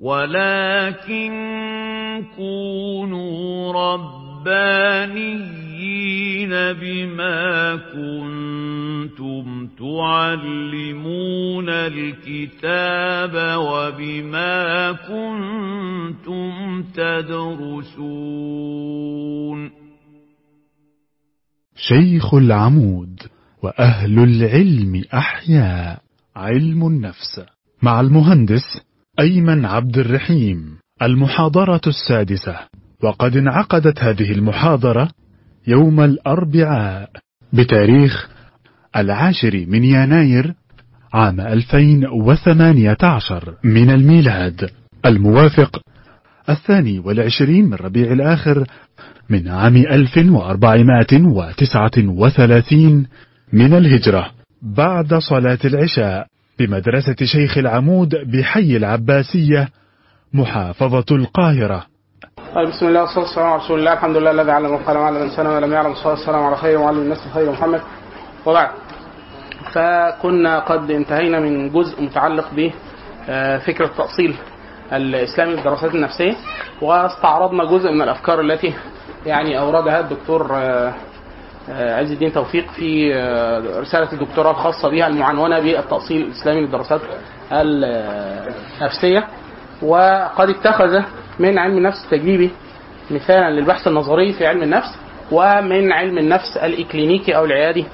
ولكن كونوا ربانيين بما كنتم تعلمون الكتاب وبما كنتم تدرسون. شيخ العمود وأهل العلم أحياء. علم النفس مع المهندس أيمن عبد الرحيم، المحاضرة السادسة، وقد انعقدت هذه المحاضرة يوم الأربعاء بتاريخ 10 يناير 2018 من الميلاد، الموافق 22 من ربيع الآخر من عام 1439 من الهجرة، بعد صلاة العشاء، بمدرسة شيخ العمود بحي العباسية محافظة القاهرة. بسم الله والصلاة والسلام على رسول الله، الحمد لله الذي علم القلم وعلم الإنسان ولم يعلم، الصلاة والسلام على خير وعلم الناس خير محمد. وبعد، فكنا قد انتهينا من جزء متعلق بفكرة التأصيل الإسلامي بالدراسات النفسية، واستعرضنا جزء من الأفكار التي أوردها الدكتور عز الدين توفيق في رسالة الدكتوراه الخاصة بها المعنونة بالتأصيل الإسلامي للدراسات النفسية. وقد اتخذ من علم النفس التجريبي مثالا للبحث النظري في علم النفس، ومن علم النفس الإكلينيكي أو العيادي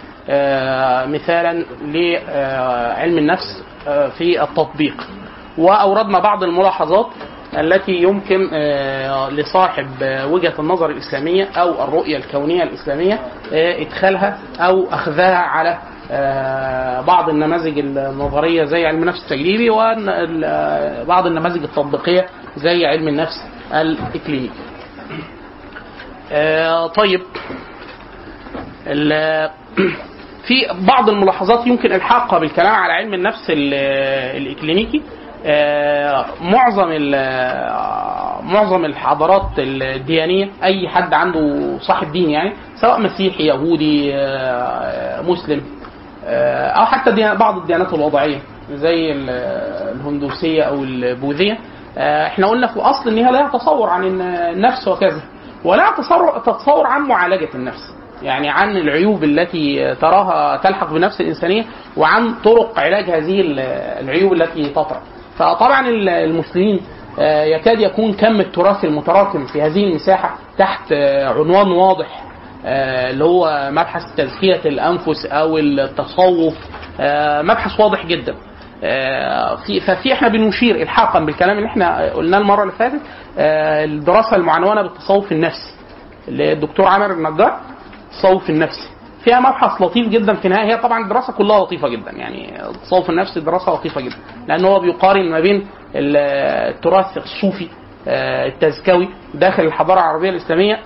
مثالا لعلم النفس في التطبيق. وأوردنا بعض الملاحظات التي يمكن لصاحب وجهة النظر الإسلامية أو الرؤية الكونية الإسلامية إدخالها أو أخذها على بعض النماذج النظرية زي علم النفس التجريبي، وبعض النماذج التطبيقية زي علم النفس الإكلينيكي. طيب، في بعض الملاحظات يمكن إلحاقها بالكلام على علم النفس الإكلينيكي. معظم الحضارات الديانية، أي حد عنده صاحب دين سواء مسيحي يهودي مسلم، أو حتى بعض الديانات الوضعية زي الهندوسية أو البوذية، احنا قلنا في الأصل إنها لا تصور عن النفس وكذا، ولا تصور عن معالجة النفس، عن العيوب التي تراها تلحق بنفس الإنسانية وعن طرق علاج هذه العيوب التي تطرأ. فطبعا المسلمين يكاد يكون كم التراث المتراكم في هذه المساحة تحت عنوان واضح اللي هو مبحث تزكية الأنفس أو التصوف، مبحث واضح جدا. ففي احنا بنشير إلحاقا بالكلام اللي احنا قلناه المرة اللي فاتت، الدراسة المعنونة بالتصوف النفسي للدكتور عامر النجار، التصوف النفسي فيها مبحث لطيف جدا في النهايه. هي طبعا الدراسه كلها لطيفه جدا، التصوف النفسي دراسه لطيفه جدا، لان هو بيقارن ما بين التراث الصوفي التزكوي داخل الحضاره العربيه الاسلاميه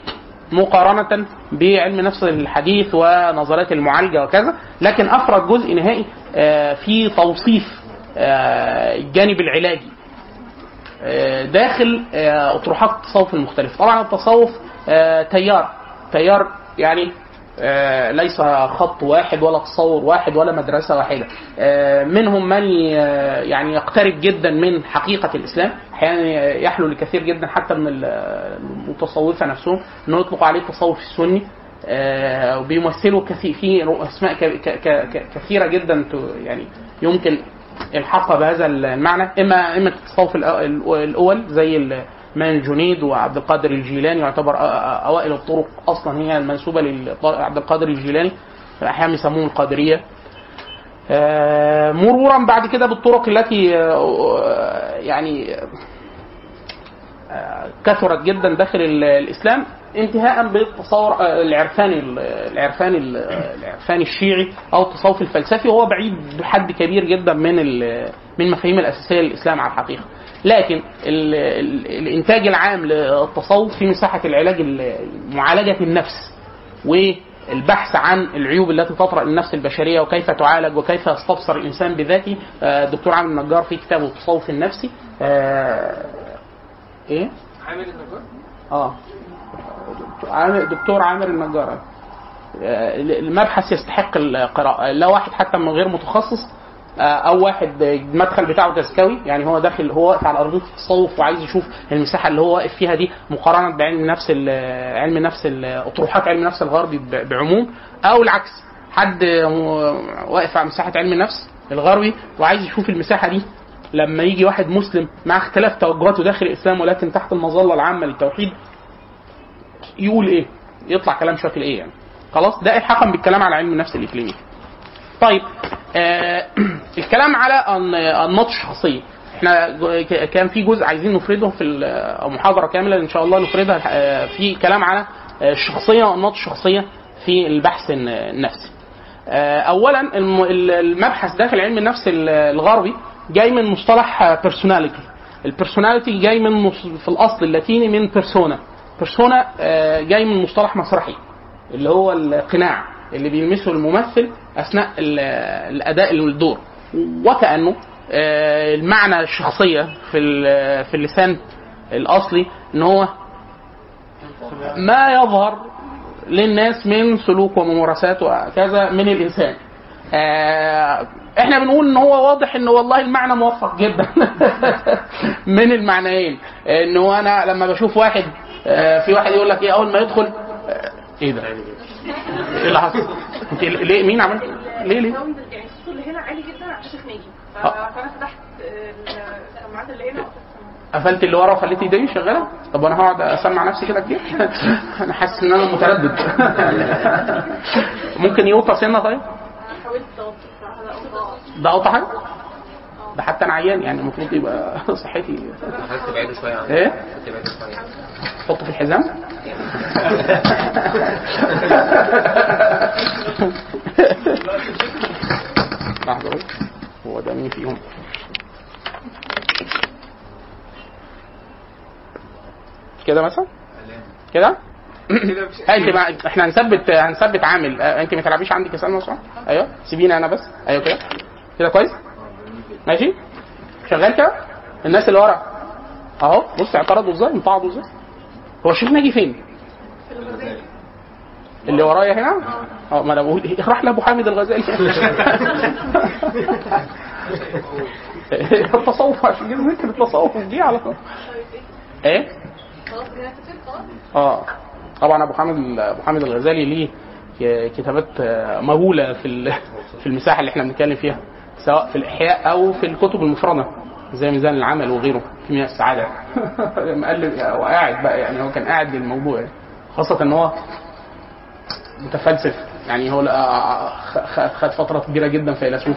مقارنه بعلم النفس الحديث ونظريات المعالجه وكذا، لكن افرد جزء نهائي في توصيف الجانب العلاجي داخل اطروحات التصوف المختلفه. طبعا التصوف تيار ليس خط واحد ولا تصور واحد ولا مدرسة واحدة. منهم من يقترب جدا من حقيقة الإسلام، أحيانا يحلو لكثير جدا حتى من المتصوفة نفسهم أنه يطلق عليه التصوف السني، وبيمثلوا فيه أسماء كثيرة جدا يمكن الحاقها بهذا المعنى. إما التصوف الأول زي من جنيد وعبد القادر الجيلاني، يعتبر أوائل الطرق أصلا هي المنسوبة لعبد القادر الجيلاني، أحيانا يسموه القادرية. مرورا بعد كده بالطرق التي كثرت جدا داخل الإسلام، انتهاء بالتصور العرفاني الشيعي أو التصوف الفلسفي، وهو بعيد بحد كبير جدا من المفاهيم الأساسية للإسلام على الحقيقة. لكن الانتاج العام للتصوف في مساحة العلاج، معالجة النفس والبحث عن العيوب التي تطرأ النفس البشرية وكيف تعالج وكيف يستبصر الإنسان بذاته. الدكتور عامر النجار في كتابه التصوف النفسي عامر النجار دكتور عامر النجار، المبحث يستحق القراءة، لا واحد حتى من غير متخصص او واحد المدخل بتاعه تزكوي، يعني هو داخل هو واقف على ارضيه التصوف وعايز يشوف المساحه اللي هو واقف فيها دي مقارنه بعلم نفس اطروحات علم النفس الغربي بعموم، او العكس حد واقف على مساحه علم النفس الغربي وعايز يشوف المساحه دي لما يجي واحد مسلم مع اختلاف توجهاته داخل الاسلام ولكن تحت المظله العامه للتوحيد يقول ايه، يطلع كلام شكل ايه يعني. خلاص ده الحقا بالكلام على علم النفس الاكلينيكي. طيب الكلام على النمط الشخصي احنا كان في جزء عايزين نفرده في المحاضره كامله ان شاء الله نفردها في كلام على الشخصيه والنمط الشخصيه في البحث النفسي. اولا المبحث داخل علم النفس الغربي جاي من مصطلح بيرسوناليتي. البيرسوناليتي جاي من في الاصل اللاتيني من بيرسونا. بيرسونا جاي من مصطلح مسرحي اللي هو القناع اللي بيلمسه الممثل اثناء الاداء للدور، وكانه المعنى الشخصيه في اللسان الاصلي ان هو ما يظهر للناس من سلوك وممارسات وكذا من الانسان. احنا بنقول ان هو واضح ان والله المعنى موفق جدا من المعنيين، ان هو انا لما بشوف واحد في واحد يقول لك ايه اول ما يدخل ايه ده ايه اللي حصل ليه مين عمل ليه يعني الصوت اللي هنا عالي جدا عشان نيجي فانا فتحت السماعات اللي هنا قفلت اللي ورا وخليت ايدي شغاله. طب انا هقعد اسمع نفسي كده كتير انا حاسس ان انا متردد ممكن يوطى سنه. طيب حاولت اوطى ده اوطى حاجه ده حتى انا عيان يعني المفروض يبقى صحتي حاسس بعيد شويه عنك ايه حطه في الحزام لحظه هو ده مين فيهم كده مثلا كده انت احنا هنثبت عامل انت ما تلعبيش عندي كاس المصري. ايوه سيبيني انا بس. ايوه كده كده كويس ماشي شغال كده. الناس اللي ورا اهو بص اعترضوا ازاي انطعدوا ازاي. هو الشيخ ناجي فين اللي ورايا هنا؟ ما انا بقول ايه اروح لابو حامد الغزالي التصوف عشان كده ذكر التصوف دي على طول ايه طبعا ابو حامد الغزالي ليه كتابات مهوله في المساحه اللي احنا بنتكلم فيها سواء في الاحياء او في الكتب المفرده زي ميزان العمل وغيره كيمياء السعاده مقلب وقاعد بقى يعني هو كان قاعد للموضوع خاصه ان هو متفلسف يعني هو خد فتره كبيره جدا فيلسوف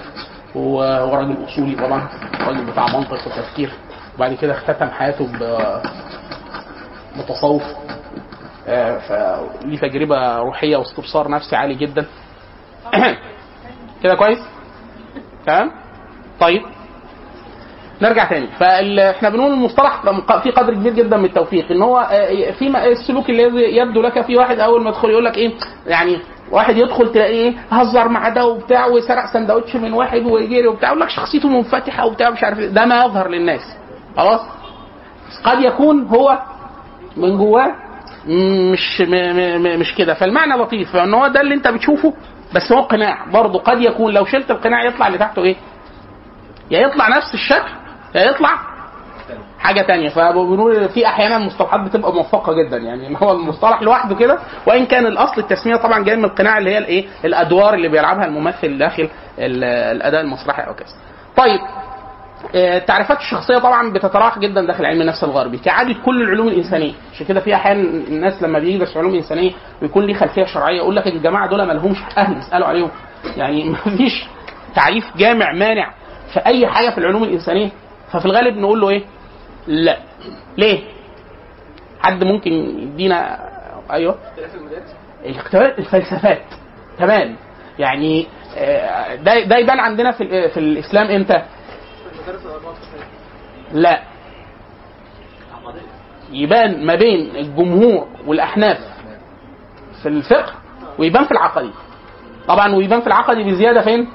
وراجل اصولي طبعا راجل بتاع منطق وتفكير وبعد كده اختتم حياته بتصوف فليه تجربه روحيه واستبصار نفسي عالي جدا كده كويس تمام. طيب نرجع تاني فاحنا بنقول المصطلح في قدر كبير جدا من التوفيق ان هو في السلوك اللي يبدو لك في واحد اول ما يدخل يقول لك ايه يعني واحد يدخل تلاقيه ايه هزر مع ده وبتاع وسرق سندوتش من واحد ويجري وبتاع يقول لك شخصيته منفتحه وبتاع مش عارف ده ما يظهر للناس. خلاص قد يكون هو من جواه مش كده. فالمعنى لطيف ان هو ده اللي انت بتشوفه بس هو قناع برضه. قد يكون لو شلت القناع يطلع اللي تحته ايه يا يطلع نفس الشكل يا يطلع حاجه تانية. فبنقول في احيانا المصطلحات بتبقى موفقه جدا يعني هو المصطلح لوحده كده وان كان الاصل التسميه طبعا جاي من القناع اللي هي الايه الادوار اللي بيلعبها الممثل داخل الاداء المسرحي او كده. طيب تعريفات الشخصيه طبعا بتتراوح جدا داخل علم النفس الغربي كعاده كل العلوم الانسانيه. عشان كده في احيانا الناس لما بيدرس علوم انسانيه ويكون ليه خلفيه شرعيه يقول لك الجماعه دول ما لهمش اهل يسالوا عليهم يعني مفيش تعريف جامع مانع في اي حاجه في العلوم الانسانيه. ففي الغالب نقول له ايه لا. ليه؟ حد ممكن يدينا ايوه اختلاف الفلسفات تمام يعني ده يبان عندنا في الاسلام امتى؟ لا يبان ما بين الجمهور والاحناف في الفقه ويبان في العقدي طبعا ويبان في العقدي بزياده فين؟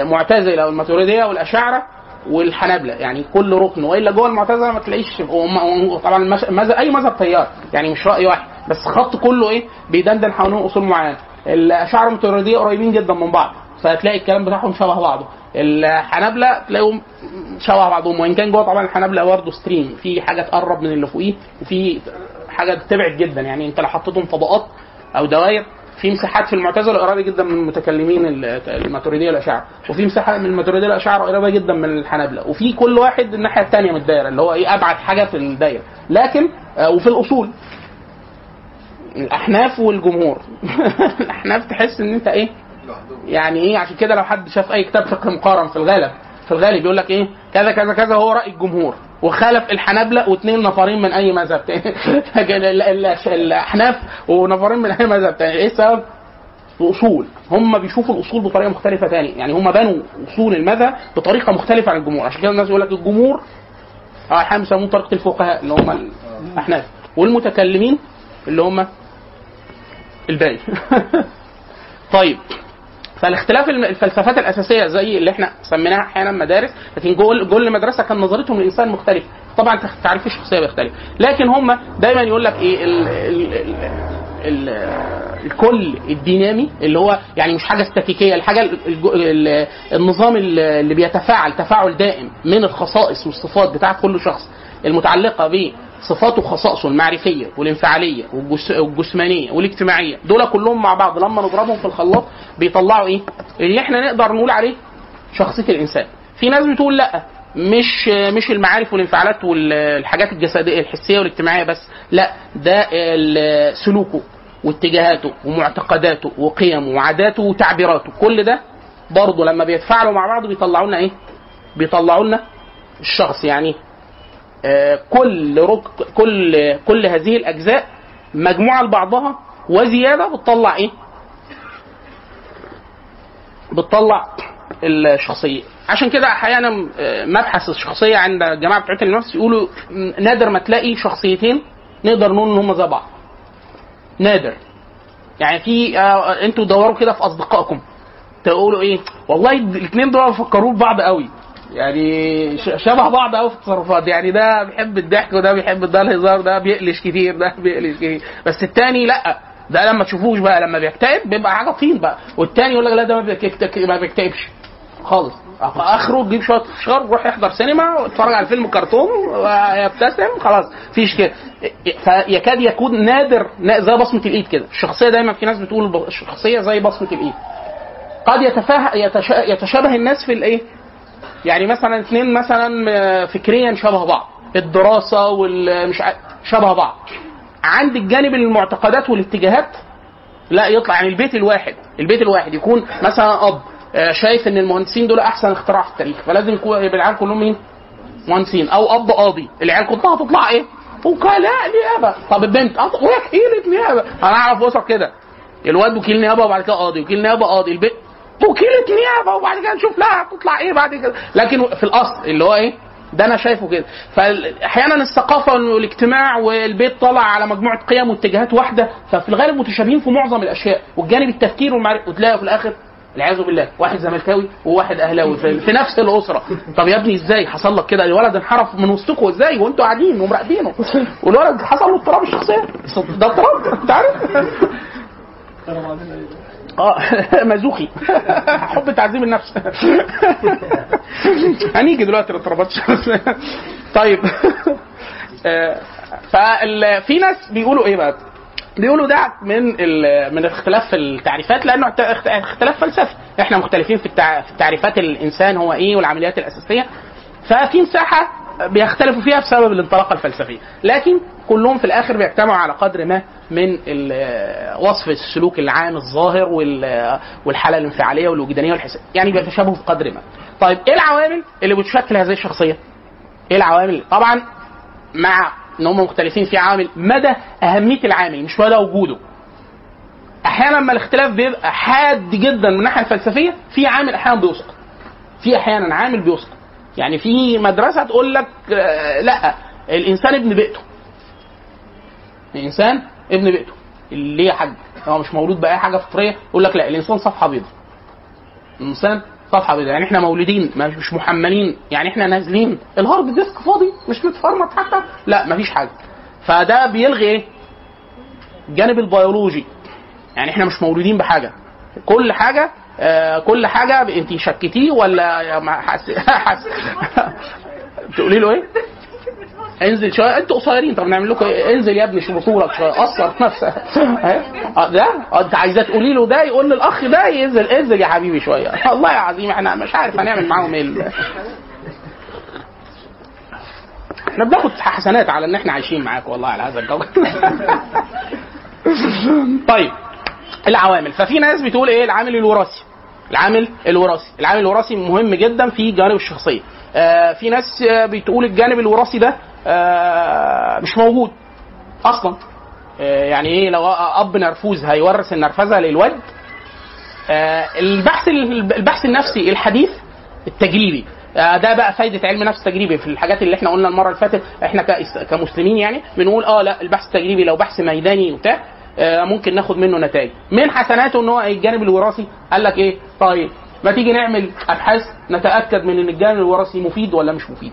معتزله والماتريديه والاشاعره والحنابله يعني كل ركن والا جوه المعتزله ما تلاقيش طبعا اي مذهب تيار يعني مش راي واحد بس خط كله ايه بيدندن حوالين اصول معينه. الاشاعره والماتريديه قريبين جدا من بعض فهتلاقي الكلام بتاعهم شبه بعضه. الحنابلة تلاقيهم شبه بعضهم، وان كان جوه طبعا الحنابلة برضه ستريم، في حاجه تقرب من اللي فوقيه وفي حاجه تبعد جدا. يعني انت لو حطيتهم طبقات او دوائر، في مساحات في المعتزله قريبه جدا من المتكلمين الماتريديه الاشاعره، وفي مساحه من الماتريديه الاشاعره قريبه جدا من الحنابلة، وفي كل واحد الناحيه الثانيه من الدائره اللي هو ايه ابعد حاجه في الدائره. لكن وفي الاصول الاحناف والجمهور الاحناف تحس ان انت ايه يعني ايه، عشان كده لو حد شاف اي كتاب فقه مقارن في الغالب بيقول لك ايه كذا كذا كذا هو راي الجمهور، وخالف الحنابلة واثنين نفرين من اي مذهب تاني الاحناف ونفرين من اي مذهب تاني. ايه السبب؟ الاصول. هم بيشوفوا الاصول بطريقه مختلفه تاني، يعني هم بنوا اصول المذهب بطريقه مختلفه عن الجمهور. عشان كده الناس يقول لك الجمهور احيانا بيسموه طريقه الفقهاء اللي هم الاحناف، والمتكلمين اللي هم الباقي طيب، فالاختلاف الفلسفات الاساسيه زي اللي احنا سميناها احيانا مدارس، لكن جوه المدرسه كان نظرتهم للانسان مختلفه، طبعا تعريف الشخصيه بيختلف، لكن هم دايما يقول لك ايه الكل الدينامي اللي هو يعني مش حاجه استاتيكيه، الحاجه النظام اللي بيتفاعل تفاعل دائم من الخصائص والصفات بتاع كل شخص المتعلقه به صفاته وخصائصه المعرفيه والانفعاليه والجسمانيه والاجتماعيه، دول كلهم مع بعض لما نضربهم في الخلاط بيطلعوا ايه اللي احنا نقدر نقول عليه شخصيه الانسان. في ناس بتقول لا مش المعارف والانفعالات والحاجات الجسديه الحسيه والاجتماعيه بس، لا ده سلوكه واتجاهاته ومعتقداته وقيمه وعاداته وتعبيراته، كل ده برضه لما بيتفاعلوا مع بعض بيطلعوا لنا الشخص. يعني كل هذه الاجزاء مجموعه لبعضها وزياده بتطلع ايه؟ بتطلع الشخصيه. عشان كده احيانا مبحث الشخصيه عند الجماعه بتوع النفس يقولوا نادر ما تلاقي شخصيتين نقدر نقول ان هم زي بعض، نادر. يعني في انتوا دوروا كده في اصدقائكم تقولوا ايه والله الاثنين دول فكروا ببعض قوي، يعني شبه بعض قوي في التصرفات، يعني ده بيحب الضحك وده بيحب الهزار، ده بيقلش كتير ده بيقلش كتير، بس التاني لا ده لما تشوفوش بقى لما بيكتئب بيبقى حاجه طين بقى، والتاني يقول لك لا ده ما بيكتئبش خالص، اخره تجيب شويه فشار وروح يحضر سينما واتفرج على فيلم كرتون ويبتسم خلاص فيش كده. فيكاد يكون نادر زي بصمه الايد كده، الشخصيه دايما في ناس بتقول الشخصيه زي بصمه الايد. قد يتشابه الناس في الايه، يعني مثلا اثنين مثلا فكريا شبه بعض، الدراسه والمش شبه بعض، عند الجانب المعتقدات والاتجاهات لا يطلع. يعني البيت الواحد يكون مثلا اب شايف ان المهندسين دول احسن اختراع في التاريخ، فلازم يكون العيال كلهم مين مهندسين، او اب قاضي العيال كلها هتطلع ايه وكلاء نيابه، طب البنت وكيله نيابه، انا اعرف وصل كده الواد وكيل نيابه وبعد كده قاضي، وكيل نيابه قاضي، البنت وكيلة نيابة وبعد كده نشوف لها هتطلع ايه بعد كده. لكن في الاصل اللي هو ايه ده انا شايفه كده. فاحيانا الثقافة والاجتماع والبيت طلع على مجموعة قيم واتجاهات واحدة، ففي الغالب متشابهين في معظم الاشياء، والجانب التفكير والمعرفة وتلاقي في الاخر والعياذ بالله واحد زملكاوي وواحد اهلاوي في نفس الاسرة. طب يا ابني ازاي حصل لك كده؟ الولد انحرف من وسطكم ازاي وانتوا قاعدين ومراقبينه؟ والولد حصل له اضطراب الشخصية، ده اضطراب انت عارف مازوخي حب تعذيب النفس هنيجي دلوقتي للطربات. طيب ففي ناس بيقولوا ايه بقى، بيقولوا ده من اختلاف في التعريفات، لانه اختلاف فلسفي، احنا مختلفين في تعريفات الانسان هو ايه والعمليات الاساسيه، ففي مساحه بيختلفوا فيها بسبب الانطلاقه الفلسفيه، لكن كلهم في الاخر بيجتمعوا على قدر ما من وصف السلوك العام الظاهر والحاله الانفعاليه والوجدانيه والحسيه، يعني بيتشابهوا بقدر ما. طيب ايه العوامل اللي بتشكل هذه الشخصيه؟ ايه العوامل؟ طبعا مع ان هم مختلفين في عوامل، مدى اهميه العامل مش مدى وجوده. احيانا لما الاختلاف بيبقى حاد جدا من الناحيه الفلسفيه، في عامل احيانا بيسقط، في احيانا عامل بيسقط. يعني في مدرسه تقول لك لا الانسان ابن بيئته، الانسان ابن بيئته، ليه يا حاج هو مش مولود باي حاجه فطريه؟ يقول لك لا الانسان صفحه بيضاء، الانسان صفحه بيضاء، يعني احنا مولودين مش محملين، يعني احنا نازلين الهارد ديسك فاضي مش متفرمط حتى، لا مفيش حاجه. فده بيلغي ايه الجانب البيولوجي، يعني احنا مش مولودين بحاجه، كل حاجه كل حاجه انت شكتيه ولا تقولي له ايه؟ انزل شويه انتوا قصيرين، طب نعمل لكم ايه؟ انزل يا ابني شوف صورك شويه، قصر نفسك ده انت عايزه تقولي له ده، يقول للاخ ده انزل انزل يا حبيبي شويه. والله العظيم احنا مش عارف هنعمل معاهم ايه، احنا بناخد حسنات على ان احنا عايشين معاك والله على هذا الجو. طيب العوامل، ففي ناس بتقول ايه العامل الوراثي، العامل الوراثي، العامل الوراثي مهم جدا في جانب الشخصيه. في ناس بتقول الجانب الوراثي ده مش موجود اصلا، يعني ايه لو اب نرفوز هيورث النرفزه للولد. البحث النفسي الحديث التجريبي ده بقى فايده علم نفس تجريبي في الحاجات اللي احنا قلنا المره اللي فاتت، احنا كمسلمين يعني بنقول لا البحث التجريبي لو بحث ميداني وبتاع ممكن ناخد منه نتائج. من حسناته ان هو الجانب الوراثي قال لك ايه طيب ما تيجي نعمل ابحاث نتاكد من ان الجانب الوراثي مفيد ولا مش مفيد،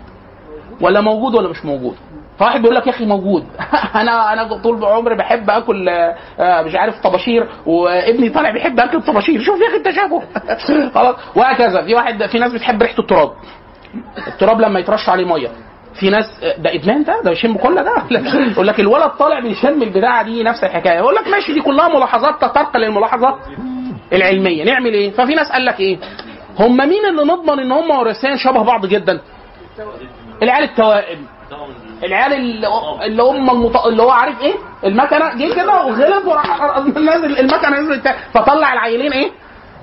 ولا موجود ولا مش موجود. فواحد بيقول لك يا اخي موجود، انا طول عمري بحب اكل مش عارف طباشير، وابني طالع بيحب اكل طباشير، شوف يا اخي التشابه خلاص. وهكذا. في ناس بتحب ريحه التراب لما يترش عليه ميه، في ناس ده ادمان، ده يشم كل ده. يقول لك الولد طالع بيشم البداعه دي، نفس الحكايه. يقول لك ماشي دي كلها ملاحظات تطرق للملاحظات العلميه، نعمل ايه؟ ففي ناس قال لك ايه هم مين اللي نضمن ان هم ورثان شبه بعض جدا؟ العيال التوائم، العيال اللي هم اللي هو عارف ايه المكنه جه كده وغلب وراح نازل المكنه نزلت، فطلع العيلين ايه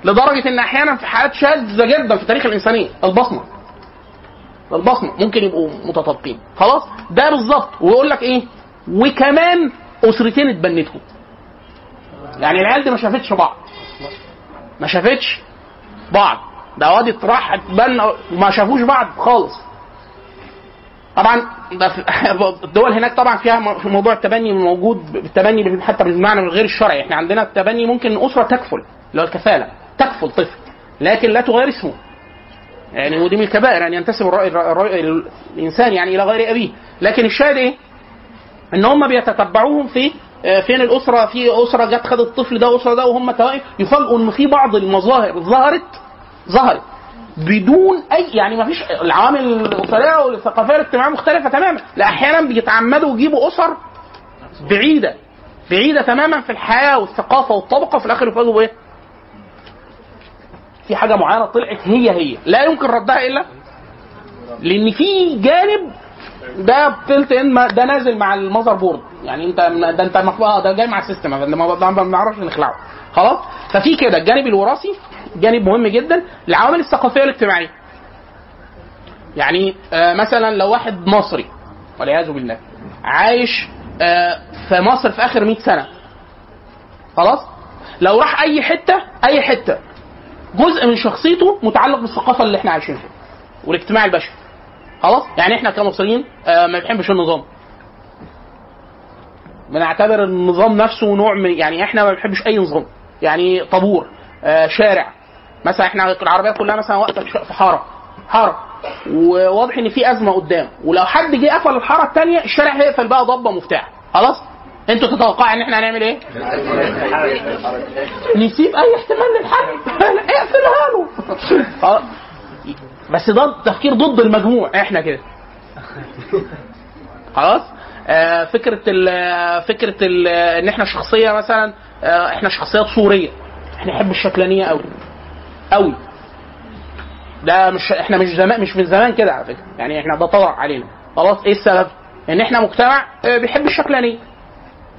لدرجه ان احيانا في حالات شاذه جدا في تاريخ الانسانيه البصمه ممكن يبقوا متطابقين خلاص ده بالظبط. ويقول لك ايه وكمان اسرتين اتبنتهم، يعني العيال دي ما شافتش بعض، ده وادي راح اتبنى وما شافوش بعض خالص. طبعا الدول هناك طبعا فيها موضوع التبني موجود، التبني حتى بالمعنى غير الشرعي، احنا عندنا التبني ممكن اسره تكفل اللي هو الكفاله، تكفل طفل لكن لا تغير اسمه، يعني ودي من الكبائر يعني ينتسب الانسان يعني الى غير ابيه. لكن الشاهد ايه ان هم بيتتبعوهم في فين الاسره، في اسره جت خدت الطفل ده واسره ده وهم توائم، يفاجئوا ان في بعض المظاهر ظهرت بدون اي يعني ما فيش، العوامل الاسريه والثقافيه والاجتماعيه مختلفه تماما. لا احيانا بيتعمدوا يجيبوا اسر بعيده تماما في الحياه والثقافه والطبقه، في الاخر يفاجئوا ايه في حاجه معينه طلعت هي لا يمكن ردها الا لان في جانب ده بتلت ان ده نازل مع المذر بورد، يعني انت ده جاي مع السيستم، ما بنعرفش نخلعه خلاص. ففي كده الجانب الوراثي جانب مهم جدا. العوامل الثقافيه والاجتماعيه، يعني مثلا لو واحد مصري والعياذ بالله عايش في مصر في اخر 100 سنه خلاص، لو راح اي حته جزء من شخصيته متعلق بالثقافه اللي احنا عايشينها والاجتماع البشري خلاص. يعني احنا كمصريين ما بنحبش النظام، بنعتبر النظام نفسه نوع من يعني احنا ما بنحبش اي نظام، يعني طابور شارع مثلا، احنا العربيه كلها مثلا واقفه في حاره وواضح ان في ازمه قدام، ولو حد جه قفل الحاره الثانيه الشارع هيقفل بقى ضبه مفتاح خلاص. انتوا تتوقعوا ان احنا هنعمل ايه؟ نسيب اي احتمال للحرب، اقفلها له بس ده تفكير ضد المجموع احنا كده خلاص. فكره ان احنا شخصيه مثلا احنا شخصيات صوريه، احنا نحب الشكلانيه قوي، ده مش احنا مش من زمان كده على فكره، يعني احنا ده طور علينا خلاص. ايه السبب؟ ان احنا مجتمع بيحب الشكلانيه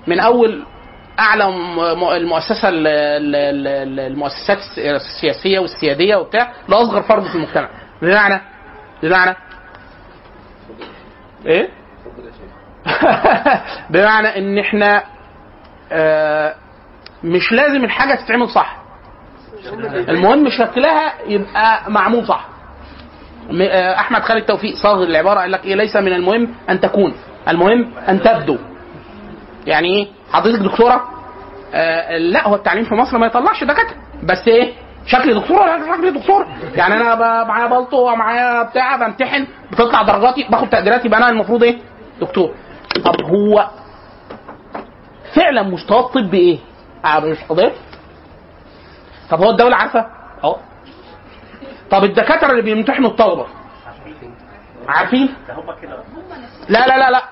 من اول اعلى المؤسسات السياسيه والسياديه وبتاع لاصغر فرد في المجتمع. بمعنى ان احنا مش لازم الحاجه تتعمل صح، المهم شكلها يبقى معمول صح. احمد خالد توفيق صاغ العباره قال لك ايه ليس من المهم ان تكون، المهم ان تبدو. يعني ايه حضرتك دكتوره؟ لا هو التعليم في مصر ما يطلعش دكاتره، بس ايه شكل دكتوره ولا شكل دكتوره، يعني انا معايا بلطو ومعايا بتاع بامتحن بتطلع درجاتي باخد تقديراتي يبقى انا المفروض ايه دكتور. طب هو فعلا مستوى الطب ايه؟ مش حضرتك؟ طب هو الدوله عارفه اهو. طب الدكاتره اللي بيمتحنوا الطلبه عارفين؟ لا لا لا لا،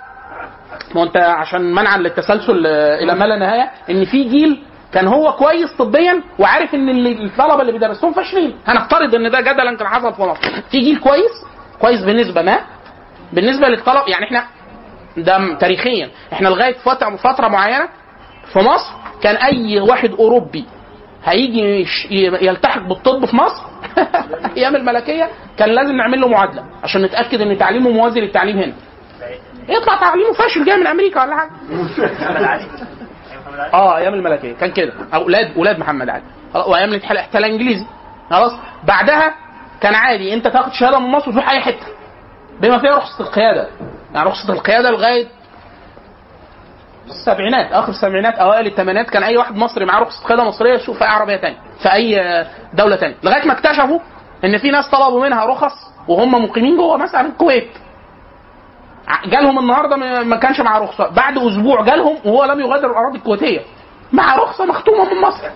ما انت عشان منعا للتسلسل الى ما لا نهايه، ان في جيل كان هو كويس طبيا وعارف ان الطلبه اللي بيدرسوهم فاشلين، هنفترض ان ده جدلا كان حصل في مصر، في جيل كويس كويس بالنسبه ما بالنسبه للطلبه، يعني احنا ده تاريخيا احنا لغايه فتره معينه في مصر كان اي واحد اوروبي هيجي يلتحق بالطب في مصر ايام الملكيه كان لازم نعمل له معادله عشان نتاكد ان تعليمه موازي للتعليم هنا، يطلع تعليمه فاشل جاي من امريكا ولا حاجه. ايام الملكيه كان كده، اولاد محمد علي، وايام اللي احتل انجليزي خلاص، بعدها كان عادي انت تاخد شهاده من مصر وتروح اي حته بما فيها رخصه القياده، يعني رخصه القياده لغايه السبعينات، اخر السبعينات اوائل الثمانينات كان اي واحد مصري معاه رخصه قياده مصريه يشوف اي عربيه ثانيه في اي دوله ثانيه، لغايه ما اكتشفوا ان في ناس طلبوا منها رخص وهم مقيمين جوه مثلا الكويت، جالهم النهارده ما كانش معاه رخصه، بعد اسبوع جالهم وهو لم يغادر الاراضي الكويتيه مع رخصه مختومه من مصر.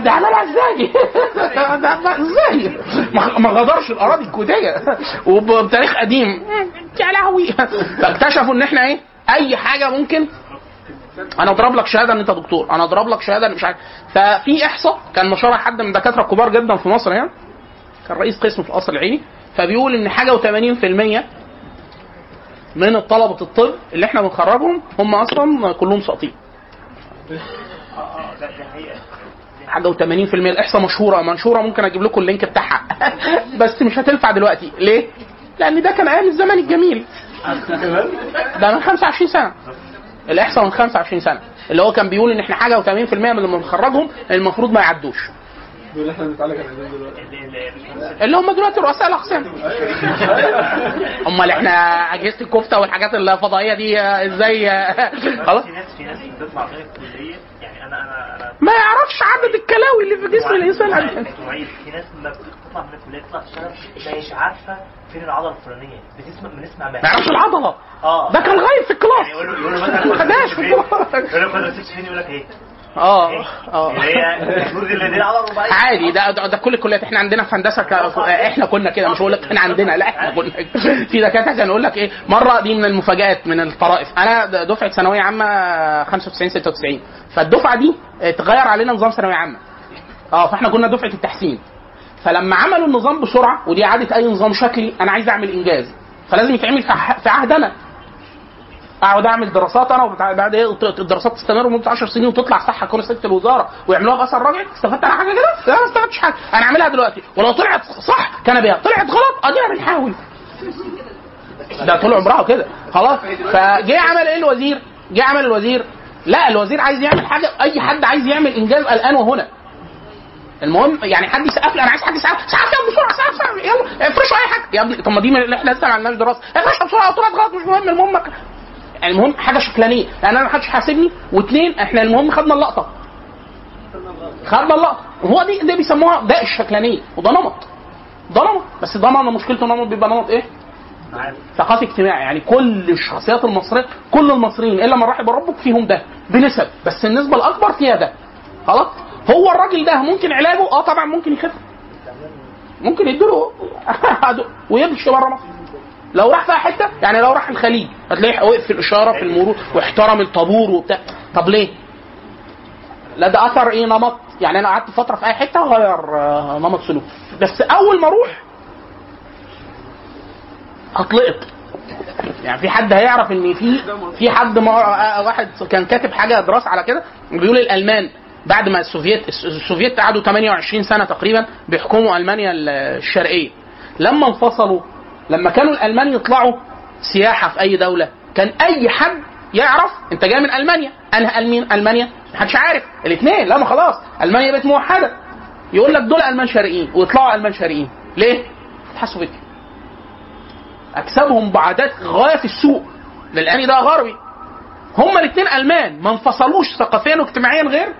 ده عملها ازاي؟ ازاي ما غادرش الاراضي الكويتيه وبتاريخ قديم؟ يا لهوي. فاكتشفوا ان احنا ايه، اي حاجه ممكن، انا اضرب لك شهاده ان انت دكتور، انا اضرب لك شهاده ان مش عارف. ففي احصاء كان مشارع حد من الدكاتره الكبار جدا في مصر هنا، يعني كان رئيس قسم في القصر العيني، فبيقول ان حاجه و80% من طلبه الطب اللي احنا بنخرجهم هم اصلا كلهم ساقطين. حاجه و80%، الاحصاء مشهوره ممكن اجيب لكم اللينك بتاعها بس مش هتنفع دلوقتي. ليه؟ لان ده كان ايام الزمن الجميل، ده من 25 سنه، الاحصاء من 25 سنه، اللي هو كان بيقول ان احنا حاجه و80% من اللي بنخرجهم المفروض ما يعدوش، اللي احنا بنتعالج عليهم دلوقتي اللي هم دلوقتي رؤساء الاقسام. امال احنا اجهزه الكفته والحاجات الفضائيه دي ازاي؟ خلاص في ناس بتطلع غير الكليه، يعني انا ما يعرفش عدد الكلاوي اللي في جسم الانسان. في ناس ما بتطلع من الكليه بتطلع مش عارفه فين العضله الفلانيه، بنسمع ما يعرفش العضله. ده كان غايب في الكلاس، يقول ما خدهاش في الكلاس، يقول لك ما درستش فين، يقول لك ايه عادي. ده كل الكليات، احنا عندنا في هندسه احنا كنا كده، مش هقول لك احنا عندنا، لا احنا كنا في دكاتره كان يقول لك ايه، مره دي من المفاجات من الطرائف. انا دفعه ثانويه عامه 95 96، فالدفعه دي اتغير علينا نظام ثانويه عامه، فاحنا كنا دفعه التحسين، فلما عملوا النظام بسرعه، ودي عاده اي نظام شكلي، انا عايز اعمل انجاز فلازم يتعمل في عهدنا، اقعد اعمل دراسات انا وبعد ايه الدراسات تستمر لمده 10 سنين وتطلع صح كل سكه الوزاره ويعملوها باثر راجع. استفدت انا حاجه كده؟ لا ما استفدتش حاجه، انا اعملها دلوقتي ولو طلعت صح كان بيها، طلعت غلط ادينا بنحاول. ده طول عمرها كده خلاص. فجه عمل ايه الوزير؟ لا الوزير عايز يعمل حاجه، اي حد عايز يعمل انجاز الان وهنا، المهم يعني حد يسقف لي، انا عايز حد يسقف لي بسرعه، سقف يلا افرشوا اي حاجه يا ابني. طب ما دي اللي احنا لسه ما عملناش دراسه، افرشها بسرعه، طلعت غلط مش مهم، المهم حاجه شكلانيه، لان انا ما حدش حاسبني، واثنين احنا المهم خدنا اللقطه، وهو دي بيسموها داء الشكلانيه، وده نمط، بس ده ما مشكلته، نمط بيبقى نمط ايه؟ ثقافي اجتماعي، يعني كل الشخصيات المصريه، كل المصريين الا من رحب ربك فيهم ده بنسب، بس النسبه الاكبر فيها ده خلاص. هو الراجل ده ممكن علاجه طبعا ممكن يخف، ممكن يديله ويمشي بره مصر، لو راح بقى حته، يعني لو راح الخليج هتلاقيه وقف في الاشاره في المرور واحترم الطابور وبتاع. طب ليه؟ لا ده اثر ايه، نمط، يعني انا قعدت فتره في اي حته غير نمط سلوك، بس اول ما اروح هطلقت. يعني في حد هيعرف ان في حد، واحد كان كاتب حاجه دراسه على كده، بيقول الالمان بعد ما السوفييت قعدوا 28 سنه تقريبا بيحكموا المانيا الشرقيه، لما انفصلوا، لما كانوا الالمان يطلعوا سياحه في اي دوله، كان اي حد يعرف انت جاي من المانيا، انا مين المانيا محدش عارف، الاثنين لما خلاص المانيا بقت موحده يقول لك دول المان شرقيين، ويطلعوا المان شرقيين. ليه؟ حسوا بك، اكسبهم بعادات غايه في السوق، للاني ده غربي، هما الاثنين المان ما انفصلوش ثقافيا واجتماعيا غير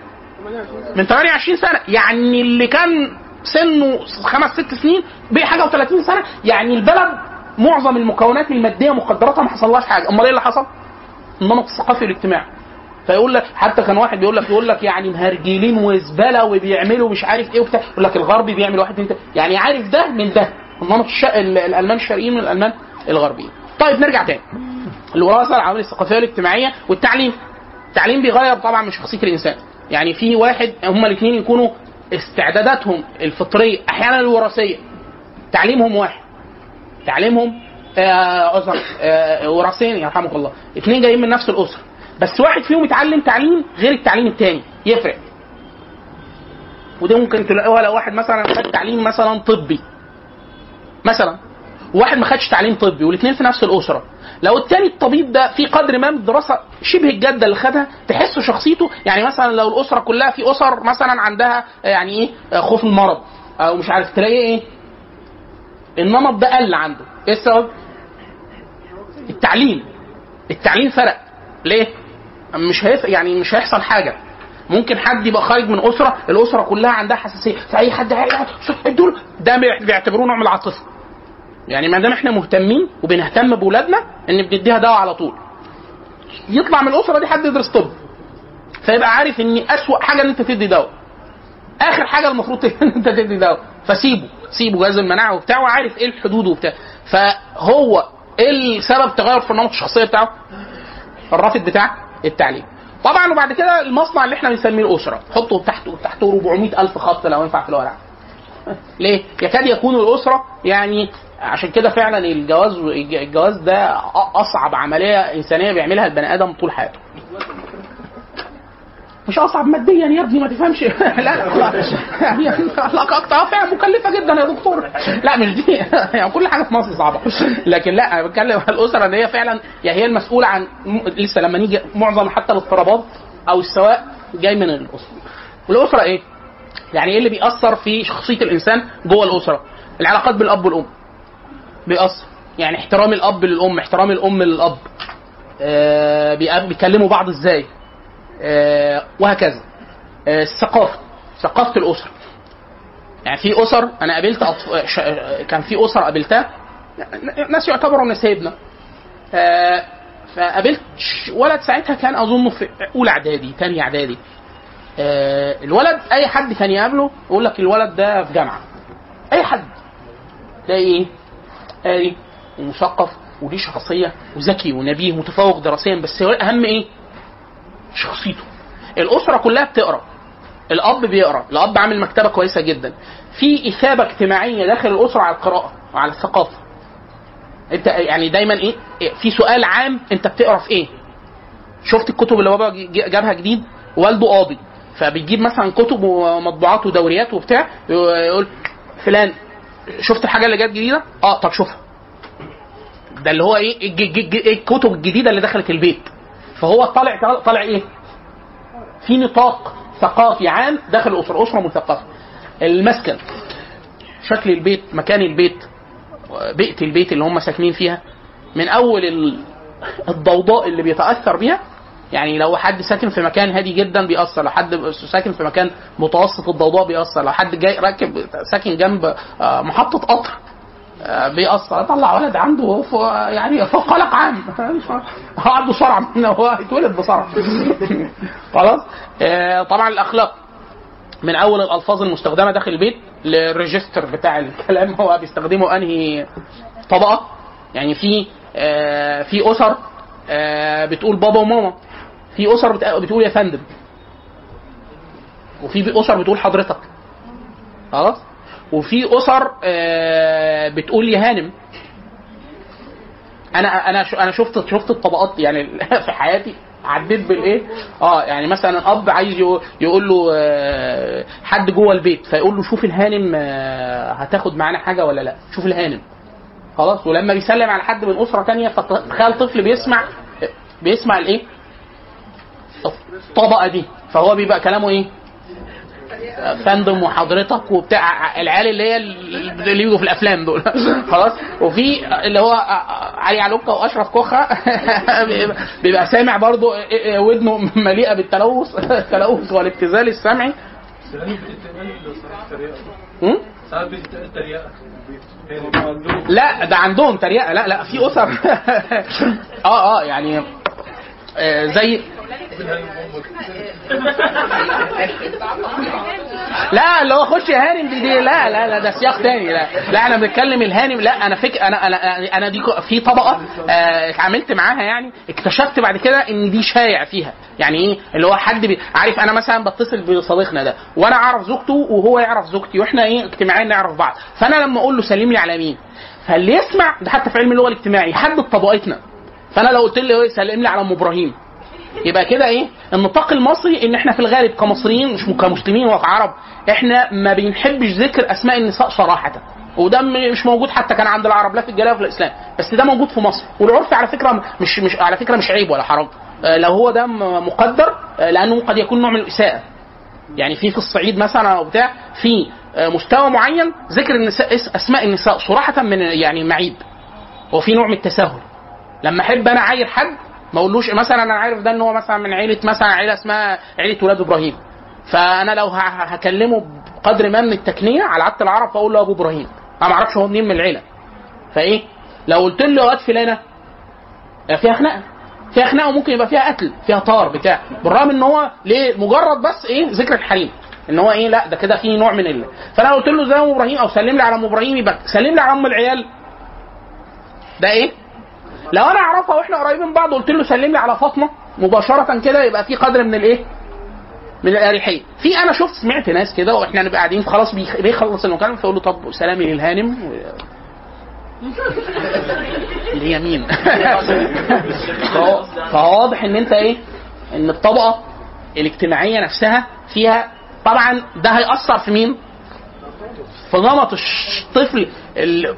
من 28 سنه، يعني اللي كان سنه 5-6 سنين بيه حاجه و30 سنه، يعني البلد معظم المكونات الماديه مقدراتها ما حصلهاش حاجه. امال ايه اللي حصل؟ النمط الثقافي والاجتماعي. فيقول لك حتى كان واحد يقول لك يعني مهرجلين وزباله وبيعملوا مش عارف ايه وبتاع، يقول لك الغربي بيعمل واحد اتنين يعني عارف ده من ده، النمط الالمان الشرقيين من الالمان الغربيين. طيب نرجع تاني الوراثه، العوامل الثقافيه والاجتماعيه والتعليم. التعليم بيغير طبعا من شخصيه الانسان، يعني في واحد هما الاثنين يكونوا استعداداتهم الفطريه احيانا الوراثيه، تعليمهم واحد، تعليمهم وراثيا يرحمك الله، اثنين جايين من نفس الاسره، بس واحد فيهم يتعلم تعليم غير التعليم الثاني يفرق. وده ممكن تلاقوها لو واحد مثلا خد تعليم مثلا طبي مثلا، واحد ما خدش تعليم طبي، والاثنين في نفس الاسره، لو الثاني الطبيب ده في قدر ما من الدراسه شبه الجاده اللي خدها تحس شخصيته، يعني مثلا لو الاسره كلها في اسر مثلا عندها يعني ايه خوف المرض او مش عارف، تلاقي ايه النمط ده قل عنده. ايه السبب؟ التعليم فرق. ليه؟ مش هيحصل حاجه. ممكن حد يبقى خارج من اسره الاسره كلها عندها حساسيه، فاي حد هيدول ده بيعتبروه نوع من العاطفه، يعني ما دام احنا مهتمين وبنهتم باولادنا ان بنديها دواء على طول، يطلع من الاسره دي حد يدرس طب فيبقى عارف ان اسوأ حاجه ان انت تدي دواء، اخر حاجه المفروض ان انت تدي دواء، فسيبه جهاز المناعه وبتاعه، وعارف ايه الحدود وبتاع. فهو ايه السبب؟ تغير في النمط الشخصيه بتاعه، الرافد بتاع التعليم طبعا. وبعد كده المصنع اللي احنا بنسميه الاسره، حطه تحته 400,000 خط لو ينفع في الورقه. ليه؟ يكاد يكون الاسره يعني، عشان كده فعلا الجواز ده اصعب عمليه انسانيه بيعملها البني ادم طول حياته. مش اصعب ماديا يا ابني ما تفهمش، لا يعني علاقه اكتر فعلا مكلفه جدا يا دكتور، لا مش دي يعني كل حاجه في مصر صعبه، لكن لا انا بتكلم على الاسره ان هي فعلا يعني هي المسؤوله عن لسه لما نيجي معظم حتى الاضطرابات او السواء جاي من الاسره. والاسره ايه؟ يعني ايه اللي بيأثر في شخصيه الانسان جوه الاسره؟ العلاقات بالاب والام بيأثر، يعني احترام الاب للام، احترام الام للاب، بيكلموا بعض ازاي، وهكذا. ثقافة الأسر، يعني في أسر أنا قابلت كان في أسر قابلتها ناس يعتبروا إن سيبنا، فقابلت ولد ساعتها كان أظنه في أولى إعدادي تاني إعدادي، الولد أي حد كان يقابله يقول لك الولد ده في جامعة، أي حد تلاقي إيه قاري ومثقف وليه شخصية وذكي ونبيه متفوق دراسيا، بس أهم إيه؟ شخصيته. الاسره كلها بتقرا، الاب بيقرا، الاب عامل مكتبه كويسه جدا، في اثابه اجتماعيه داخل الاسره على القراءه وعلى الثقافه. انت يعني دايما ايه في سؤال عام، انت بتقرا في ايه؟ شفت الكتب اللي بابا جابها جديد، والده قاضي فبيجيب مثلا كتب ومطبوعات ودوريات وبتاع، يقول فلان شفت الحاجه اللي جت جديده؟ اه طب شوفها. ده اللي هو ايه الكتب الجديده اللي دخلت البيت، فهو طالع ايه؟ في نطاق ثقافي عام داخل الاسره، اسره مثقفه. المسكن، شكل البيت، مكان البيت، بيئه البيت اللي هم ساكنين فيها، من اول الضوضاء اللي بيتاثر بيها، يعني لو حد ساكن في مكان هادي جدا بيأثر، لو حد ساكن في مكان متوسط الضوضاء بيأثر، لو حد جاي راكب ساكن جنب محطه قطر بيأثر. طلع ولد عنده يعني فوق قلق عام، عنده صرع هو هيتولد بصرع خلاص. طبعا الاخلاق، من اول الالفاظ المستخدمه داخل البيت للريجستر بتاع الكلام هو بيستخدمه انهي طبقه، يعني في اسر بتقول بابا وماما، في اسر بتقول يا فندم، وفي اسر بتقول حضرتك خلاص، وفي اسر بتقول يا هانم. انا شفت الطبقات يعني في حياتي، عديت بالايه يعني مثلا اب عايز يقول له حد جوه البيت فيقول له شوف الهانم هتاخد معانا حاجه ولا لا، شوف الهانم خلاص. ولما بيسلم على حد من اسره تانية، فتخيل طفل بيسمع الايه الطبقه دي، فهو بيبقى كلامه ايه فندم وحضرتك وبتاع، العيال اللي هي اللي بيجوا في الافلام دول خلاص. وفي اللي هو علي علوكه واشرف كوخه بيبقى سامع برضو ودنه مليئه بالتلوث والابتذال السمعي. لا ده عندهم تريقه، لا في اسر يعني زي لا اللي هو خش هانم دي لا لا لا ده سياق تاني. لا لا انا بنتكلم الهانم. لا انا فكر انا دي في طبقه عملت معاها يعني اكتشفت بعد كده ان دي شايع فيها يعني ايه اللي هو حد عارف. انا مثلا بتصل بصديقنا ده وانا اعرف زوجته وهو يعرف زوجتي واحنا ايه اجتماعيا نعرف بعض. فانا لما اقول له سلم لي على مين فاللي يسمع ده حتى في علم اللغه الاجتماعي حدد طبقتنا. فانا لو قلت له سلم لي على ام ابراهيم يبقى كده ايه النطاق المصري ان احنا في الغالب كمصريين مش كمسلمين وكعرب احنا ما بنحبش ذكر اسماء النساء صراحه. وده مش موجود حتى كان عند العرب لا في الجاهليه وفي الاسلام بس ده موجود في مصر. والعرف على فكره مش على فكره مش عيب ولا حرام لو هو ده مقدر لانه قد يكون نوع من الاساءه. يعني في الصعيد مثلا او بتاع في مستوى معين ذكر النساء اسماء النساء صراحه من يعني معيب وفي نوع من التساهل. لما احب انا اعاير حد ما اقولوش مثلا انا عارف ده ان هو مثلا من عيله مثلا عيله اسمها عيله ولاد ابراهيم فانا لو هكلمه بقدر ما من التكنيه على عاده العرب فاقول له ابو ابراهيم انا ما اعرفش هو منين من العيله. فايه لو قلت له واد فلانه فيها خناقه فيها خناقه وممكن يبقى فيها قتل فيها طار بتاع بالرغم ان هو ليه مجرد بس ايه ذكر الحريم ان هو ايه لا ده كده فيه نوع من اللي. فانا قلت له زي ام ابراهيم او سلم لي على ام ابراهيم يبقى سلم لي على ام العيال ده ايه. لو انا اعرفها واحنا قريبين بعض قلت له سلم لي على فاطمه مباشره كده يبقى في قدر من الايه من الاريحيه. في انا شفت سمعت ناس كده واحنا نبقى قاعدين خلاص بيخلص المكالمه فيقول له طب سلامي للهانم اليمين. فواضح ان انت ايه ان الطبقه الاجتماعيه نفسها فيها طبعا ده هيأثر في مين في نمط الطفل اللي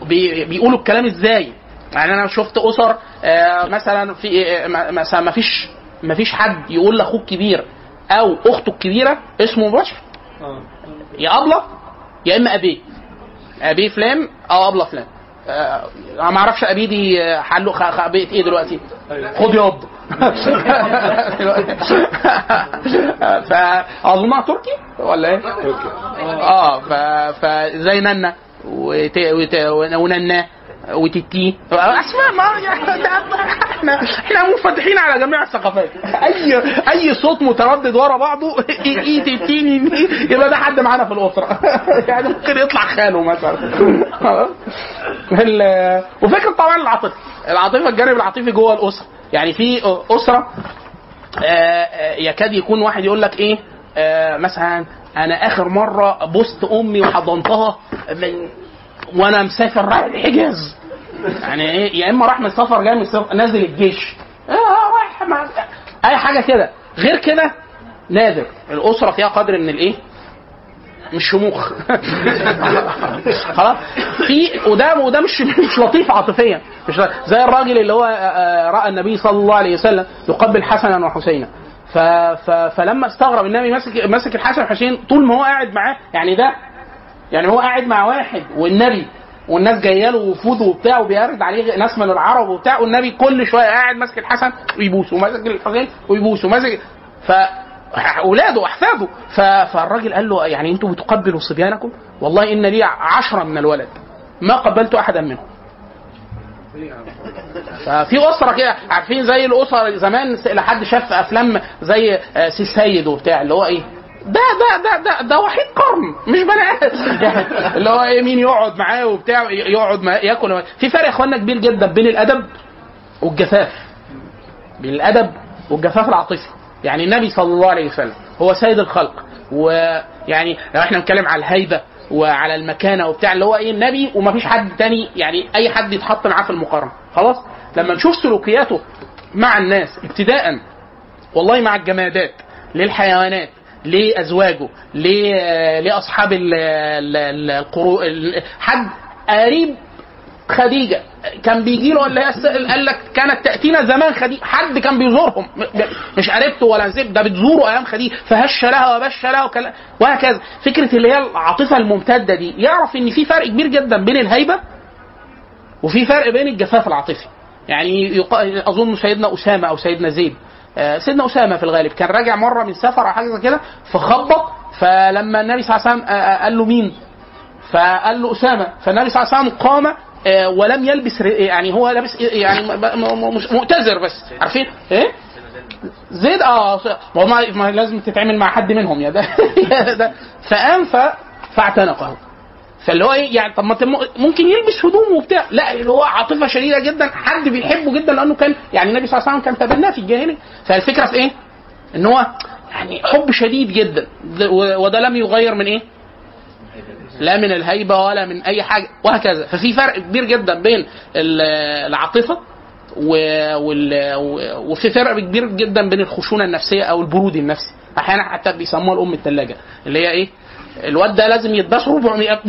بيقولوا الكلام ازاي. يعني انا شفت اسر مثلا في مثلا ما فيش حد يقول لاخوه الكبير او اخته الكبيره اسمه مباشر يا ابله يا اما ابي فلان او ابله فلان. انا ما اعرفش ابي دي حله بقت ايه دلوقتي خد يا ابله فاظنها تركي ولا ايه فزي ننا وننا وتتي اسماء ما احنا منفتحين على جميع الثقافات. اي صوت متردد ورا بعضه ايه تتيني يبقى ده حد معانا في الاسره يعني ممكن يطلع خانه مثلا. وفكره طبعا العاطفه الجانب العاطفي جوه الاسره. يعني في اسره يكاد يكون واحد يقول لك ايه مثلا انا اخر مره بوست امي وحضنتها من وانا مسافر رايح الحجاز. يعني ايه يا اما راح من السفر جاي من السفر نازل الجيش رايح مع اي حاجه كده غير كده نادر. الاسره فيها قدر من الايه مش شموخ خلاص في وده مش لطيف عاطفيا مش زي الراجل اللي هو راى النبي صلى الله عليه وسلم يقبل حسنا وحسينا فلما استغرب النبي ماسك الحسن والحسين طول ما هو قاعد معاه. يعني ده يعني هو قاعد مع واحد والنبي والناس جايه له وفود وبتاع وبيرد عليه ناس من العرب وبتاع والنبي كل شويه قاعد ماسك الحسن ويبوسه وماسك الحسين ويبوسه وماسك فاولاده واحفاده. فالراجل قال له يعني انتوا بتقبلوا صبيانكم والله ان لي 10 من الولد ما قبلت احدا منهم. ففي اسره كده عارفين زي الاسر زمان لحد شاف افلام زي سي السيد وبتاع اللي هو ايه ده وحيد قرن مش بنات يعني اللي هو ايه مين يقعد معاه وبتاع يقعد معاه ياكل. في فرق يا اخوانا كبير جدا بين الادب والجفاف بين الادب والجفاف العاطفي. يعني النبي صلى الله عليه وسلم هو سيد الخلق ويعني لو احنا بنتكلم على الهيبه وعلى المكانه وبتاع اللي هو ايه النبي ومفيش حد تاني يعني اي حد يتحط معاه في المقارنه خلاص. لما نشوف سلوكياته مع الناس ابتداء والله مع الجمادات للحيوانات لأزواجه لأصحاب القرون. حد قريب خديجة كان بيجي له قال لك كانت تأتينا زمان خديجة. حد كان بيزورهم مش قريبته ولا نسيب ده بتزوره أيام خديجة فهش لها وبش لها وهكذا. فكرة اللي هي العاطفة الممتدة دي يعرف إن في فرق كبير جدا بين الهيبة وفي فرق بين الجفاف العاطفي. يعني أظن سيدنا أسامة أو سيدنا زيد سيدنا أسامة في الغالب كان راجع مرة من سفر أو حاجة كده فخبط فلما النبي صلى الله عليه وسلم قال له مين فقال له أسامة فالنبي صلى الله عليه وسلم قام ولم يلبس يعني هو لابس يعني مؤتزر بس عارفين إيه زيد ما لازم تتعامل مع حد منهم يا ده يا ده. فقام فاعتنقه. فاللي هو ايه يعني، طب ما ممكن يلبس هدوم وبتاع، لا اللي هو عاطفه شديده جدا، حد بيحبه جدا لانه كان يعني النبي صلى الله عليه وسلم كان تبناه في الجاهليه. فالفكره في ايه؟ ان هو يعني حب شديد جدا، وده لم يغير من ايه؟ لا من الهيبه ولا من اي حاجه وهكذا. ففي فرق كبير جدا بين العاطفه وفي فرق كبير جدا بين الخشونه النفسيه او البرود النفسي، احيانا حتى بيسموها الام الثلاجه، اللي هي ايه؟ الواد ده لازم يتباس 400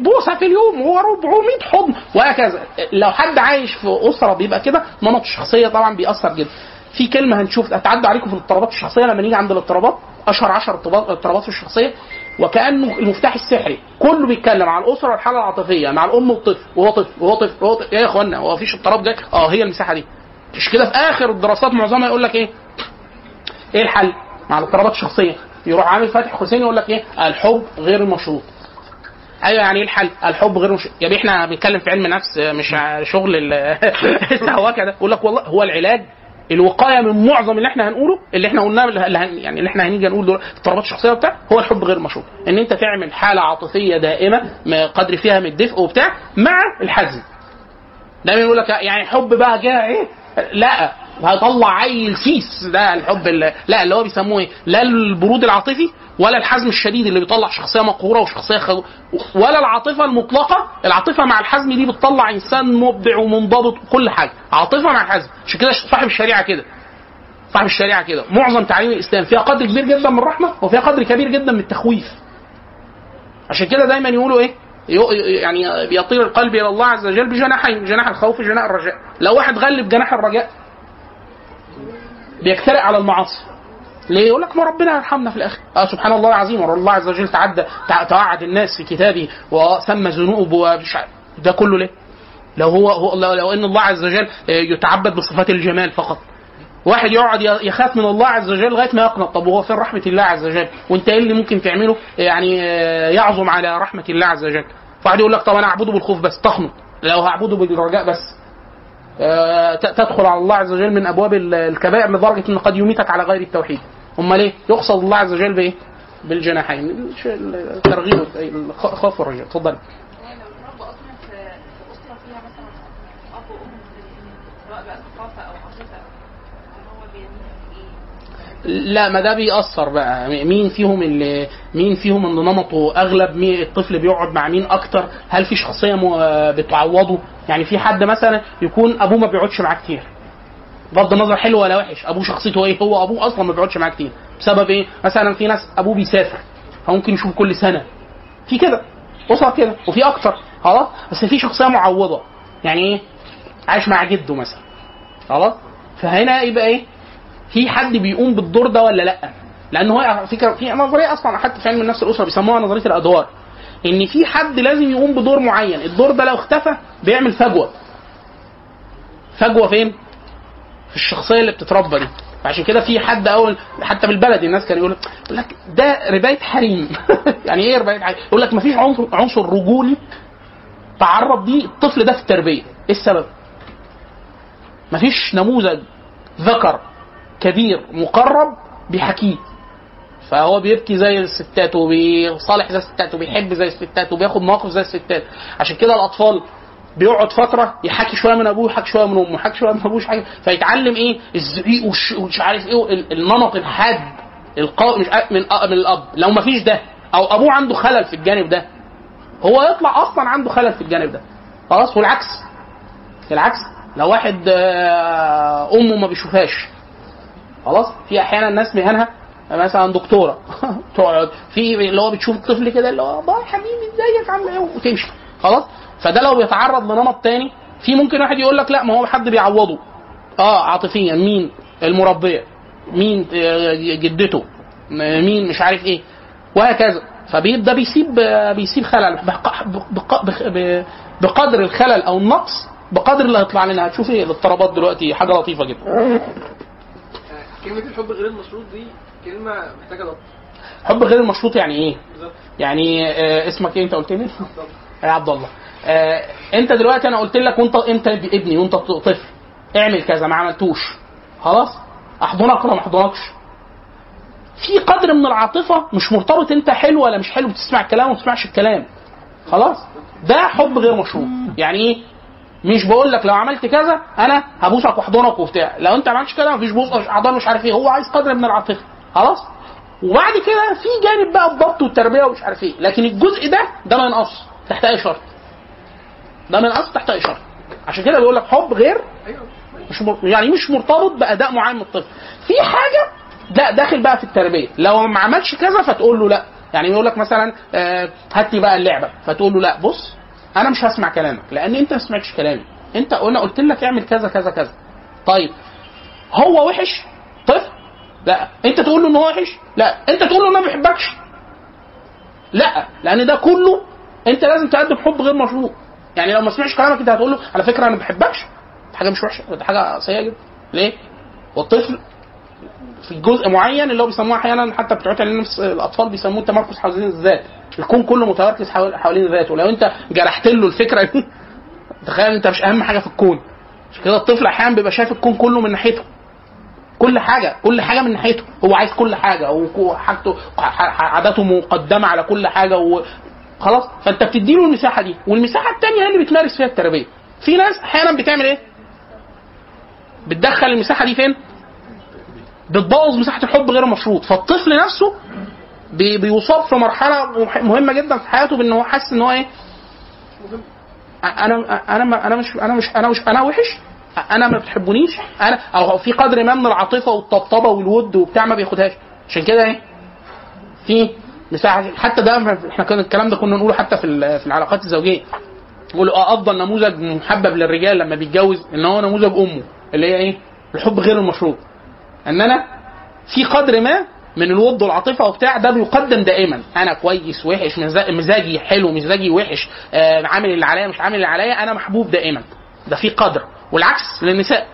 بوسه في اليوم، هو 400 حضن وهكذا. لو حد عايش في اسره بيبقى كده، نمط الشخصيه طبعا بيأثر جدا. في كلمه هنشوف هتعدي عليكم في الاضطرابات الشخصيه لما نيجي عند الاضطرابات، اشهر 10 اضطرابات في الشخصيه، وكانه المفتاح السحري، كله بيتكلم على الاسره والحاله العاطفيه مع الام والطفل، وهو طفل. ايه يا اخوانا، هو مفيش اضطراب جاي؟ هي المساحه دي. مش كده في اخر الدراسات معظمها يقول لك ايه الحل مع الاضطرابات الشخصيه؟ يروح عامل فتح حسين يقول لك ايه؟ الحب غير المشروط. ايوه يعني ايه الحل؟ الحب غير مشروط. يا بيه احنا بنتكلم في علم نفس مش شغل الهواكه ده. يقول لك والله هو العلاج الوقايه من معظم اللي احنا هنيجي نقول دول اضطرابات الشخصيه وبتاع، هو الحب غير مشروط، ان انت تعمل حاله عاطفيه دائمه قدر فيها من الدفء وبتاع مع الحزن. دايما يقول لك يعني الحب بقى جاي ايه؟ لا هطلع عيل سيس، ده الحب لا اللي هو بيسموه لا البرود العاطفي ولا الحزم الشديد اللي بيطلع شخصيه مقهوره وشخصيه ولا العاطفه المطلقه. العاطفه مع الحزم دي بتطلع انسان مبدع ومنضبط وكل حاجه، عاطفه مع الحزم. عشان كده صاحب الشريعه كده معظم تعاليم الاسلام فيها قدر كبير جدا من الرحمه وفيها قدر كبير جدا من التخويف. عشان كده دايما يقولوا ايه يعني بيطير القلب الى الله عز وجل بجناحين، جناح الخوف وجناح الرجاء. لو واحد غلب جناح الرجاء بيكترئ على المعاصي. ليه؟ يقول لك ما ربنا يرحمنا في الاخر. سبحان الله العظيم، والله عز وجل توعد الناس في كتابه وسمى ذنوب ده كله ليه؟ لو ان الله عز وجل يتعبد بصفات الجمال فقط. واحد يقعد يخاف من الله عز وجل لغايه ما يقنط، طب وهو فين رحمه الله عز وجل؟ وانت ايه اللي ممكن تعمله يعني يعظم على رحمه الله عز وجل؟ فواحد يقول لك طب انا اعبده بالخوف بس، تخنط. لو هعبده بالرجاء بس تدخل على الله عز وجل من ابواب الكبائر لدرجه ان قد يميتك على غير التوحيد. امال ايه؟ يقصد الله عز وجل بايه؟ بالجناحين، الترغيب الخوف والرجاء. اتفضل. لا ما ده بيأثر بقى، مين فيهم اللي نمطه اغلب، مين الطفل بيقعد مع مين اكتر، هل في شخصيه بتعوضه؟ يعني في حد مثلا يكون ابوه ما بيقعدش معاه كتير، بغض النظر حلو ولا وحش، ابوه شخصيته ايه، هو ابوه اصلا ما بيقعدش معاه كتير بسبب ايه؟ مثلا في ناس ابوه بيسافر فممكن يشوف كل سنه، في كده اسر كده وفي اكتر خلاص. بس في شخصيه معوضه، يعني ايه؟ عايش مع جده مثلا خلاص، فهنا يبقى ايه؟ في حد بيقوم بالدور ده ولا لا؟ لان هو فكره في نظريه اصلا حتى في علم النفس الاسره بيسموها نظريه الادوار، ان في حد لازم يقوم بدور معين، الدور ده لو اختفى بيعمل فجوه فين؟ في الشخصيه اللي بتتربى دي. فعشان كده في حد اول حتى بالبلد الناس كانوا يقول لك ده ربايه حريم. يعني ايه ربايه حريم؟ يقول لك ما فيش عنصر رجولي تعرض بيه الطفل ده في التربيه. ايه السبب؟ ما فيش نموذج ذكر كبير مقرب بيحكيه، فهو بيبكي زي الستات وبيصالح زي الستات وبيحب زي الستات وبياخد مواقف زي الستات. عشان كده الاطفال بيقعد فتره يحكي شويه من ابوه يحكي شويه من امه يحكي شويه من ابوه يحكي، فيتعلم ايه؟ الزعيق ومش عارف ايه، النمط الحاد القائم من الاب. لو ما فيش ده او ابوه عنده خلل في الجانب ده، هو يطلع اصلا عنده خلل في الجانب ده خلاص. والعكس لو واحد امه ما بيشوفهاش خلاص، في احيانا الناس مهنها مثلا دكتوره تقعد في اللي هو بتشوف الطفل كده اللي هو باي حبيبي ازيك عامل ايه وتمشي خلاص. فده لو بيتعرض لنمط تاني، في ممكن واحد يقول لك لا ما هو حد بيعوضه عاطفيا، مين المربيه، مين جدته، مين مش عارف ايه وهكذا. فبيبدا بيسيب خلل بقدر الخلل او النقص بقدر اللي هيطلع لنا. هتشوف ايه الاضطرابات دلوقتي حاجه لطيفه جدا. كلمة الحب غير المشروط دي كلمة محتاجة ضبط. حب غير المشروط يعني ايه؟ بالظبط. يعني اسمك ايه انت قلت لي؟ يا عبد الله. انت دلوقتي انا قلت لك وانت ابني وانت طفل اعمل كذا ما عملتوش خلاص، احضنك ولا ما احضنكش. في قدر من العاطفه مش مرتبط انت حلو ولا مش حلو، بتسمع الكلام وما تسمعش الكلام، خلاص ده حب غير مشروط. يعني ايه؟ مش بقول لك لو عملت كذا انا هبوسك واحضنك وبتاع، لو انت ما عملتش كده مفيش بوس احضان مش عارف ايه. هو عايز قدر من العاطفه خلاص، وبعد كده في جانب بقى الضبط والتربيه ومش عارف ايه، لكن الجزء ده ما ينقص تحت اي شرط، ده ما ينقص تحت اي شرط. عشان كده بيقول لك حب غير مش مرتبط باداء معين من الطفل. في حاجه لا داخل بقى في التربيه، لو ما عملش كذا فتقول له لا، يعني يقول لك مثلا هات لي بقى اللعبه، فتقول له لا بص انا مش هسمع كلامك لان انت ما سمعتش كلامي، انت انا قلت لك اعمل كذا كذا كذا. طيب هو وحش طفل؟ لا. انت تقول له ان هو وحش؟ لا. انت تقول له انا ما بحبكش؟ لا، لان ده كله انت لازم تقدم حب غير مشروط. يعني لو ما سمعش كلامك انت هتقول له على فكره انا ما بحبكش، حاجه مش وحشه، ده حاجه سيئه جدا. ليه؟ والطفل في جزء معين اللي هو بيسموه احيانا حتى بتوع علم النفس الاطفال بيسموه تمركز حوالين الذات، الكون كله متمركز حوالين ذاته، ولو انت جرحت له الفكره دي تخيل انت مش اهم حاجه في الكون. عشان كده الطفل احيانا بيبقى شايف الكون كله من ناحيته، كل حاجه من ناحيته، هو عايز كل حاجه وحاجته عاداته مقدمه على كل حاجه وخلاص. فانت بتديله المساحه دي، والمساحه الثانيه اللي بتمارس فيها التربيه. في ناس احيانا بتعمل ايه؟ بتدخل المساحه دي فين؟ بتبوظ مساحه الحب غير مشروط، فالطفل نفسه بيوصل في مرحله مهمه جدا في حياته بان هو حاسس ان هو ايه، انا وحش، انا ما بتحبونيش، انا او في قدر ما من العاطفه والطبطبه والود وبتاع ما بياخدهاش. عشان كده ايه في مساحه، حتى ده احنا كان الكلام ده كنا نقوله حتى في العلاقات الزوجيه، نقولوا افضل نموذج محبب للرجال لما بيتجوز ان هو نموذج امه، اللي هي ايه؟ الحب غير المشروط، ان انا في قدر ما من الود والعاطفه وبتاع ده بيقدم دائما، انا كويس وحش، مزاجي حلو مزاجي وحش، عامل اللي عليا مش عامل اللي عليا، انا محبوب دائما، ده في قدر. والعكس للنساء،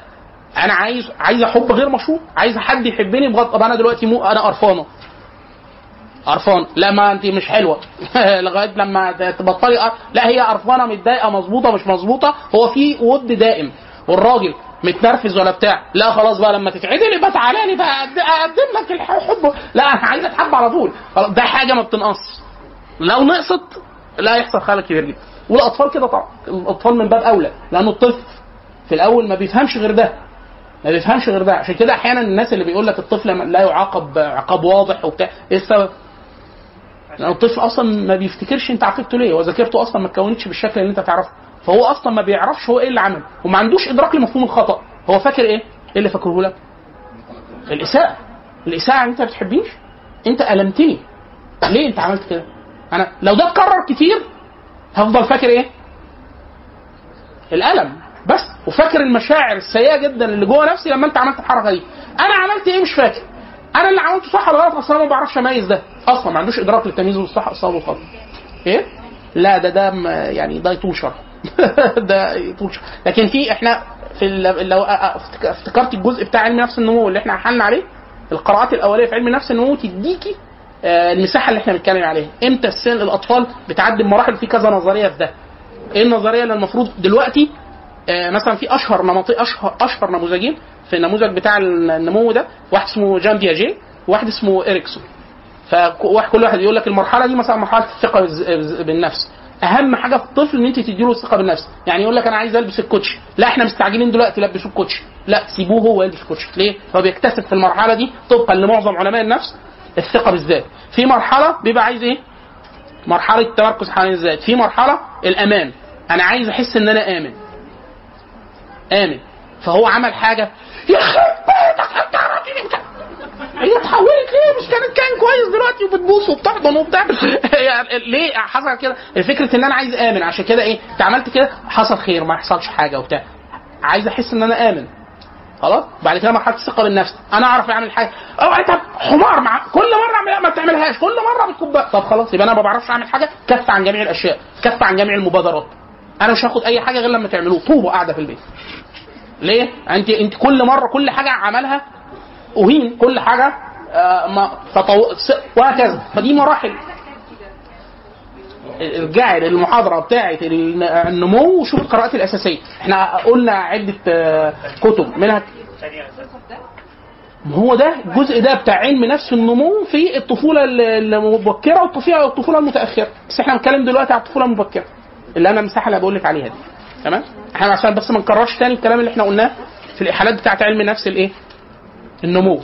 انا عايزه حب غير مشروط، عايزه حد يحبني بغض. طب انا دلوقتي انا قرفانه، لا ما انت مش حلوه لغايه لما تبطلي، لا هي قرفانه متضايقه، مظبوطه مش مظبوطه، هو في ود دائم. والراجل متنرفز ولا بتاع، لا خلاص بقى لما تتعدل يبقى تعالى لي بقى اقدم لك الحب، لا انا عايزه اتحب على طول. ده حاجه ما بتنقص، لو نقصت لا يحصل خلل كبير جدا. والاطفال كده طبعا، الاطفال من باب اولى، لان الطفل في الاول ما بيفهمش غير ده. عشان كده احيانا الناس اللي بيقول لك الطفل لا يعاقب عقاب واضح وبتاع، ايه السبب؟ لان الطفل اصلا ما بيفتكرش انت عاقبته ليه، وذاكرته اصلا ما اتكونتش بالشكل اللي انت تعرفه، فهو اصلا ما بيعرفش هو ايه اللي عمله، وما عندوش ادراك لمفهوم الخطا. هو فاكر ايه اللي فاكره لك؟ الاساءه انت ما بتحبنيش، انت المتني، ليه انت عملت كده؟ انا لو ده اتكرر كتير هفضل فاكر ايه؟ الالم بس، وفاكر المشاعر السيئه جدا اللي جوه نفسي لما انت عملت الحركه دي. انا عملت ايه مش فاكر، انا اللي عملته صح ولا غلط، اصلا ما بعرفش اميز، ده اصلا ما عندوش ادراك للتمييز بين الصح والصواب والخطا. ايه؟ لا ده يعني ده يطول شرح ده يطول شرح. لكن في احنا لو افتكرت الجزء بتاع علم نفس النمو اللي احنا حلنا عليه، القراءات الاوليه في علم نفس النمو تديكي المساحه اللي احنا بنتكلم عليها. امتى السن الاطفال بتعدي مراحل، في كذا نظريه في ده. ايه النظريه اللي المفروض دلوقتي مثلا في اشهر مناطق، اشهر نموذجين في النموذج بتاع النمو ده، واحد اسمه جان بياجيه وواحد اسمه إريكسون. فكل واحد يقول لك المرحله دي مثلا مرحله الثقه بالنفس، اهم حاجه في الطفل ان انت تديله الثقه بالنفس. يعني يقول لك انا عايز البس الكوتشي، لا احنا مستعجلين دلوقتي لبسوا الكوتشي، لا سيبوه هو يلبس الكوتشي. ليه؟ هو بيكتسب في المرحله دي طبقا لمعظم علماء النفس الثقه بالذات. في مرحله بيبقى عايز ايه؟ مرحله التمركز حوالين الذات. في مرحله الامان، انا عايز احس ان انا امن. فهو عمل حاجه يا خربتك انت عرفتني بتاع، هي اتحولت ليه؟ مش كان كويس دلوقتي وبتبوس وبتحضن وبتاع يعني ليه حصل كده؟ الفكره ان انا عايز امن، عشان كده ايه انت عملت كده، حصل خير ما حصلش حاجه وبتاع، عايز احس ان انا امن خلاص. بعد كده مرحله الثقه بالنفس، انا اعرف اعمل حاجه، او انت حمار مع كل مره اعملها ما بتعملهاش، كل مره بتكب، طب خلاص يبقى انا ما بعرفش اعمل حاجه، كف عن جميع الاشياء، كف عن جميع المبادرات، انا مش هاخد اي حاجه غير لما تعملوه، طوبه قاعده في البيت. ليه؟ انت كل مره كل حاجه عملها اهين، كل حاجه وهكذا. فدي مراحل. ارجعي للمحاضره بتاعه النمو وشوف القراءات الاساسيه، احنا قلنا عده كتب منها هو ده الجزء ده بتاع علم نفس النمو في الطفوله المبكره والطفوله المتاخره، بس احنا بنتكلم دلوقتي على الطفوله المبكره اللي انا المساحه اللي بقول لك عليها دي، تمام؟ احنا عشان بس ما نكررش تاني الكلام اللي احنا قلناه في الاحالات بتاعت علم نفس الايه؟ النمو،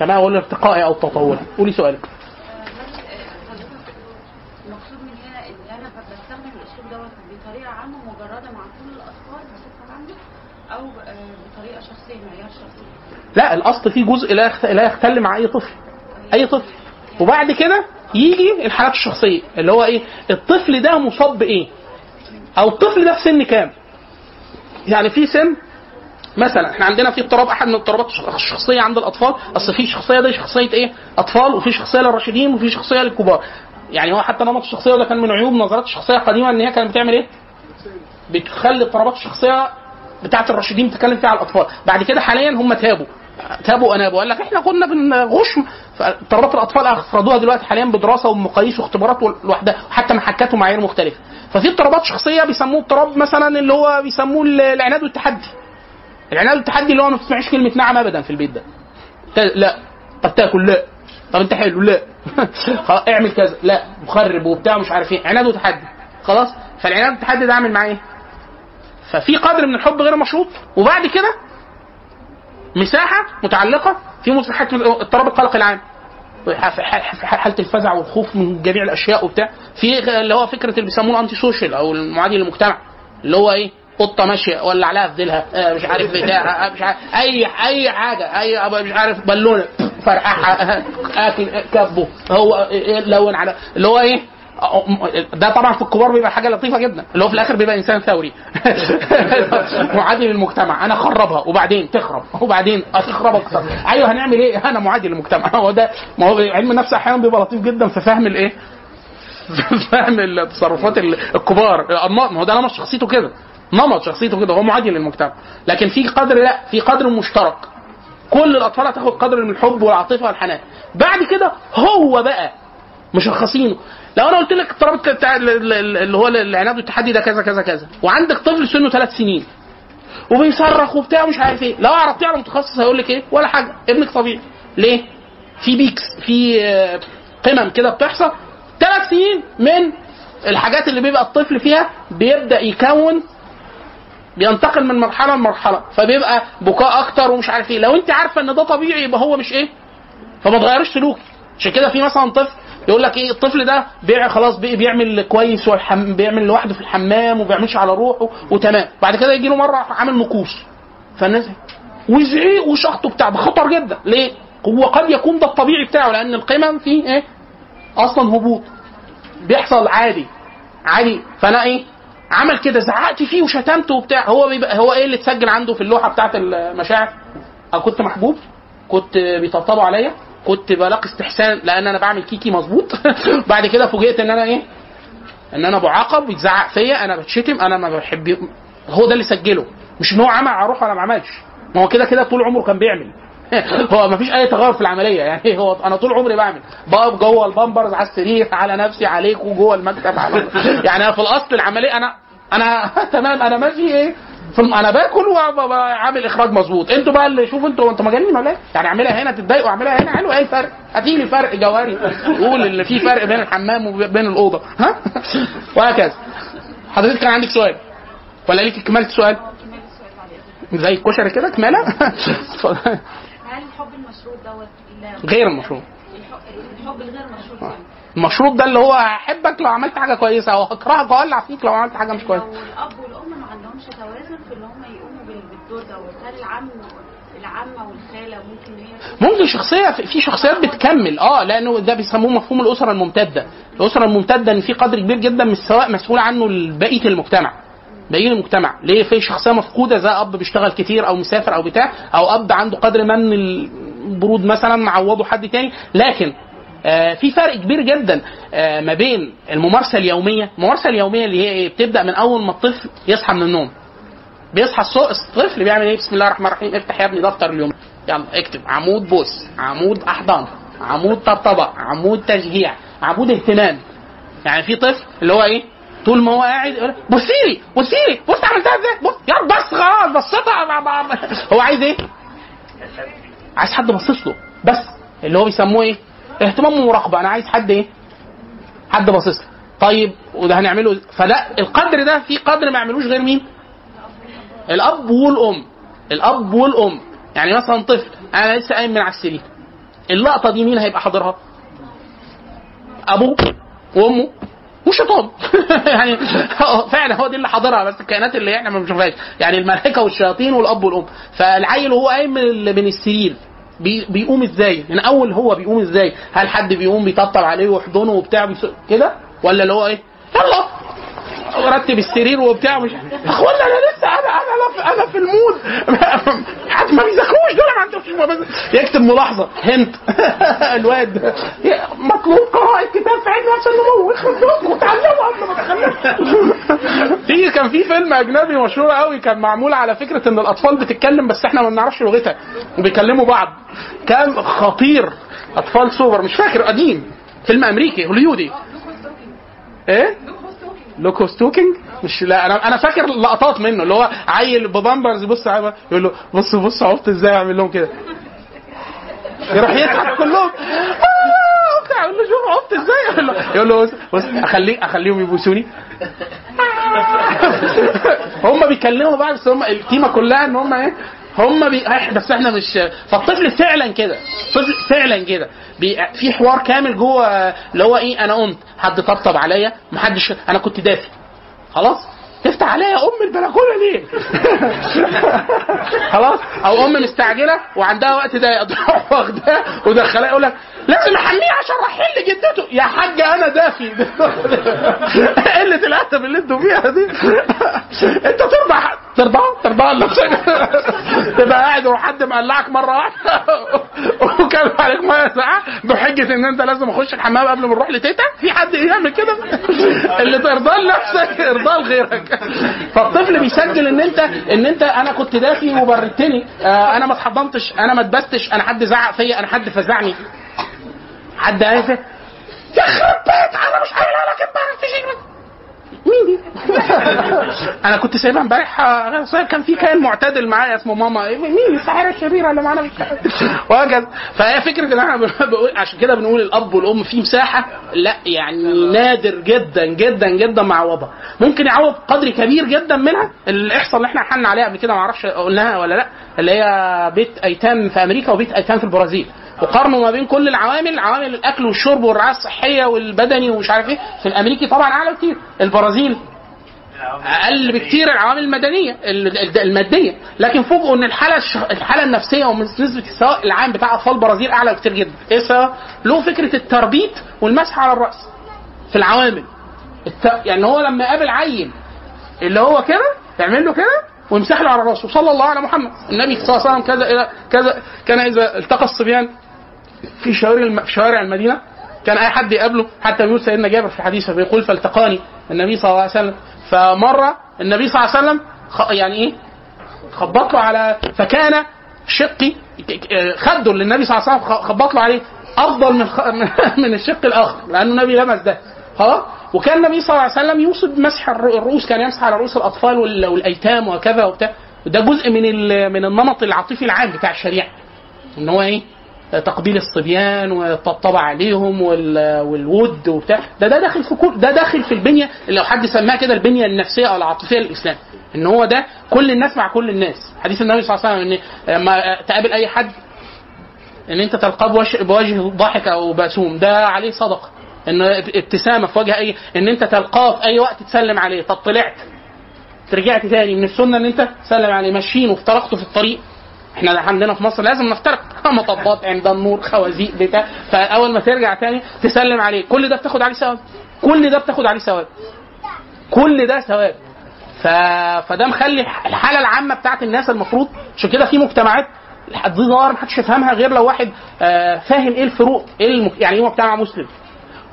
تمام؟ اقول ارتقائي او تطوري. قولي سؤالك. المقصود من هنا ان انا بستخدم الاسلوب دوت بطريقه عامه مجرده مع كل الاطفال بصفه عامه او بطريقه شخصيه معيار شخصي؟ لا، الاصل فيه جزء لا يختل مع اي طفل، اي طفل. وبعد كده يجي الحالات الشخصيه اللي هو ايه، الطفل ده مصاب بايه، او الطفل ده في سن كام. يعني في سن مثلا احنا عندنا في اضطراب، احد من اضطرابات الشخصيه عند الاطفال، اصل في شخصيه دي شخصيه ايه اطفال، وفي شخصيه للراشدين، وفي شخصيه للكبار. يعني هو حتى نمط الشخصيه ده كان من عيوب نظريات الشخصيه القديمه ان هي كانت بتعمل ايه، بتخلي اضطرابات الشخصيه بتاعه الراشدين بتتكلم فيها على الاطفال. بعد كده حاليا هم تابوا انابوا، قال لك احنا كنا بنغشم، فاضطرابات الاطفال اخرجوها دلوقتي حاليا بدراسه ومقاييس واختبارات لوحدها، وحتى محاكاته معايير مختلفه. ففي اضطرابات شخصيه بيسموه اضطراب مثلا اللي هو بيسموه العناد والتحدي. العناد والتحدي اللي هو ما بتسمعش كلمه نعم ابدا في البيت ده، لا طب تاكل، لا طب انت حلو، لا اعمل كذا، لا مخرب وبتاع مش عارف ايه، عناد وتحدي خلاص. فالعناد والتحدي ده عامل معاه ايه، ففي قدر من الحب غير مشروط. وبعد كده مساحه متعلقه في مساحات اضطراب القلق العام، في حاله الفزع والخوف من جميع الاشياء وبتاع، في اللي هو فكره اللي بيسموه انتي سوشيال او المعادي للمجتمع، اللي هو ايه، قطه ماشيه ولا عليها فديلها مش عارف بتاع مش عارف اي حاجه، اي مش عارف بالونه فرقعها اكل كبه هو لون على اللي هو ايه ده. طبعا في الكبار بيبقى حاجه لطيفه جدا، اللي هو في الاخر بيبقى انسان ثوري معادي للمجتمع، انا اخربها وبعدين تخرب وبعدين هتخرب اكتر، ايوه هنعمل ايه، انا معادي للمجتمع. هو ده، ما هو علم النفس احيانا بيبقى لطيف جدا في فهم الايه، فهم التصرفات الكبار، الانماط. ما هو ده نمط شخصيته كده هو معادي للمجتمع. لكن في قدر، لا في قدر مشترك، كل الاطفال هتاخد قدر من الحب والعاطفه والحنان. بعد كده هو بقى مشخصينه، لو انا قلت لك اضطراب اللي هو العناد والتحدي ده كذا كذا كذا، وعندك طفل سنه 3 سنين وبيصرخ وبتاع مش عارف ايه، لو اعرضتيه على متخصص هيقول لك ايه، ولا حاجه ابنك طبيعي. ليه؟ في بيكس، في قمم كده بتحصل. 3 سنين من الحاجات اللي بيبقى الطفل فيها بيبدا يكون، بينتقل من مرحله لمرحله، فبيبقى بكاء اكتر ومش عارف ايه. لو انت عارفه ان ده طبيعي يبقى هو مش ايه، فما تغيروش سلوكي. عشان كده في مثلا طفل يقول لك ايه، الطفل ده خلاص بيعمل كويس وبيعمل لوحده في الحمام وبيعملش على روحه وتمام، بعد كده يجي له مره عامل مكوس، فالناس وزعيق وشخطه بتاع ده خطر جدا. ليه؟ هو قد يكون ده الطبيعي بتاعه، لان القمم فيه ايه اصلا هبوط بيحصل عادي. فانا ايه عمل كده، زعقت فيه وشتمته وبتاع، هو بيبقى هو ايه اللي اتسجل عنده في اللوحه بتاعه المشاعر، انا كنت محبوب، كنت بيطبطبوا عليا، كنت بلاقي استحسان لان انا بعمل كيكي مظبوط بعد كده فوجئت ان انا ايه، ان انا بعاقب، بيتزعق فيا، انا بتشتم، انا ما بحب. هو ده اللي سجله، مش ان هو عمل على روحه ولا ما عملش، ما هو كده كده طول عمره كان بيعمل هو ما فيش اي تغير في العمليه. يعني هو انا طول عمري بعمل، بقف جوه البامبرز، على السرير، على نفسي، عليكم، جوه المكتب، على يعني انا في الاصل العمليه انا تمام، انا ماشي ايه، انا باكل وعامل اخراج مظبوط. انتوا بقى اللي شوفوا، انتوا مجانين ولا ايه؟ يعني اعملها هنا تتضايقوا، اعملها هنا حلو، ايه الفرق؟ هتيجي فرق جوهري، قول اللي في فرق بين الحمام وبين الاوضه، ها؟ وهكذا. حضرتك كان عندك سؤال ولا ليك كملت سؤال؟ زي الكشري كده كماله. هل الحب المشروط دوت غير المشروط؟ الحب الغير مشروط، المشروط ده اللي هو هحبك لو عملت حاجه كويسه، او هكرهك واولع فيك لو عملت حاجه مش كويسه. الاب والام ما عندهمش توازن في ان هم يقوموا بالدور دوت. هل العمه والخاله ممكن ممكن شخصيه، في شخصيات بتكمل، لانه ده بيسموه مفهوم الاسره الممتده. الاسره الممتده ان في قدر كبير جدا من السواء مسؤول عنه بقيه المجتمع، ليه؟ في شخصيه مفقوده، زي اب بيشتغل كتير او مسافر او بتاع، او اب عنده قدر من البرود مثلا معوضه حد تاني. لكن في فرق كبير جدا ما بين الممارسه اليوميه اللي هي بتبدا من اول ما الطفل يصحى من النوم. بيصحى الطفل بيعمل ايه؟ بسم الله الرحمن الرحيم، افتح يا ابني دفتر اليوم، يلا اكتب عمود بوس، عمود احضان، عمود طبطبه، عمود تشجيع، عمود اهتمام. يعني في طفل اللي هو ايه، طول ما هو قاعد بصيلي بص عملتها ازاي، بص يا بس خلاص بصيتها، هو عايز ايه؟ عايز حد باصص له، بس اللي هو بيسموه ايه؟ اهتمام ومراقبه. انا عايز حد ايه؟ حد باصص له. طيب وده هنعمله، فلا القدر ده في قدر ما يعملوش غير مين؟ الاب والام. الاب والام يعني مثلا طفل انا لسه قايم من على السرير، اللقطه دي مين هيبقى حاضرها؟ ابوه وامه وشيطان يعني فعلا هو دي اللي حاضرها، بس الكائنات اللي احنا ما بنشوفهاش يعني الملائكه والشياطين والاب والام. فالعيل وهو قايم من السرير بيقوم ازاي؟ من اول هو بيقوم ازاي؟ هل حد بيقوم بيطبطب عليه ويحضنه وبتاع كده، ولا اللي هو ايه يلا رتب السرير وبتاع مش اخوانا انا لسه انا في المود ما بيذاكروش دول، ما عندهمش يكتب ملاحظه هنت الواد مطلوب قراءه الكتاب في عينه عشان نمو يخرجوا وتعلموا قبل ما تخلصوا. في كان في فيلم اجنبي مشهور قوي كان معمول على فكره ان الاطفال بتتكلم بس احنا ما بنعرفش لغتها وبيكلموا بعض، كان خطير. اطفال سوبر مش فاكر قديم، فيلم امريكي هوليودي ايه لوكوستوكينج مش لا انا فاكر لقطات منه اللي هو عيل ببامبرز بص عيبه يقول له بص عبط ازاي اعمل لهم كده يروح يضحك كلهم اقول له شوف عبط ازاي يقول له بص اخليهم يبوسوني هم بيكلموا بعض بس هم القيمه كلها ان هم ايه هم بس احنا مش. فالطفل فعلا كده، طفل فعلا كده في حوار كامل جوه اللي هو ايه انا قمت حد طبطب عليا محدش انا كنت دافي خلاص تفتح عليا ام البلكونه ليه خلاص او ام مستعجله وعندها وقت ضيق تروح واخداه ودخلها يقول لك لازم احميه عشان رايحين لجدته يا حاج انا دافي قله الادب اللي انتوا فيها دي انت تربع نفسك تبقى قاعد وحد مقلعك مره واحده وكان عليك ميه ساعه بحجه ان انت لازم اخش الحمام قبل ما نروح لتيتا، في حد يعمل كده؟ اللي ترضى لنفسك ارضى لغيرك. فالطفل بيسجل ان انت انا كنت دافي وبردتني، انا ما اتحضنتش، انا ما اتبستش، انا حد زعق فيا، انا حد فزعني، حد قايفه يا خربت انا مش قايل لك امبارح تيجي مين دي؟ انا كنت سايبها امبارح صاير كان في كائن معتدل معايا اسمه ماما، مين الساحره الشريره اللي معانا وهكذا. فهي فكره ان احنا عشان كده بنقول الاب والام في مساحه لا يعني نادر جدا جدا جدا معوضها، ممكن يعوض قدر كبير جدا منها الاحصاء اللي احنا حلنا عليها قبل كده ما اعرفش قلناها ولا لا، اللي هي بيت ايتام في امريكا وبيت ايتام في البرازيل، وقارنوا ما بين كل العوامل، عوامل الاكل والشرب والرعايه الصحيه والبدني ومش عارف ايه، في الامريكي طبعا اعلى كتير، البرازيل اقل بكتير العوامل المدنيه الماديه، لكن فوجئوا ان الحاله النفسيه ونسبه السواء العام بتاع اطفال البرازيل اعلى كتير جدا. ايه سبب؟ له فكره التربيط والمسح على الراس في العوامل، يعني هو لما قابل عيل اللي هو كده يعمل له كده ويمسح له على راسه، صلى الله على محمد النبي صلى الله عليه وسلم كذا الى كذا، كان اذا التقى الصبيان في شوارع المدينه كان اي حد يقابله، حتى بيقول سيدنا جابر في الحديث بيقول فالتقاني النبي صلى الله عليه وسلم، فمره النبي صلى الله عليه وسلم يعني ايه خبط له على، فكان شقي خده للنبي صلى الله عليه وسلم خبط له عليه افضل من الشق الاخر لانه النبي لمس ده خلاص. وكان النبي صلى الله عليه وسلم يوصي بمسح الرؤوس، كان يمسح على رؤوس الاطفال والايتام وكذا وبتاع، وده جزء من النمط العاطفي العام بتاع الشريعه ان هو ايه تقبيل الصبيان والطبطبه عليهم والود وبتاع، ده داخل في كل ده، داخل في البنيه اللي لو حد سماها كده البنيه النفسيه او العاطفيه للاسلام، ان هو ده كل الناس مع كل الناس. حديث النبي صلى الله عليه وسلم ان لما تقابل اي حد ان انت تلقاه بوجه ضاحك او بسوم ده عليه صدقه، ان ابتسامه في وجه اي، ان انت تلقاه في اي وقت تسلم عليه، طب طلعت رجعت تاني من السنه ان انت تسلم عليه، ماشيين وافترقتوا في الطريق، احنا عندنا في مصر لازم نفترق، مطبات عند النور خوازيق بتاع، فاول ما ترجع تاني تسلم عليه، كل ده بتاخد عليه ثواب. فده مخلي الحاله العامه بتاعت الناس المفروض، عشان كده في مجتمعات دي ظاهر محدش يفهمها غير لو واحد فاهم ايه الفروق، ايه يعني ايه مجتمع مسلم،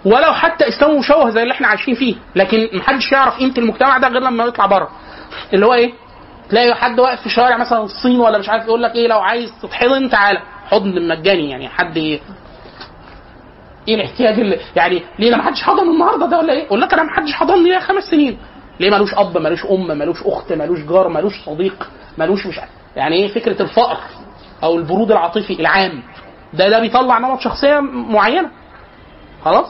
ولو حتى اسلامه مشوه زي اللي احنا عايشين فيه، لكن محدش يعرف قيمه المجتمع ده غير لما يطلع بره، اللي هو ايه تلاقي حد واقف في شارع مثلا الصين ولا مش عارف يقول لك ايه لو عايز تتحضن تعالى حضن مجاني، يعني حد ايه الاحتياج اللي يعني ليه انا ما حدش حضن النهارده ده ولا ايه؟ اقول لك انا ما حدش حضنني ليه 5 سنين، ليه؟ ملوش اب، ملوش ام، ملوش اخت، ملوش جار، ملوش صديق، ملوش مش يعني ايه فكره الفقر او البرود العاطفي العام ده بيطلع نمط شخصيه معينه خلاص.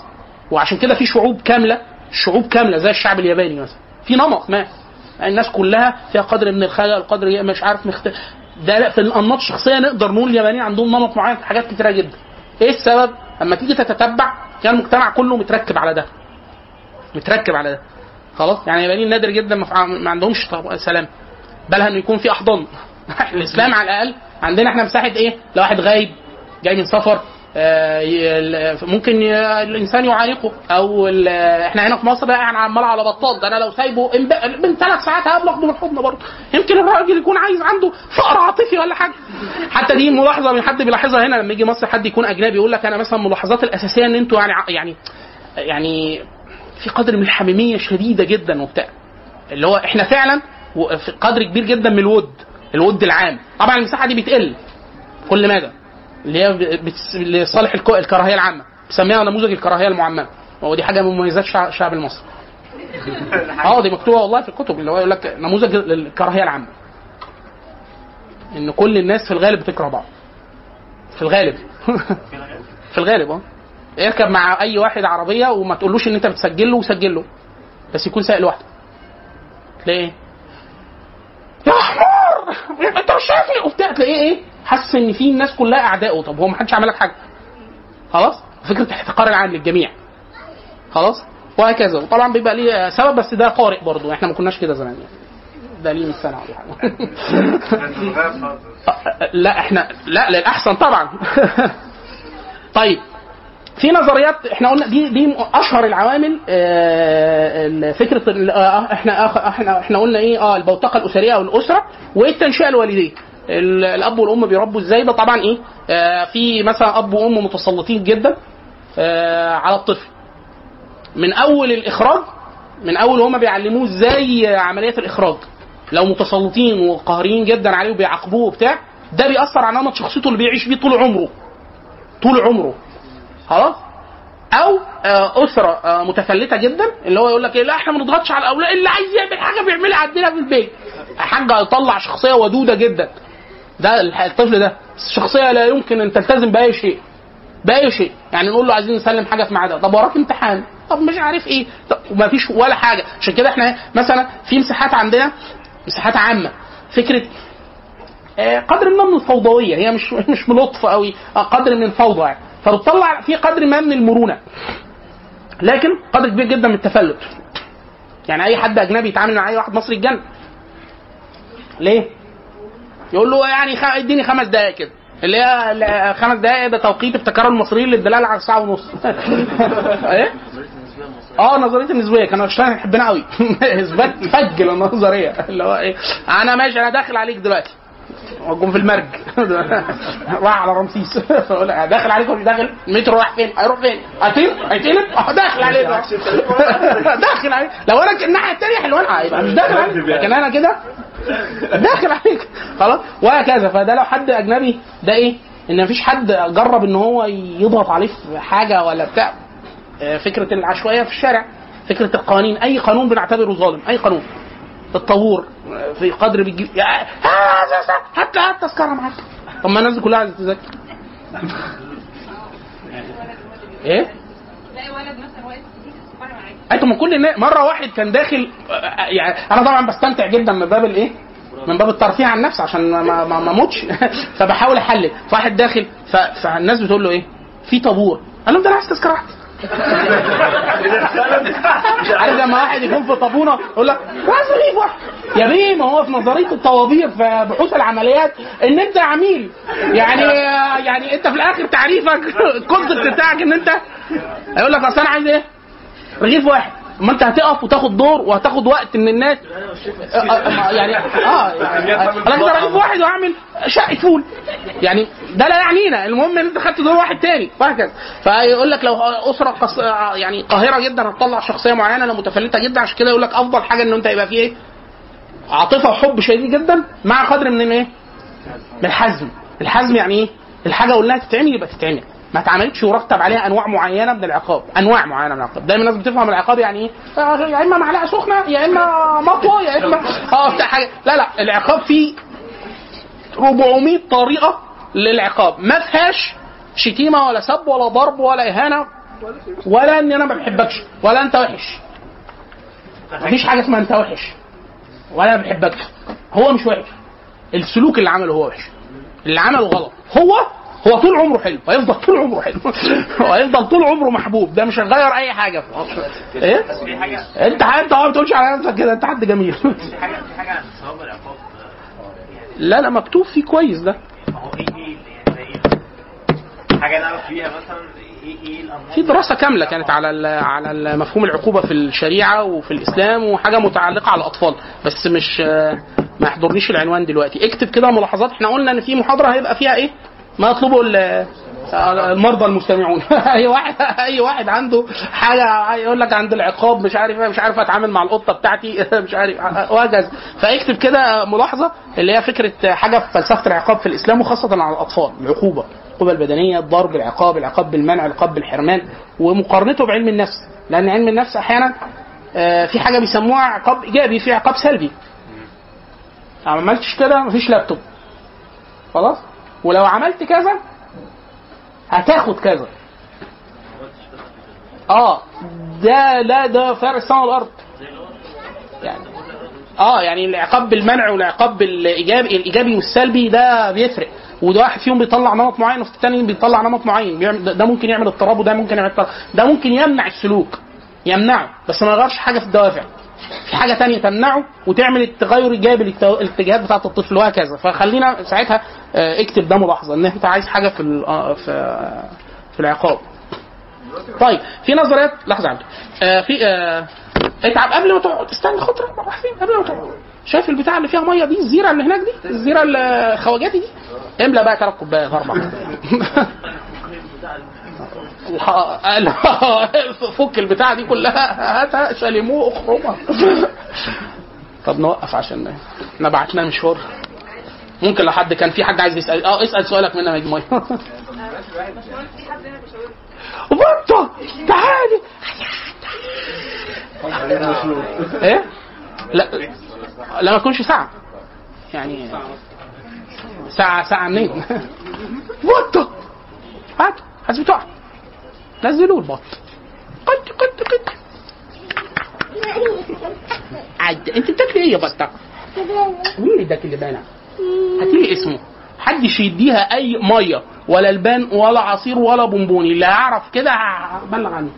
وعشان كده في شعوب كامله زي الشعب الياباني مثلا في نمط ما الناس كلها فيها قدر من الخجل قدر مش عارف ده لا في الانماط الشخصيه نقدر نقول اليابانيين عندهم نمط معين في حاجات كتيره جدا. ايه السبب؟ اما تيجي تتتبع كان المجتمع كله متركب على ده خلاص. يعني اليابانيين نادر جدا ما عندهمش سلام، بل انه يكون في احضان الاسلام على الاقل عندنا احنا مساحه ايه لو واحد غايب جاي من سفر ممكن الانسان يعانقه، او احنا هنا في مصر يعني عمال على بطال ده انا لو سايبه من 3 ساعات هبلغه بالحضن برضه. يمكن الراجل يكون عايز عنده فقر عاطفي ولا حاجه. حتى دي ملاحظه من حد بيلاحظها هنا لما يجي مصر حد يكون اجنبي يقول لك انا مثلا ملاحظات الاساسيه ان انتوا يعني في قدر من الحميميه شديده جدا وبتاع اللي هو احنا فعلا في قدر كبير جدا من الود العام. طبعا المساحه دي بتقل كل ما ده اللي هي لصالح الكراهيه العامه بسميها نموذج الكراهيه المعممه، وهو دي حاجه من مميزات الشعب المصري دي مكتوبه والله في الكتب اللي هو يقول لك نموذج الكراهيه العامه ان كل الناس في الغالب بتكره بعض في الغالب اركب مع اي واحد عربيه وما تقولوش ان انت بتسجل له وسجل له بس يكون سائل لوحده ليه يا حمار انت مش شايفني وبتاع تلاقيه ايه حاسس ان في الناس كلها اعدائه. طب هو ما حدش عمل لك حاجه خلاص. فكره الاحتقار العام للجميع خلاص وهكذا. وطبعا بيبقى ليه سبب بس ده قارئ برضو احنا ما كناش كده زمان ده ليه من سنه ولا حاجه لا احنا لا للاحسن طبعا طيب في نظريات احنا قلنا دي اشهر العوامل فكره احنا قلنا ايه البوتقه الاسريه والاسره والتنشئه الوالديه الاب والام بيربوا ازاي. ده طبعا ايه في مثلا اب وام متسلطين جدا على الطفل من اول الاخراج من اول هما بيعلموه ازاي عمليه الاخراج لو متسلطين وقهريين جدا عليه وبيعاقبوه بتاع ده بيأثر على نمط شخصيته اللي بيعيش بيه طول عمره خلاص. او اسره متفلته جدا اللي هو يقول لك لا احنا ما نضغطش على الاولاد اللي عايز يعمل حاجه بيعملها عندنا في البيت حاجه يطلع شخصيه ودوده جدا. ده الطفل ده شخصيه لا يمكن ان تلتزم باي شيء يعني نقول له عايزين نسلم حاجه في ميعادها طب وراك امتحان طب مش عارف ايه وما فيش ولا حاجه. عشان كده احنا مثلا في مساحات عندنا مساحات عامه فكره قدر ما من الفوضويه هي مش ملطف قوي قدر من الفوضى يعني. فبتطلع في قدر ما من المرونه لكن قدر كبير جدا من التفلت. يعني اي حد اجنبي يتعامل مع اي واحد مصري يتجنن ليه يقول له يعني اديني 5 دقائق كده اللي هي 5 دقائق ده توقيت ابتكار المصريين للدلال على 1.5 ساعة ايه نظريه النسبيه كانوا عشان يحبنا قوي اثبات فجل النظريه اللي هو ايه انا ماشي انا داخل عليك دلوقتي اقوم في المرج راح على رمسيس اقول داخل عليك ولا داخل متر رايح فين هيروح فين هيتقلب داخل عليك داخل عليك لو انا الناحيه الثانيه حلوانها هيبقى مش داخل عليك لكن انا كده داخل عليك خلاص وهكذا. فده لو حد اجنبي ده ايه ان مفيش حد جرب ان هو يضغط عليه في حاجه ولا بتاع فكره العشوائيه في الشارع فكره القوانين اي قانون بنعتبره ظالم اي قانون التطور في قدر بيجيب حتى التذكره معاك طب ما الناس دي كلها عايزه تذاكر ايه لا ولد مثلا واقف انتوا من كل مره واحد كان داخل يعني انا طبعا بستمتع جدا من باب الايه من باب الترفيه عن النفس عشان ما اموتش فبحاول احلل فواحد داخل فالناس بتقول له ايه في طابور قال لهم ده انا عايز تذكره عارف لما واحد يكون في طابونه يقول لك عايز اجيب واحد يا بيه ما هو في نظريه الطوابير في بحوث العمليات ان انت عميل يعني انت في الاخر تعريفك الكونسبت بتاعك ان انت هيقول لك اصل انا عايز ايه رغيف واحد ما انت هتقف وتاخد دور وهتاخد وقت من الناس يعني انا رغيف واحد وهعمل شقه فول يعني ده لا يعنينا المهم ان انت خدت دور واحد تاني وهكذا. فيقول لك لو اسره يعني قاهره جدا هتطلع شخصيه معينه لو متفلته جدا عشان كده يقول لك افضل حاجه ان انت يبقى فيه عاطفه وحب شديد جدا مع قدر من ايه من الحزم يعني ايه الحاجه قلناها تتعمل يبقى تتعمل ما اتعملتش ورتب عليها انواع معينه من العقاب. دايما الناس بتفهم العقاب يعني ايه يا اما معلقه سخنه يا اما مطوه يا اما حاجه لا العقاب فيه 400 طريقه للعقاب، ما فيهاش شتيمه ولا سب ولا ضرب ولا اهانه ولا ان انا ما بحبكش ولا انت وحش. مفيش حاجه اسمها انت وحش ولا انا بحبكش. هو مش وحش، السلوك اللي عمله هو وحش، اللي عمله غلط. هو طول عمره حلو، هيفضل طول عمره حلو، هيفضل طول عمره محبوب، ده مش هيغير اي حاجه. ايه انت ما بتقولش على نفسك كده انت حد جميل. في حاجه ثواب العقاب لا مكتوب فيه كويس. ده حاجه نعرف فيها مثلا في دراسه كامله كانت على مفهوم العقوبه في الشريعه وفي الاسلام، وحاجه متعلقه على الاطفال، بس مش ما يحضرنيش العنوان دلوقتي. اكتب كده ملاحظات، احنا قلنا ان في محاضره هيبقى فيها ايه ما يطلبه المرضى المستمعون. اي واحد عنده حاجه يقول لك عند العقاب مش عارف اتعامل مع القطه بتاعتي مش عارف وهكذا. فاكتب كده ملاحظه اللي هي فكره حاجه في فلسفه العقاب في الاسلام، وخاصه على الاطفال. العقوبه البدنيه، الضرب، العقاب بالمنع، العقاب بالحرمان، ومقارنته بعلم النفس، لان علم النفس احيانا في حاجه بيسموها عقاب ايجابي، في عقاب سلبي. ما عملتش كده مفيش لابتوب خلاص، ولو عملت كذا هتاخد كذا. ده لا ده فرق السماء والارض يعني. يعني العقاب بالمنع والعقاب الايجابي والسلبي ده بيفرق، وده واحد فيهم بيطلع نمط معين والثاني بيطلع نمط معين. ده ممكن يعمل اضطراب، وده ممكن يعمل اضطراب. ده ممكن يمنع السلوك، يمنعه بس ما يغيرش حاجه في الدوافع. في حاجه تانية تمنعه وتعمل التغير ايجابي للاتجاهات بتاعه الطفل وهكذا. فخلينا ساعتها اكتب ده ملاحظه ان انت عايز حاجه في العقاب. طيب في نظريات، لحظه عندي في اتعب قبل ما تقعد، استنى خطره رايحين قبل ما تقعد. شايف البتاع اللي فيها ميه دي، الزيره اللي هناك دي، الزيره الخواجاتي دي، املى بقى 3 كوبايات 4 فك البتاع دي كلها، هاتها سلموه اخرمها. طب نوقف عشان احنا بعتنا مشوار. ممكن لو حد كان في حد عايز يسال اسال سؤالك مننا يا جماعه. بطه تعالي ايه، لا ما تكونش ساعه، يعني ساعه منين بطه؟ هاتوا هتبتوع نزلوا البط. قد عد انت بتاكل ايه يا بطه؟ مين ده اللي بانع؟ هتيجي اسمه محدش يديها اي ميه ولا لبان ولا عصير ولا بونبوني. اللي هيعرف كده بلغ عنه.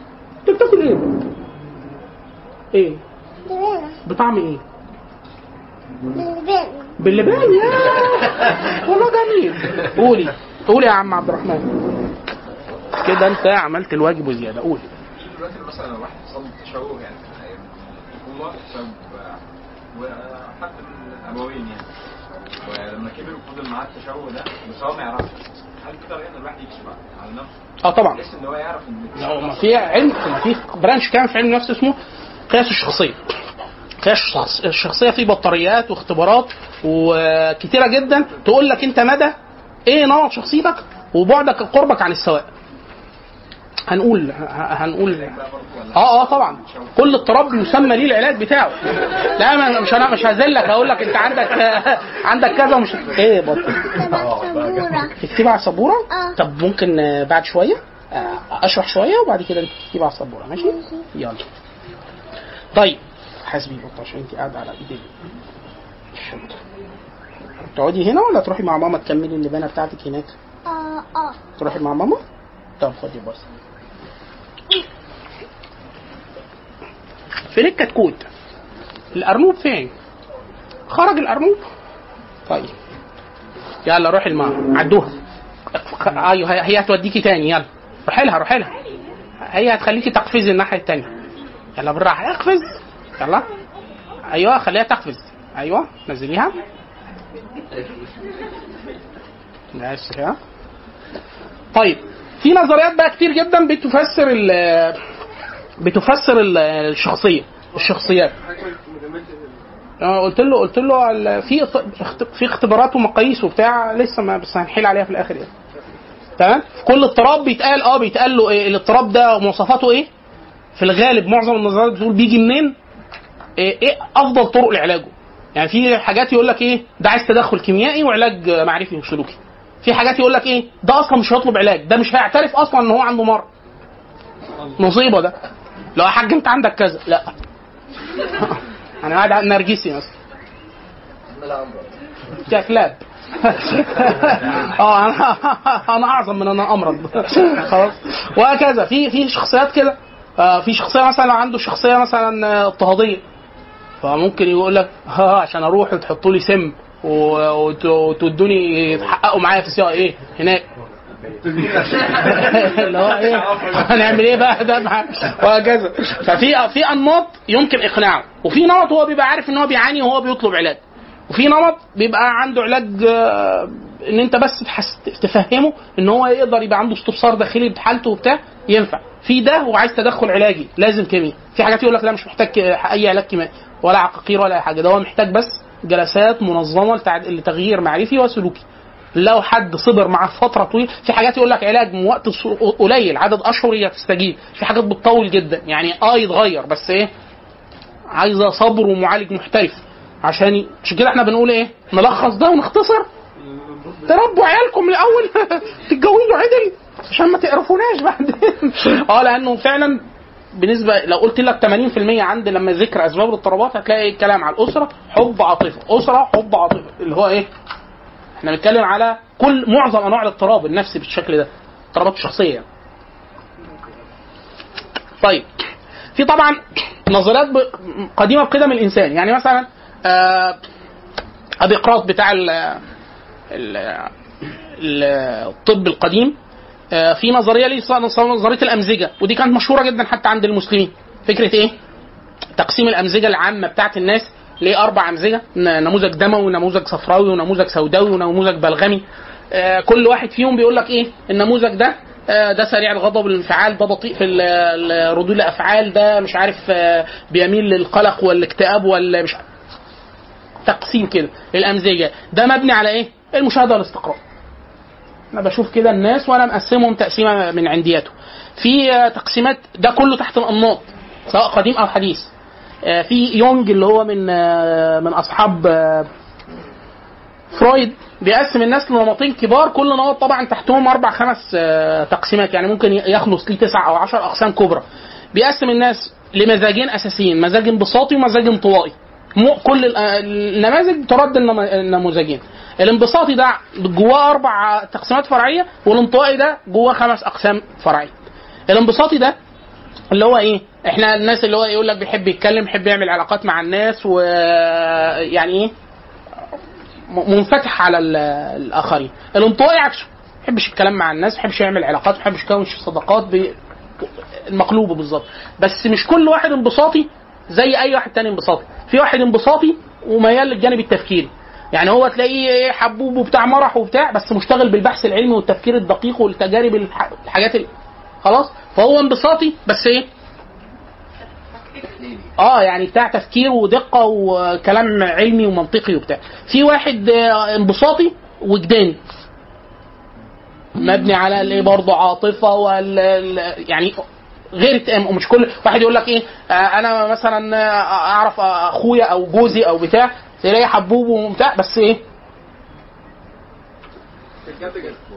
انت بتاكل ايه بطعم ايه؟ باللبان. يا والله جميل. قولي يا عم عبد الرحمن كده انت عملت الواجب وزياده. قول دلوقتي مثلا واحد حصل تشوه يعني والله بسبب وحتى من ابوين يعني، ولما كبر وفضل معاه التشوه ده بس هو ما يعرفش، هل كده يعني الواحد يكشف على نفسه؟ طبعا، بس ان هو يعرف ان في علم، في برانش كان في علم النفس اسمه قياس الشخصيه. قياس الشخصيه فيه بطاريات واختبارات وكتيره جدا تقول لك انت مدى ايه نوع شخصيتك وبعدك قربك عن السواء. هنقول طبعا كل اضطراب يسمى ليه العلاج بتاعه. لا انا مش هذلك، هقول لك انت عندك كذا ومش ايه بطل تكتب على سبوره. طب ممكن بعد شويه اشرح شويه وبعد كده تكتب على سبوره، ماشي؟ يلا طيب حاسبي بطل عشان انت قاعده على ايدي. تقعدي هنا ولا تروحي مع ماما تكملي اللبانه بتاعتك هناك؟ تروحي مع ماما. طب خدي بص في الكتكوت. الارنوب فين؟ خرج الارنوب. طيب يلا روحي الماء عدوها. ايوه هي هتوديكي تاني. يلا روحي لها، هي هتخليكي تقفزي الناحيه التانيه. يلا بالراحه اقفز. يلا ايوه خليها تقفز. ايوه نزليها. ماشي. طيب في نظريات بقى كتير جدا بتفسر الشخصيات. قلت له في اختبارات ومقاييس وبتاع لسه ما، بس هنحيل عليها في الاخر. تمام. كل اضطراب بيتقال له ايه الاضطراب ده، مواصفاته ايه. في الغالب معظم النظريات بتقول بيجي منين، ايه افضل طرق لعلاجه. يعني في حاجات يقول لك ايه ده عايز تدخل كيميائي وعلاج معرفي وسلوكي. في حاجات يقول لك ايه ده اصلا مش هيطلب علاج، ده مش هيعترف اصلا ان هو عنده مرض، مصيبه ده. لو يا حاج انت عندك كذا، لا انا قاعد نرجسي اصلا يا كلاب انا اعظم من انا امرض خلاص. وهكذا في شخصيات كده، في شخصيه مثلا عنده شخصيه مثلا اضطهاديه، فممكن يقول لك عشان اروح وتحطوا لي سم وتدوني تحققوا معايا في سياق ايه هناك اللي هو ايه هنعمل ايه بقى ده معاك. وهكذا ففي انماط يمكن اقناعه، وفي نمط هو بيبقى عارف ان هو بيعاني وهو بيطلب علاج، وفي نمط بيبقى عنده علاج ان انت بس تفهمه ان هو يقدر يبقى عنده استبصار داخلي بحالته وبتاع ينفع في ده، وعايز تدخل علاجي لازم كيمياء. في حاجات يقول لك لا مش محتاج اي علاج كيميائي ولا عقاقير ولا حاجه، ده هو محتاج بس جلسات منظمه لتغيير معرفي وسلوكي. لو حد صبر مع فتره طويله، في حاجات يقول لك علاج من وقت قليل عدد اشهر هي تستجيب، في حاجات بتطول جدا يعني يتغير بس ايه عايزه صبر ومعالج محترف. عشان كده احنا بنقول ايه نلخص ده ونختصر، تربوا عيالكم الاول تتجوزوا عدل عشان ما تقرفوناش بعدين لانه فعلا بالنسبه لو قلت لك 80% عند لما ذكر اسباب الاضطرابات هتلاقي الكلام على الاسره، حب، عاطفه، اسره، حب، عاطفه، اللي هو ايه احنا بنتكلم على كل معظم انواع الاضطراب النفسي بالشكل ده، اضطرابات شخصيه يعني. طيب في طبعا نظريات قديمه بقدم الانسان، يعني مثلا أبقراط بتاع الطب القديم، في نظريه ليه نظريه الامزجه، ودي كانت مشهوره جدا حتى عند المسلمين. فكره ايه تقسيم الامزجه العامه بتاعه الناس ل4 امزجه، نموذج دموي ونموذج صفراوي ونموذج سوداوي ونموذج بلغمي. كل واحد فيهم بيقول لك ايه النموذج ده سريع الغضب والانفعال، ده بطيء في الردود الافعال، ده مش عارف بيميل للقلق والاكتئاب ولا مش عارف. تقسيم كده للامزجه ده مبني على ايه المشاهده والاستقراء، انا بشوف كده الناس وانا مقسمهم تقسيمه من عندياته. في تقسيمات ده كله تحت الانماط سواء قديم او حديث. في يونج اللي هو من اصحاب فرويد بيقسم الناس لنمطين كبار، كل نمط طبعا تحتهم 4-5 تقسيمات، يعني ممكن يخلص ليه 9 أو 10 اقسام كبرى. بيقسم الناس لمزاجين اساسيين، مزاج انبساطي ومزاج انطوائي. كل النماذج ترد النموذجين. الانبساطي ده جواه 4 تقسيمات فرعيه، والانطوائي ده جواه 5 اقسام فرعيه. الانبساطي ده اللي هو ايه احنا الناس اللي هو يقول لك بيحب يتكلم، بيحب يعمل علاقات مع الناس، ويعني ايه منفتح على الاخرين. الانطوائي عكسه، ما بيحبش الكلام مع الناس، ما بيحبش يعمل علاقات، ما بيحبش يكون صداقات، المقلوبه بالظبط. بس مش كل واحد انبساطي زي اي واحد تاني انبساطي. في واحد انبساطي وميال للجانب التفكيري، يعني هو تلاقيه حبوب وبتاع مرح وبتاع، بس مشتغل بالبحث العلمي والتفكير الدقيق والتجارب الحاجات خلاص. فهو انبساطي بس ايه يعني بتاع تفكير ودقه وكلام علمي ومنطقي وبتاع. في واحد انبساطي وجداني مبني على الايه برضه عاطفه يعني غير مش كل واحد يقول لك ايه انا مثلا اعرف اخويا او جوزي او بتاع تلاقي حبوب وممتع، بس ايه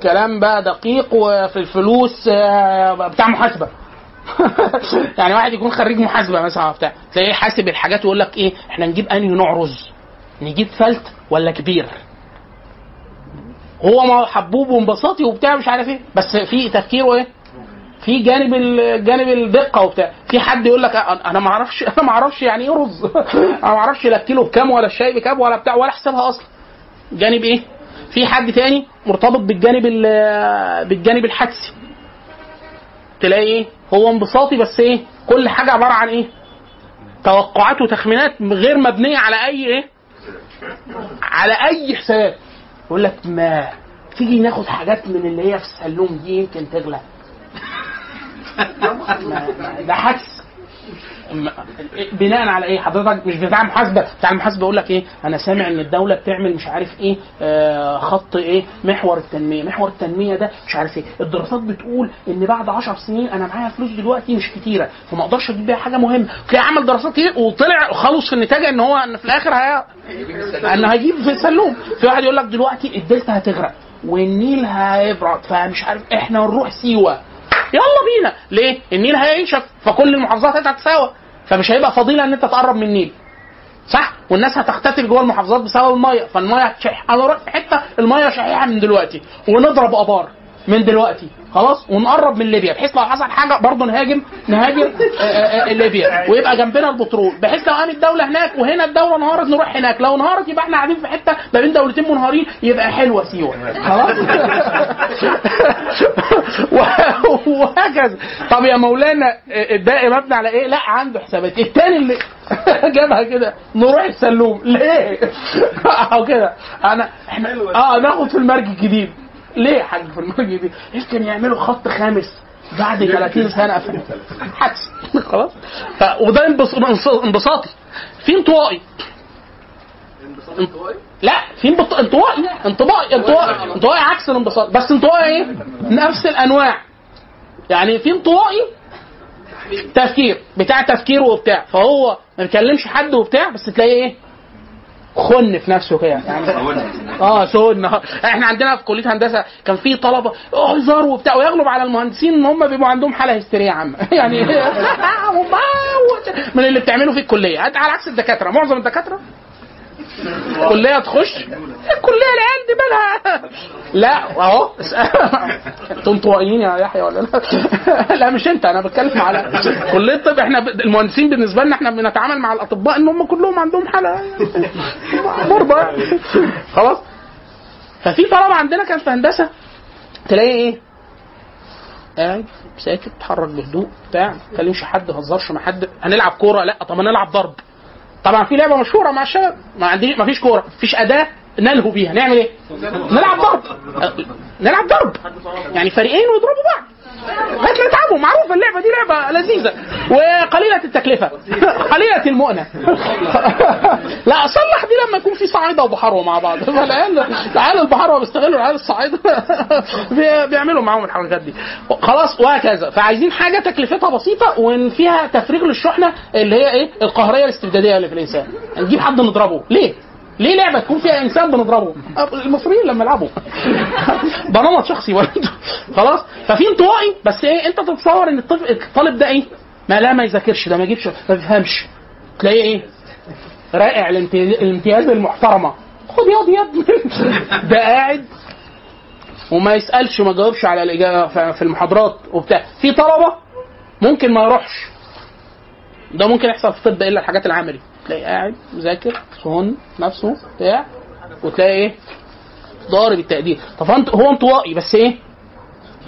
كلام بقى دقيق وفي الفلوس بتاع محاسبه يعني واحد يكون خريج محاسبه مثلا بتاع تلاقيه حاسب الحاجات ويقول لك ايه احنا نجيب نعرز نجيب فلت ولا كبير. هو ما حبوب وانبساطي وبتاع مش عارف ايه، بس في تفكيره ايه في جانب الدقه وبتاع. في حد يقول لك انا ما اعرفش يعني ايه رز انا ما اعرفش لا الكيلو بكام ولا الشاي بكام ولا بتاع ولا حسابها اصلا، جانب ايه. في حد تاني مرتبط بالجانب الحدسي، تلاقي ايه هو انبساطي بس ايه كل حاجه عباره عن ايه توقعات وتخمينات غير مبنيه على اي ايه على اي حساب. يقول لك ما تيجي ناخد حاجات من اللي هي في السلوم دي يمكن تغلى ده حدس بناء على ايه حضرتك مش بتاع محاسبه. بتاع المحاسبه يقول لك ايه انا سامع ان الدوله بتعمل مش عارف ايه خط ايه محور التنميه، محور التنميه ده مش عارف ايه الدراسات بتقول ان بعد 10 سنين انا معايا فلوس دلوقتي مش كتيره فما اقدرش اجيب بيها حاجه مهمه. كان عمل دراسات ايه وطلع خلص في النتيجه ان هو في الاخر هيجيب في السلوم. في واحد يقول لك دلوقتي الدلتا هتغرق والنيل هيبرد فمش عارف احنا نروح سيوه يلا بينا. ليه؟ النيل هينشف فكل المحافظات هتتساوى فمش هيبقى فضيله ان انت تقرب من النيل صح، والناس هتختتل جوه المحافظات بسبب الميه، فالميه هتشح. انا رايح في حته الميه شحيحه من دلوقتي ونضرب ابار من دلوقتي خلاص ونقرب من ليبيا بحيث لو حصل حاجه برضه نهاجم ليبيا ويبقى جنبنا البترول، بحيث لو قامت الدوله هناك وهنا الدوله انهارت نروح هناك، لو انهارت يبقى احنا قاعدين في حته ما بين دولتين منهارين يبقى حلوه سيوه خلاص وهكذا. طب يا مولانا الداقي مبني على ايه؟ لا عنده حسابات. الثاني اللي جابها كده نروح السلوم ليه او كده انا احنا ناخد في المرج الجديد ليه يا حاج؟ في المرج دي يمكن يعملوا خط خامس بعد 30 سنه حدث خلاص. وده انبساطي في انطوائي لا في انطوائي عكس الانبساط، بس انطوائي ايه؟ نفس الانواع يعني. في انطوائي تفكير بتاع تفكير وبتاع، فهو ما بيكلمش حد وبتاع، بس تلاقيه ايه؟ خن في نفسه كده يعني سون. احنا عندنا في كليه هندسه كان في طلبه هزار وبتاع، ويغلب على المهندسين ان هم بيبقوا عندهم حاله هستيريه عامه يعني من اللي بتعمله في الكليه، على عكس الدكاتره. معظم الدكاتره كليه تخش الكليه العيال دي بالها لا اهو انتوا انطوائيين يا يحيى ولا لا؟ لا مش انت، انا بتكلم على كليه الطب. احنا المهندسين بالنسبه لنا احنا بنتعامل مع الاطباء ان هم كلهم عندهم حاله مرضى خلاص. ففي طلبه عندنا كان في هندسه تلاقي ايه؟ قاعد ساكت، اتحرك بهدوء بتاع، ما تكلمش حد، ما تهزرش مع حد. هنلعب كوره؟ لا. طب هنلعب ضرب؟ طبعا في لعبه مشهوره مع الشباب، ما عنديش، ما فيش كوره، مفيش اداه نلهو بيها، نعمل ايه؟ نلعب ضرب. نلعب ضرب يعني فريقين ويضربوا بعض هتلاقوا يتعبوا. معروفه اللعبه دي، لعبه لذيذه وقليله التكلفه قليله المؤنه لا صلح دي لما يكون في صعيده وبحاره مع بعض، تعال البحاره بيستغلوا العيال الصعيده بيعملوا معاهم الحركات دي خلاص وهكذا. فعايزين حاجه تكلفتها بسيطه وان فيها تفريغ للشحنه اللي هي ايه؟ القهريه الاستبداديه اللي في الانسان. نجيب حد نضربه ليه؟ ليه لعبه تكون فيها انسان بنضربه؟ المصريين لما يلعبوا ده نمط شخصي برضه خلاص. ففي انطوائي بس ايه؟ انت تتصور ان الطالب ده ايه؟ ما لا ما يذاكرش، ده ما يجيبش، ما بيفهمش. تلاقيه ايه؟ رائع الامتياز المحترمه، خد ياض يا ابني ده قاعد وما يسالش وما يجاوبش على الاجابه في المحاضرات وبتاع. في طلبه ممكن ما يروحش، ده ممكن يحصل في الطب الا الحاجات العمليه، تلاقي قاعد مذاكر صهون نفسه بتاع، وتلاقي ايه؟ ضارب التقدير. طب هو انطوائي بس ايه؟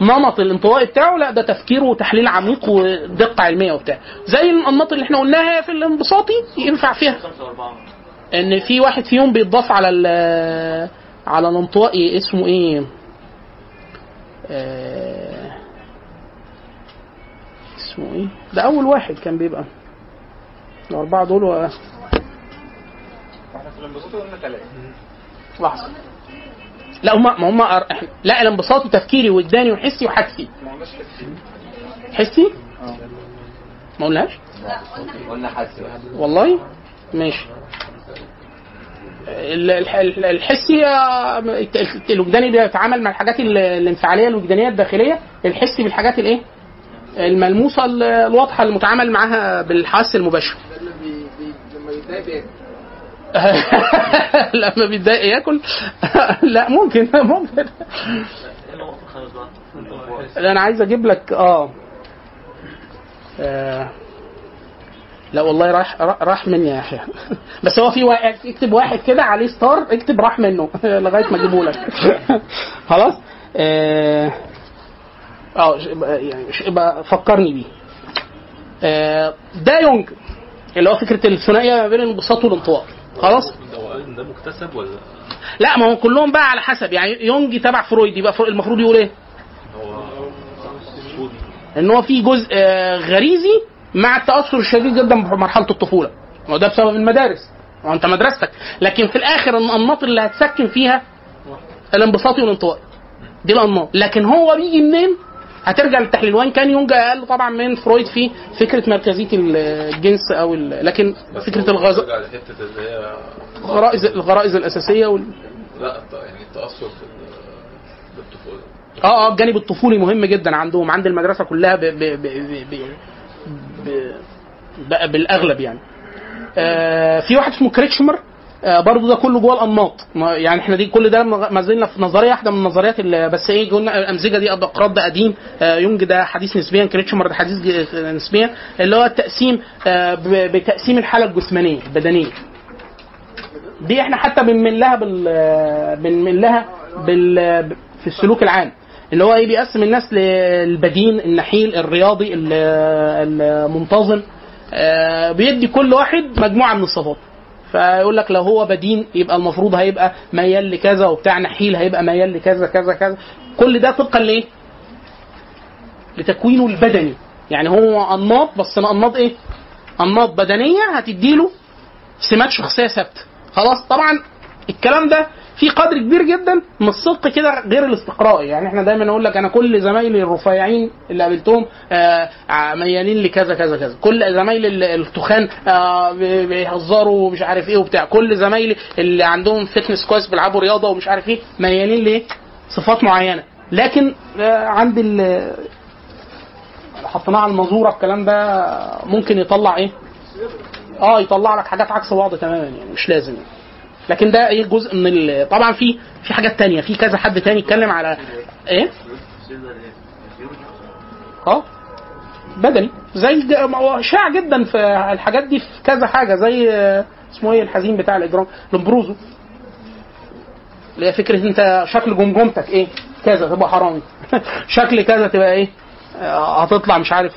نمط الانطوائي بتاعه لا ده تفكير وتحليل عميق ودقه علميه وبتاع، زي الانماط اللي احنا قلناها في الانبساطي ينفع فيها ان في واحد فيهم بيتضاف على الانطوائي اسمه ايه؟ اسمه ايه؟ ده اول واحد كان بيبقى الاربعه دول لحظه لا هم لا الانبساط وتفكيري وجداني وحسي وحكسي. حسي؟ ما قلناش؟ لا قلنا حسي. والله ماشي. الحسي الوجداني بيتعامل مع الحاجات الانفعاليه الوجدانيه الداخليه، الحسي بالحاجات الايه؟ الملموسه الواضحه اللي متعامل معاها بالحس المباشر. لما بيتضايق ياكل لا ممكن انا عايز اجيب لك لا والله راح مني يا اخي بس هو في واحد اكتب واحد كده عليه ستار اكتب راح منه لغايه ما اجيبه لك خلاص يعني فكرني بيه. ده يونج اللي هو فكره الثنائيه ما بين الانبساط والانطواء خلاص. ده مكتسب ولا لا؟ ما هو كلهم بقى على حسب يعني. يونج تبع فرويد يبقى المفروض يقول ايه؟ ان هو في جزء غريزي مع التاثر الشديد جدا بمرحله الطفوله، وده بسبب المدارس وانت مدرستك، لكن في الاخر الانماط اللي هتسكن فيها الانبساطي والانطوائي دي الانماط. لكن هو بيجي منين؟ هترجع للتحليل. وان كان يونج اقل طبعا من فرويد في فكره مركزيه الجنس او لكن فكره الغرائز الاساسيه لا يعني التاثر بالطفوله. الجانب الطفولي مهم جدا عندهم، عند المدرسه كلها بالاغلب يعني. في واحد اسمه كريتشمر برضه، ده كله جوه الانماط يعني. احنا دي كل ده ما زلنا في نظريه واحده من النظريات اللي بس ايه، قلنا الامزجه دي أبقراط ده قديم، يونج ده حديث نسبيا، كريتشمر ده حديث نسبيا، اللي هو التقسيم بتقسيم الحاله الجسمانيه البدنيه دي. احنا حتى بنملها في السلوك العام، اللي هو ايه، بيقسم الناس للبدين، النحيل، الرياضي، المنتظم، بيدي كل واحد مجموعه من الصفات. فيقول لك لو هو بدين يبقى المفروض هيبقى ميال لكذا، وبتاع نحيل هيبقى ميال لكذا كذا كذا، كل ده طبقا لايه؟ لتكوينه البدني. يعني هو انماط، بس انماط ايه؟ انماط بدنيه هتديله سمات شخصيه ثابته. خلاص، طبعا الكلام ده في قدر كبير جدا من الصدق كده غير الاستقرائي. يعني احنا دايما اقول لك انا كل زمايلي الرفيعين اللي قابلتهم ميالين لكذا كذا كذا، كل زمايلي التخان بيهزروا ومش عارف ايه وبتاع، كل زمايلي اللي عندهم فتنس كويس بيلعبوا رياضه ومش عارف ايه ميالين ليه صفات معينه. لكن عند حطيناه على المزوره الكلام ده ممكن يطلع ايه، يطلع لك حاجات عكس بعض تماما يعني، مش لازم يعني. لكن ده ايه جزء من طبعا في حاجات تانية، في كذا حد تاني يتكلم على ايه بدني، زي شائع جدا في الحاجات دي، في كذا حاجه، زي اسمه ايه الحزين بتاع الاجرام لومبروزو، اللي هي فكره انت شكل جمجمتك ايه كذا تبقى حرامي شكل كذا تبقى ايه هتطلع مش عارف.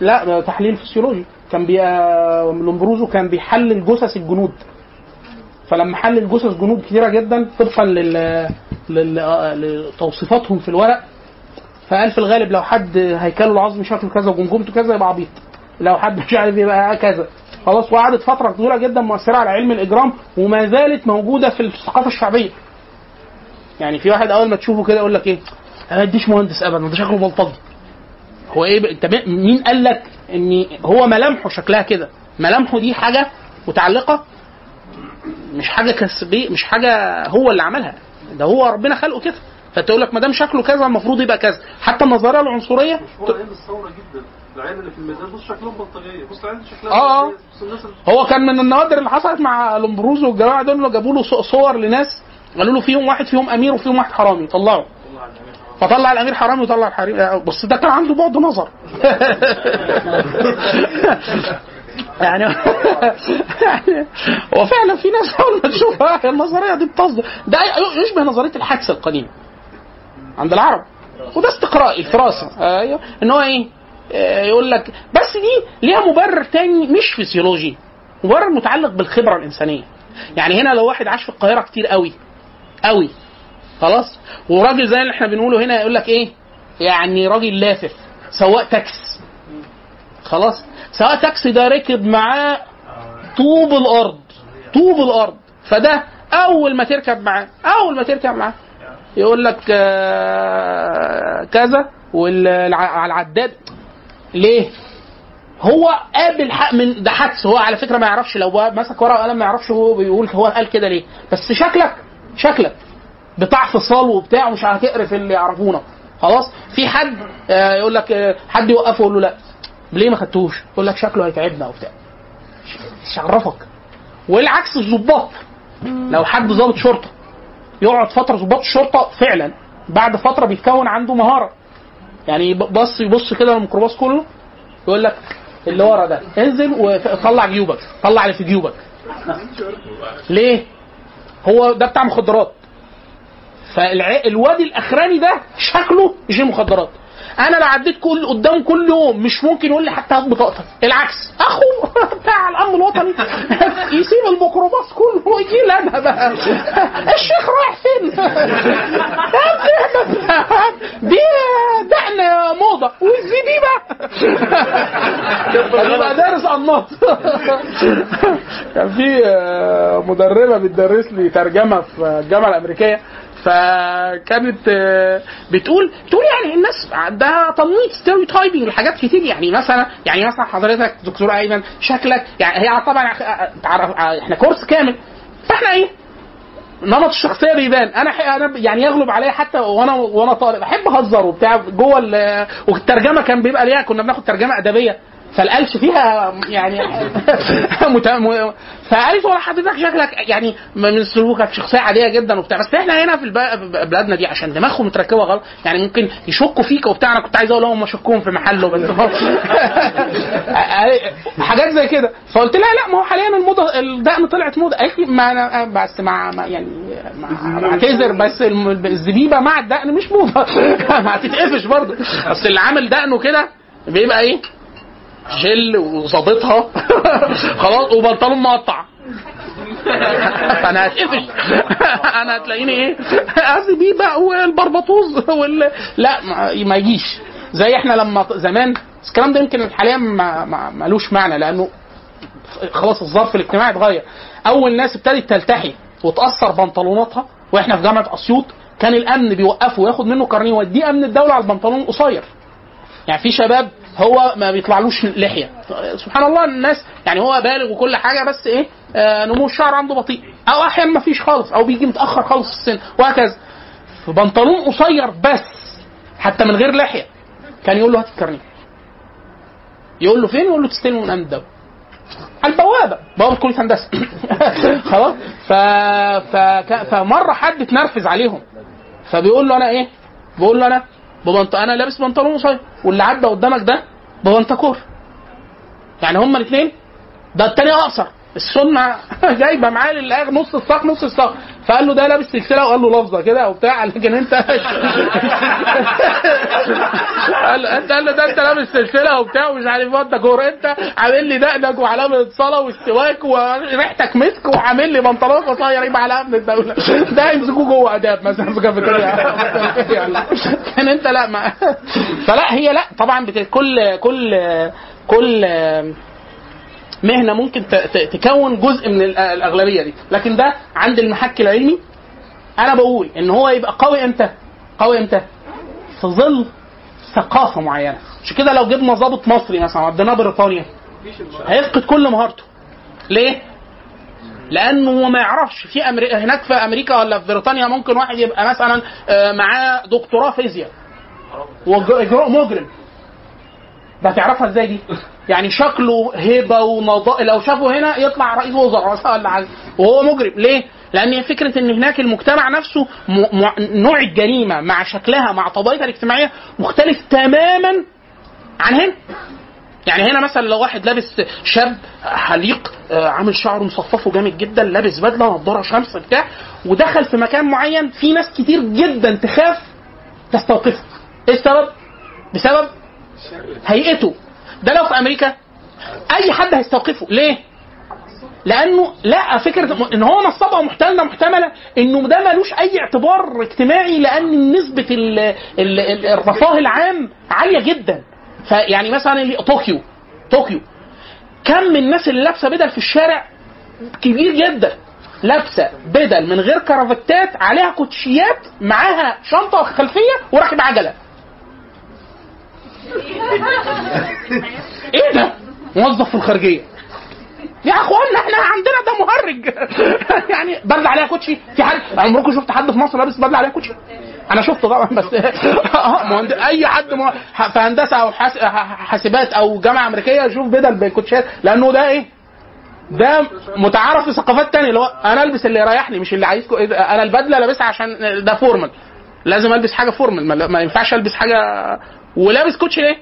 لا، تحليل فسيولوجي كان لومبروزو كان بيحلل جثث الجنود، فلما حلل جثث جنود كتيره جدا طبقا لتوصيفاتهم في الورق، فقال في الغالب لو حد هيكله العظم شكله كذا وجمجمته كذا يبقى عبيط، لو حد مش عارف يبقى كذا خلاص. وقعدت فتره طويله جدا مؤثره على علم الاجرام، وما زالت موجوده في الثقافه الشعبيه. يعني في واحد اول ما تشوفه كده يقول لك ايه، ما اديش مهندس ابدا، ده شكله بلطجي. هو ايه انت مين قال لك ان هو ملامحه شكلها كده؟ ملامحه دي حاجه متعلقه، مش حاجه كسبيه، مش حاجه هو اللي عملها، ده هو ربنا خلقه كده. فتقول لك ما دام شكله كذا المفروض يبقى كذا. حتى النظريه العنصريه علم الثوره جدا، العيال اللي في الميزان بص شكلهم بلطجيه، بص العيال شكلها هو كان من النوادر اللي حصلت مع لومبروزو والجماعه دول، اللي جابوا له صور لناس قالوا له فيهم واحد فيهم امير وفيهم واحد حرامي، طلعوا، فطلع الامير حرامي وطلع الحريم. بص ده كان عنده بعد نظر يعني هو فعلا في ناس اول ما تشوفها النظريه دي بتصدق، ده يشبه نظريه الحدس القديمه عند العرب، وده استقراء الفراسه. ايوه، ان هو ايه يقول لك بس دي ليها مبرر تاني مش فسيولوجي، مبرر متعلق بالخبره الانسانيه. يعني هنا لو واحد عاش في القاهره كتير قوي قوي خلاص، وراجل زي اللي احنا بنقوله هنا يقول لك ايه، يعني راجل لافف، سواق تاكس، خلاص سواق تاكسي ده ركب معاه طوب الارض، فده اول ما تركب معاه يقول لك كذا، وعلى العداد ليه هو قابل حق من ده حدث. هو على فكره ما يعرفش، لو مسك ورقه وقلم ما يعرفش هو بيقول هو قال كده ليه، بس شكلك بتاع فصال وبتاع مش هتقرف اللي يعرفونا. خلاص في حد يقول لك، حد يوقفه يقول له لا ليه ما خدتوش، يقول لك شكله هيتعبنا وبتاع، شعرفك. والعكس الضباط، لو حد ضابط شرطه يقعد فتره ضباط الشرطه فعلا بعد فتره بيتكون عنده مهاره، يعني يبص كده للميكروباص كله يقول لك اللي ورا ده انزل وطلع جيوبك، طلع اللي في جيوبك ليه، هو ده بتاع مخدرات، فالوادي الاخراني ده شكله جيم مخدرات. انا لو عديت قدام كل يوم مش ممكن يقول لي حتى هات بطاقتك، العكس اخو بتاع الامن الوطني يسيب الميكروباص كله ويجي لي انا بقى الشيخ رايح فين دي احنا موضه، والزي دي بقى انا دارس انماط. كان في مدربه بتدرس لي ترجمه في الجامعه الامريكيه، فكانت بتقول يعني الناس عندها تنميط، ستيريو تايبنج، حاجات كتير. يعني مثلا حضرتك دكتور ايمن شكلك، يعني هي طبعا احنا كورس كامل، فاحنا ايه نمط الشخصيه بيبان. انا يعني يغلب عليا حتى وانا طالب احب اهزر وبتاع جوه، والترجمه كان بيبقى ليها، كنا بناخد ترجمه ادبيه فالقلش فيها يعني فقالت ولا حضرتك شكلك يعني من سلوكك شخصيه عاديه جدا وبتاع، بس احنا هنا في بلادنا دي عشان دماغهم متركبه غلط يعني ممكن يشكوا فيك وبتاع. انا كنت عايز اقول لهم ما شكوهم في محله بس حاجات زي كده. فقلت لها لا ما هو حاليا الموضه الدقن طلعت موضه. قالت لي ما انا بس مع يعني اعتذر بس الزبيبه مع الدقن مش موضه ما هتتقفش برضه، اصل اللي عامل دقنه كده بيبقى ايه جل وظابطها خلاص وبنطلون مقطع انا هتقفش انا هتلاقيني ايه قصدي بيه بقى والبربطوز لا ما يجيش زي احنا لما زمان. الكلام ده يمكن حاليا ملوش معنى لانه خلاص الظرف الاجتماعي اتغير. اول ناس ابتدت تلتحي وتاثر بنطلوناتها واحنا في جامعه اسيوط كان الامن بيوقفه وياخد منه كارنيه ويوديه امن الدوله على البنطلون القصير. يعني في شباب هو ما بيطلعلوش لحيه سبحان الله، الناس يعني هو بالغ وكل حاجه بس ايه نمو الشعر عنده بطيء، او احيانا ما فيش خالص، او بيجي متاخر خالص في السن وهكذا. فبنطلون قصير بس حتى من غير لحيه كان يقول له هات الكارنيه، يقول له فين، يقول له تستلمه من امن الدوله البوابه، بوابه كليه هندسه خلاص. فمره حد اتنرفز عليهم فبيقول له انا ايه، بيقول له انا لابس بنطلون قصير واللي عدى قدامك ده ببنطكور، يعني هما الاثنين ده الثاني اقصر، السنه جايبه معاه للاخر نص الساق نص الساق. فقال له ده لابس سلسله وقال له لفظه كده وبتاع، لكن انت قال له ده انت لابس سلسله وبتاع ومش عارف بنطكور، انت عامل لي دقنك وعلامه الصلاه والسواك وريحتك مسك وعامل لي بنطلون قصير يبقى على امن الدوله، ده يمسكوه جوه اداب مثلا في كافيتيريا كان انت لا ما فلا هي لا طبعا كل كل كل مهنه ممكن تكون جزء من الاغلبيه دي. لكن ده عند المحكي العلمي انا بقول ان هو يبقى قوي امتى، قوي امتى في ظل ثقافه معينه. مش كده لو جبنا ضابط مصري مثلا وديناه بريطانيا هيفقد كل مهارته. ليه؟ لانه ما يعرفش في هناك في امريكا ولا في بريطانيا ممكن واحد يبقى مثلا معاه دكتوراه فيزياء واجراء مجرم، ده تعرفها ازاي دي؟ يعني شكله هيبه ونضاء، لو شافه هنا يطلع رئيس وزراء ولا حاجه وهو مجرم. ليه؟ لان فكره ان هناك المجتمع نفسه نوع الجريمه مع شكلها مع طبيعتها الاجتماعيه مختلف تماما عن هنا. يعني هنا مثلا لو واحد لابس شاب حليق عامل شعره مصففه جامد جدا لابس بدله ونضاره شمس بتاع ودخل في مكان معين في ناس كتير جدا تخاف تستوقفه. ايه السبب؟ بسبب هيئته. ده لو في امريكا اي حد هيستوقفه. ليه؟ لانه لا فكره ان هو نصبها محتمله انه ده ملوش اي اعتبار اجتماعي، لان نسبه الرفاه العام عاليه جدا. فيعني مثلا طوكيو كم من الناس اللي لابسه بدل في الشارع كبير جدا، لابسه بدل من غير كرافتات عليها كوتشيات معاها شنطه خلفيه وراكب عجله. ايه ده؟ موظف في الخارجيه يا اخوانا، احنا عندنا ده مهرج يعني بدله عليها كوتشي. في حد عمركم شفت حد في مصر لابس بدله عليها كوتشي؟ انا شفته طبعا بس اي حد في هندسه او حاسبات او جامعه امريكيه يشوف بدل بالكوتشيات، لانه ده ايه، ده متعارف في ثقافات تانية. لو انا البس اللي يريحني مش اللي عايزكم، انا البدله لابسها عشان ده فورمال، لازم البس حاجه فورمال، ما ينفعش البس حاجه. ولابس كوتشي ليه؟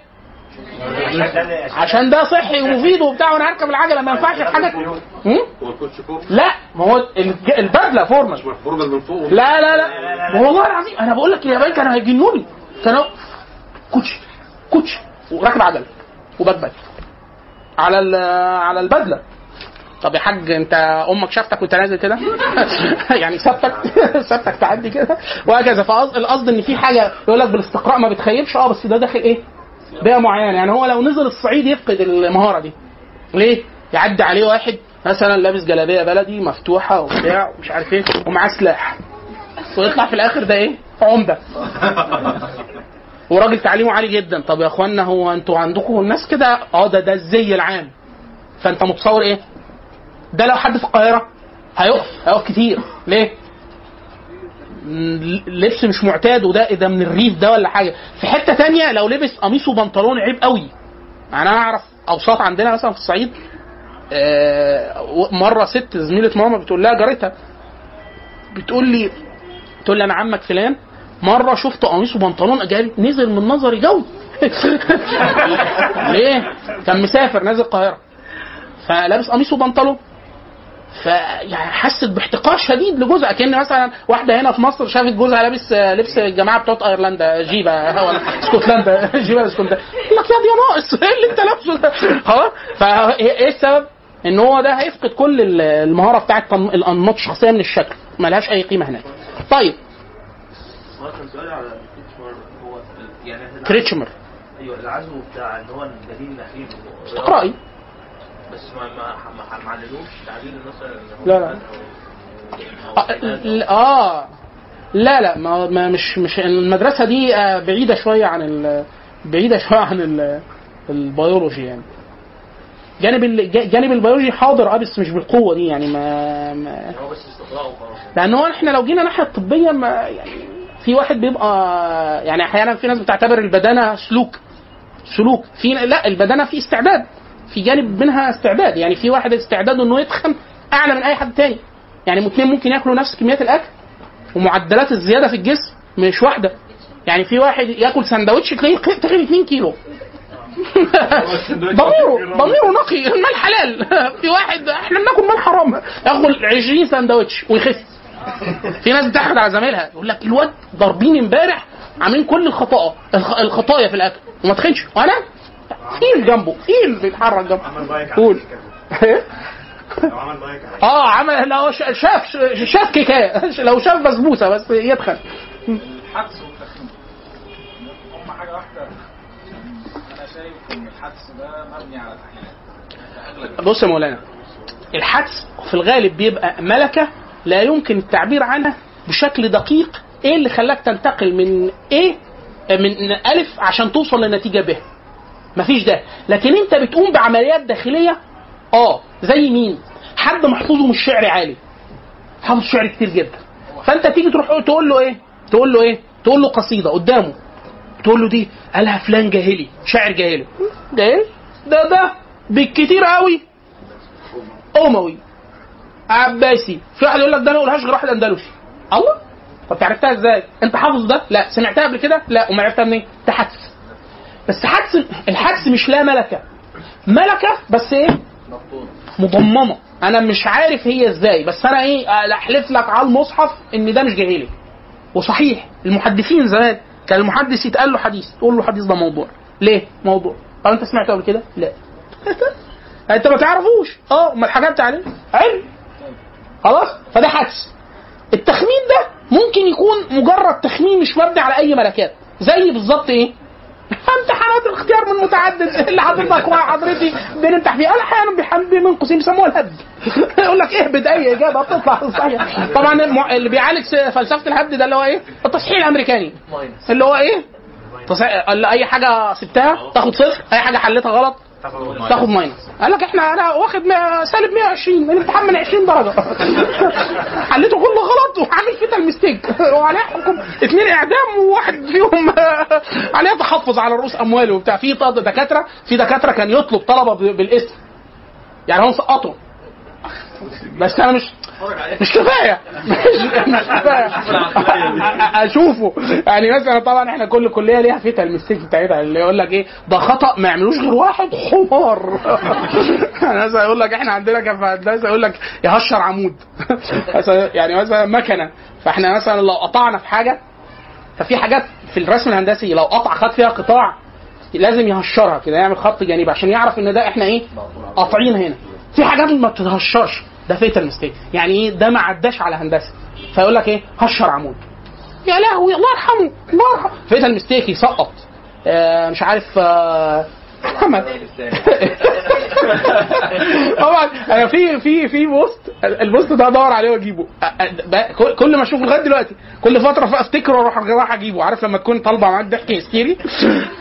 عشان ده صحي ومفيد وبتاع، وانا هركب العجله ما ينفعش حاجه. لا ما هو البدله فورمال من فوق. لا والله العظيم انا بقول لك اليابان كانوا هيجنوني، كانوا كوتشي وراكب عجله وبكبك على البدله. طب يا حاج انت امك شافتك وانت نازل كده يعني سبتك تعدي كده وهكذا. فالقصد ان في حاجه يقول لك بالاستقراء ما بتخيبش، بس ده داخل ايه بيئه معينه. يعني هو لو نزل الصعيد يفقد المهاره دي. ليه؟ يعدي عليه واحد مثلا لابس جلابيه بلدي مفتوحه وبتاع ومش عارف ايه ومعاه سلاح، ويطلع في الاخر ده ايه، عمده وراجل تعليمه عالي جدا. طب يا اخوانا هو انتوا عندكم الناس كده؟ ده الزي العام. فانت متصور ايه ده؟ لو حد في القاهره هيقف كتير. ليه؟ لبس مش معتاد وده اذا من الريف ده ولا حاجه. في حته تانية لو لبس قميص وبنطلون عيب قوي. يعني انا اعرف اوساط عندنا مثلا في الصعيد، مره ست زميله ماما بتقول لها جارتها، بتقول لي انا عمك فلان مره شفت قميص وبنطلون اجنبي نزل من نظري جوي. ليه؟ كان مسافر نازل القاهره فلابس قميص وبنطلون، فيعني حست باحتقار شديد لجوزها. كان مثلا واحده هنا في مصر شافت جوزها لابس لبس الجماعه بتوع ايرلندا، جيبه اسكتلندا، جيبه اسكتلندا، لك يا دي ناقص ايه اللي انت لابسه ده؟ خلاص. فايه السبب؟ ان هو ده هيفقد كل المهاره بتاعه الانماط الشخصيه من الشكل، ملهاش اي قيمه هناك. طيب كريتشمر، ايوه العزو بتاع ان هو البديل الاخير استقرائي، بس ما عللوش تعديل مثلا. لا ما مش المدرسه دي بعيده شويه عن البيولوجي. يعني جانب البيولوجي حاضر بس مش بالقوه دي. يعني ما هو بس استقراء، لان هو احنا لو جينا ناحيه الطبيه ما يعني في واحد بيبقى يعني احيانا في ناس بتعتبر البدانه سلوك، في لا البدانه في استعداد، في جانب منها استعداد. يعني في واحد استعداده انه يتخن اعلى من اي حد تاني، يعني الاثنين ممكن ياكلوا نفس كميات الاكل ومعدلات الزياده في الجسم مش واحده. يعني في واحد ياكل سندوتش تقريبا 2 كيلو ضميره نقي، المال حلال. في واحد احنا بناكل مال حرام ياكل 20 سندوتش ويخس. في ناس بتحقد على زميلها يقول لك الواد ضاربين امبارح عاملين كل الخطايا في الاكل وما تخنش، وانا فين جنبه فين بيتحرك جنبه. قول عمل لو شاف كيكه، لو شاف بسبوسه بس يدخل الحدس والتخين هم حاجه واحده. انا شايف ان الحدس ده مبني على التحليلات. بص يا مولانا، الحدس في الغالب بيبقى ملكه لا يمكن التعبير عنها بشكل دقيق. ايه اللي خلاك تنتقل من ايه من الف عشان توصل لنتيجه ب؟ مفيش ده. لكن انت بتقوم بعمليات داخليه. زي مين؟ حد محفوظه من الشعر عالي، حافظ شعر كتير جدا، فانت تيجي تروح تقول له ايه تقول له قصيده قدامه، تقول له دي قالها فلان جاهلي، شاعر جاهلي، ده بالكتير قوي اموي عباسي. في واحد يقول لك ده ما يقولهاش غير واحد اندلسي. الله، طب عرفتها ازاي؟ انت حافظ ده؟ لا. سمعتها قبل كده؟ لا. وما عرفتها منين؟ ده حدس. بس الحدس مش لا ملكه بس ايه مضمنه. انا مش عارف هي ازاي، بس انا احلف لك على المصحف ان ده مش جاهلي. وصحيح المحدثين زمان كان المحدث يتقال له حديث، تقول له حديث ده موضوع. ليه موضوع؟ طب انت سمعته قبل كده؟ لا. انت ما تعرفوش. ما اتحجبت عليه علم خلاص. فده حدس. التخمين ده ممكن يكون مجرد تخمين مش مبني على اي ملكات، زي بالظبط امتحانات الاختيار من متعدد اللي حضرتك وحضرتي بنمتح فيه. انا احيانا من قوسين بيسموها الهبد. يقول لك اهبد اي اجابه بتطلع صحيح. طبعا اللي بيعالج فلسفه الهبد ده اللي هو التصحيح الامريكاني، اللي هو اي حاجه سبتها تاخد صفر، اي حاجه حلتها غلط تاخد ماينس. قال لك انا واخد سالب 120، الامتحان من 20 درجه. حليته كله غلط وعامل فيه الميستيك، وعليه حكم 2 اعدام وواحد فيهم عليه تحفظ على رؤوس امواله وبتاع. في دكاتره كان يطلب طلبه بالاسم، يعني هم سقطوا. بس انا مش كفايه، مش كفايه اشوفه. يعني مثلا طبعا احنا كل كليه ليها فيها المستيك بتاعتها، اللي يقول لك ده خطا ما يعملوش غير واحد حمار. انا مثلا يقول لك احنا عندنا كان في هندسه يقول لك يهشر عمود. يعني مثلا مكنه، فاحنا مثلا لو قطعنا في حاجه، ففي حاجات في الرسم الهندسي لو قطع خد فيها قطاع لازم يهشرها كده، يعمل خط جانبي عشان يعرف ان ده احنا قاطعين هنا. في حاجات ما بتتهشرش، ده فيتال ميستيك. يعني ده ما عداش على هندسه، فيقول لك هشر عمود، يا لهوي الله يرحمه الله يرحمه، فيتال ميستيك يسقط. مش عارف محمد. طبعا انا في بوست البوست ده ادور عليه واجيبه كل ما اشوفه لغايه دلوقتي، كل فتره فافتكره واروح اجيبه. عارف لما تكون طالبه معاك ضحك هستيري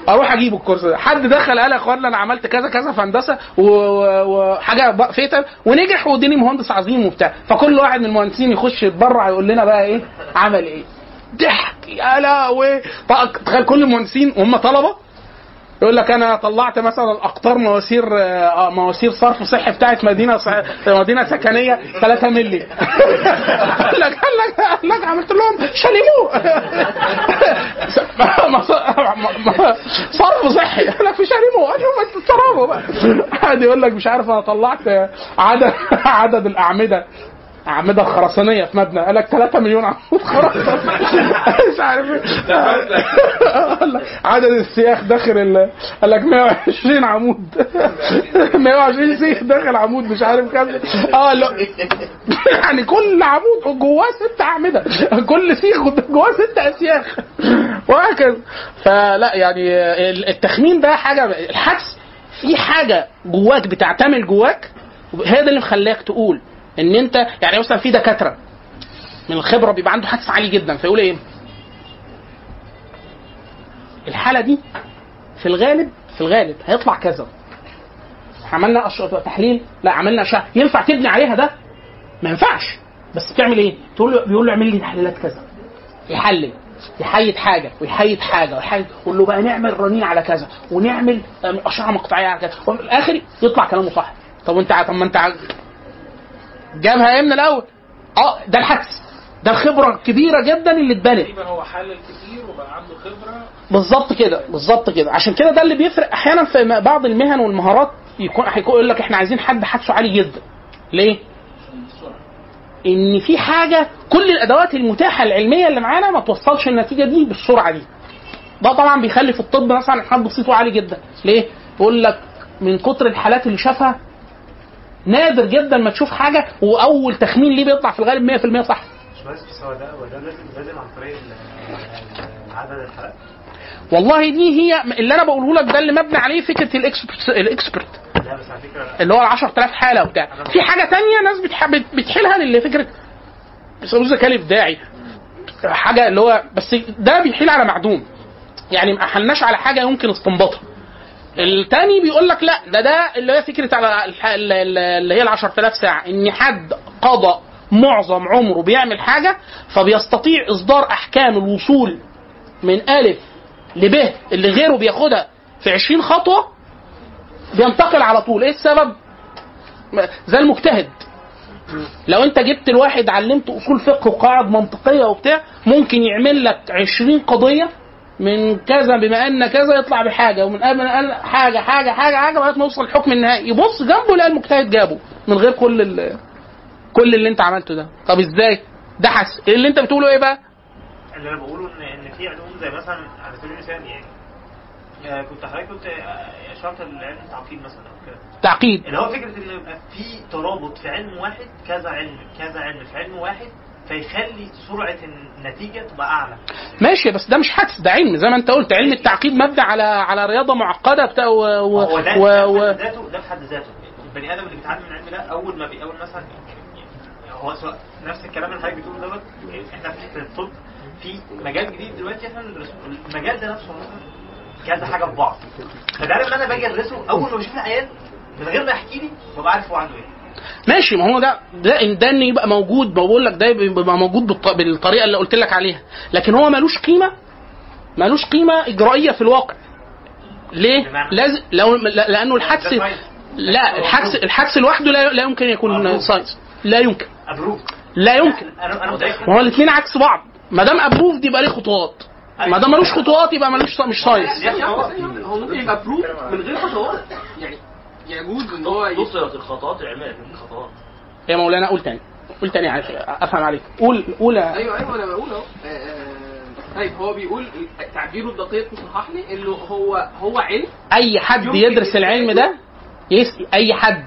اروح اجيبه الكورس ده. حد دخل قال يا اخوانا انا عملت كذا كذا في هندسه وحاجه بقى فيتل ونجح وديني مهندس عظيم وبتاع، فكل واحد من المهندسين يخش يتبرع يقول لنا بقى ايه عمل ايه، ضحك يا لهوي. تخيل كل المهندسين وهم طلبه يقول لك انا طلعت مثلا اقطار مواسير صرف صحي بتاعت مدينه سكنيه 3 مللي قال لك عملت لهم شاليمو صرف صحي، قال لك في شاليمو قال لهم تسربوا بقى. حد يقول لك مش عارف انا طلعت عدد الاعمده خرسانيه في مبنى، قال لك 3 مليون عمود خرساني مش عارف عدد السياخ داخل قال لك 120 عمود 120 سيخ داخل عمود مش عارف كام لا يعني كل عمود جواه 6 اعمده، كل سيخ جواه 6 اسياخ وهكذا. فلا يعني التخمين ده حاجه، الحدس في حاجه جواك بتعتمل جواك، هذا اللي مخليك تقول ان انت يعني. مثلا في دكاتره من الخبره بيبقى عنده حدس عالي جدا فيقول ايه الحاله دي في الغالب هيطلع كذا، عملنا تحليل لا عملنا اشعه ينفع تبني عليها ده ما ينفعش، بس بتعمل ايه تقول له، بيقول له اعمل لي تحليلات كذا، يحلل يحيد حاجه ويحيد حاجه ويحيد، يقول له بقى نعمل رنين على كذا ونعمل اشعه مقطعيه على كذا، وفي الاخر يطلع كلامه صح. طب ما انت جابها ايه من الاول؟ ده الحدس، ده الخبره الكبيره جدا اللي اتبنت. هو حلل كتير وبقى عنده خبره بالظبط كده. عشان كده ده اللي بيفرق احيانا في بعض المهن والمهارات، هيكون يقول لك احنا عايزين حد حدسه عالي جدا. ليه؟ ان في حاجه كل الادوات المتاحه العلميه اللي معانا ما توصلش النتيجه دي بالسرعه دي. ده طبعا بيخلي في الطب مثلا حد بصيته عالي جدا. ليه؟ يقول لك من كتر الحالات اللي شافها نادر جدا ما تشوف حاجه، واول تخمين ليه بيطلع في الغالب 100% صح. مش بس ده لازم عن طريق عدد الحالات. والله دي هي اللي انا بقوله لك، ده اللي مبني عليه فكره الاكسبرت اللي هو 10,000 حاله وبتاع. في حاجه تانية ناس بتحيلها للي فكره بيسموه الذكاء الابداعي، حاجه اللي هو بس ده بيحيل على معدوم، يعني ما حلناش على حاجه يمكن استنباطها. التاني بيقول لك لا ده اللي هي فكره على اللي هي 10,000 ساعه، ان حد قضى معظم عمره بيعمل حاجه فبيستطيع اصدار احكام الوصول من الف لب اللي غيره بياخدها في 20 خطوه بينتقل على طول. ايه السبب؟ زي المجتهد، لو انت جبت الواحد علمته اصول فقه وقواعد منطقيه وبتاع ممكن يعمل لك 20 قضيه من كذا بما ان كذا يطلع بحاجه، ومن قبل حاجه حاجه حاجه حاجه لغايه ما يوصل الحكم النهائي، يبص جنبه لقى المجتهد جابه من غير كل اللي انت عملته ده. طب ازاي ده حس اللي انت بتقوله؟ ايه بقى اللي انا بقوله؟ ان في علوم زي مثلا على سبيل المثال يعني كنت حضرتك اشرت العلم التعقيد مثلا او كده، تعقيد اللي هو فكره ان يبقى في ترابط في علم واحد كذا علم في علم واحد فيخلي سرعه النتيجه تبقى اعلى. ماشي، بس ده مش حدس، ده علم زي ما انت قلت. علم التعقيد مبني على رياضه معقده بتاع ده في حد ذاته. البني ادم اللي بيتعلم العلم ده اول مثلا هو نفس الكلام اللي حضرتك بتقوله دوت. احنا في الطب في مجال جديد دلوقتي، احنا المجال ده نفسه كذا حاجه في بعض، فده لما انا باجي ادرسه اول ما بشوف العيان من غير ما يحكي لي ببقى عارف هو عنده ايه. ماشي، ما هو ده ان ده يبقى موجود، بقول لك ده يبقى موجود بالطريقه اللي قلت لك عليها، لكن هو مالوش قيمه اجرائيه في الواقع. ليه؟ لازم لانه الحدس لوحده لا يمكن يكون ساينس، لا يمكن. هو الاثنين عكس بعض. ما دام ابروف دي يبقى ليه خطوات، ما دام ملوش خطوات يبقى ملوش، مش ساينس. هو ممكن يبقى ابروف من غير خطوات، يعني يجوز ان هو يوصل الخطوات العمليه من الخطوات. يا مولانا قول تاني عشان افهم عليك. قول ايوه انا بقول اهو. طيب هو بيقول تعبيره الدقيق وصحح لي انه هو علم، اي حد يدرس العلم ده اي حد،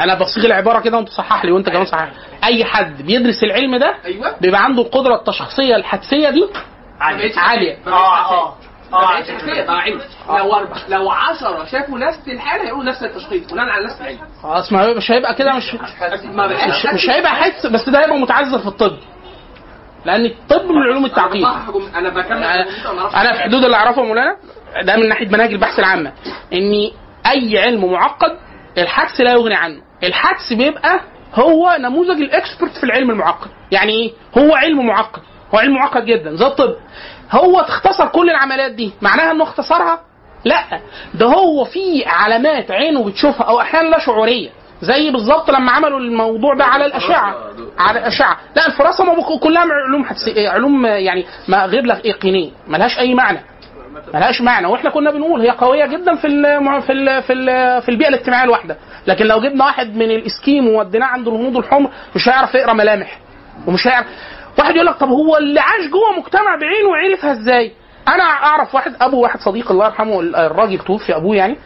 انا بصيغ العباره كده وانت صحح لي وانت كمان صحح. اي حد بيدرس العلم ده بيبقى عنده القدره التشخيصيه الحدسيه دي عاليه. عين. لو 10 شافوا نفس الحاله هيقولوا نفس التشخيص بناء على نفس العين. خلاص ما مش هيبقى كده مش هيبقى حس، بس ده هيبقى متعذر في الطب، لان الطب من علوم التعقيد. انا بكمل انا في حدود اللي اعرفه مولانا ده من ناحيه مناهج البحث العامه، ان اي علم معقد الحدس لا يغني عنه. الحدس بيبقى هو نموذج الاكسبرت في العلم المعقد. يعني ايه هو علم معقد؟ هو علم معقد جدا زي الطب. هو تختصر كل العمليات دي، معناها انه اختصرها؟ لا، ده هو في علامات عينه بتشوفها او احيانا لا شعوريه، زي بالظبط لما عملوا الموضوع ده على الاشعه. على الاشعه لا، الفراسه كلها علوم حسيه، علوم يعني ما غير لك يقينيه، ملهاش اي معنى، ملهاش معنى. واحنا كنا بنقول هي قويه جدا في ال في ال في, ال في البيئه الاجتماعيه الواحده، لكن لو جبنا واحد من الاسكيم ووديناه عند الهنود الحمر مش هيعرف يقرا ملامح، ومش هيعرف. واحد يقول لك طب هو اللي عاش جوه مجتمع بعينه عرفها ازاي؟ انا اعرف واحد، ابو واحد صديق الله يرحمه، الراجل توفي ابوه يعني،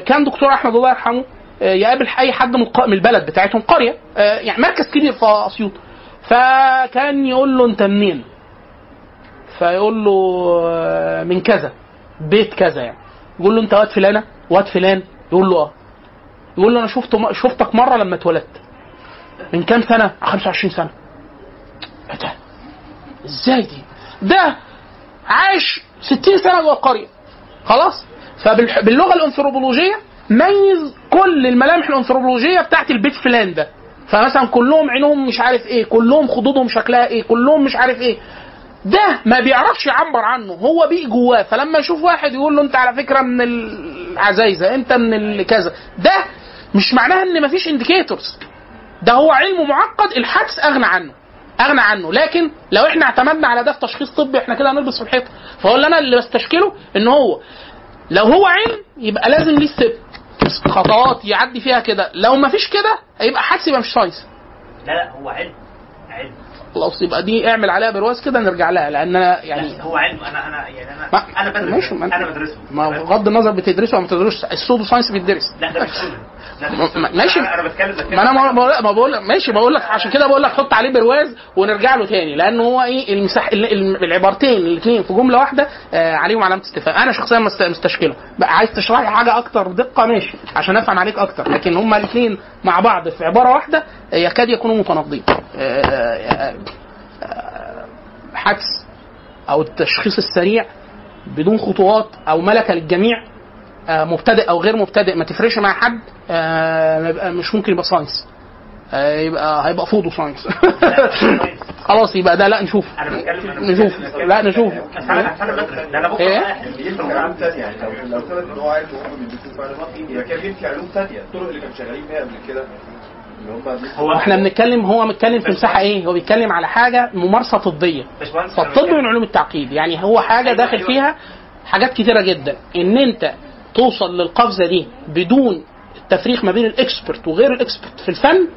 كان دكتور احمد الله يرحمه، يقابل اي حد من البلد بتاعتهم، قريه يعني مركز كبير في اسيوط، فكان يقول له انت منين؟ فيقول له من كذا، بيت كذا يعني. يقول له انت واد فلانه واد فلان؟ يقول له اه. يقول له انا شفتك مره لما اتولدت. من كام سنه؟ 25 سنه. ده ازاي دي؟ ده عايش 60 سنه جوه القريه خلاص. فباللغه الانثروبولوجيه ميز كل الملامح الانثروبولوجيه بتاعت البيت فلان ده. فمثلا كلهم عينهم مش عارف ايه، كلهم خدودهم شكلها ايه، كلهم مش عارف ايه. ده ما بيعرفش يعبر عنه، هو بيئي جواه. فلما يشوف واحد يقول له انت على فكره من العزايزه، انت من الكذا، ده مش معناها ان مفيش انديكيتورز. ده هو علم معقد، الحدس اغنى عنه، اغنى عنه. لكن لو احنا اعتمدنا على ده في تشخيص طبي احنا كده هنلبس في الحيطه. فهو اللي انا اللي بستشكله ان هو لو هو علم يبقى لازم ليه ست خطوات يعدي فيها كده، لو ما فيش كده هيبقى حدس، يبقى مش ساينس. لا هو علم، علم خلاص. يبقى دي اعمل عليها برواز كده نرجع لها، لان انا يعني هو علم. انا يعني انا بدرس، انا بدرسه. ما بغض النظر بتدرسه او ما بتدرسوش، السودو ساينس بيدرس. لا ده مش ماشي. انا بتكلم ما انا ما بقول ماشي، بقول لك عشان كده بقول لك حط عليه برواز ونرجع له تاني، لان هو ايه العبارتين الاثنين في جمله واحده عليهم علامه استفهام. انا شخصيا مستشكله بقى، عايز تشرح لي حاجه اكتر دقه ماشي عشان افهم عليك اكتر، لكن هما الاثنين مع بعض في عباره واحده يكاد يكونوا متناقضين. حدس او التشخيص السريع بدون خطوات او ملكه للجميع، مبتدئ او غير مبتدئ ما تفرقش مع حد، مش ممكن يبقى ساينس، هيبقى فودو ساينس. خلاص يبقى ده لا نشوف، نشوف لا نشوف. انا بكره يعني لو طلع ان هو عارف وهم بيدرسوا علوم ثانيه، الطرق اللي كانوا شغالين بيها قبل كده. هو احنا بنتكلم، هو بيتكلم في مساحه ايه، هو بيتكلم على حاجه ممارسه طبيه. فالطب من علوم التعقيد، يعني هو حاجه داخل فيها حاجات كتيره جدا، ان انت توصل للقفزه دي بدون التفريق ما بين الاكسبرت وغير الاكسبرت في الفن.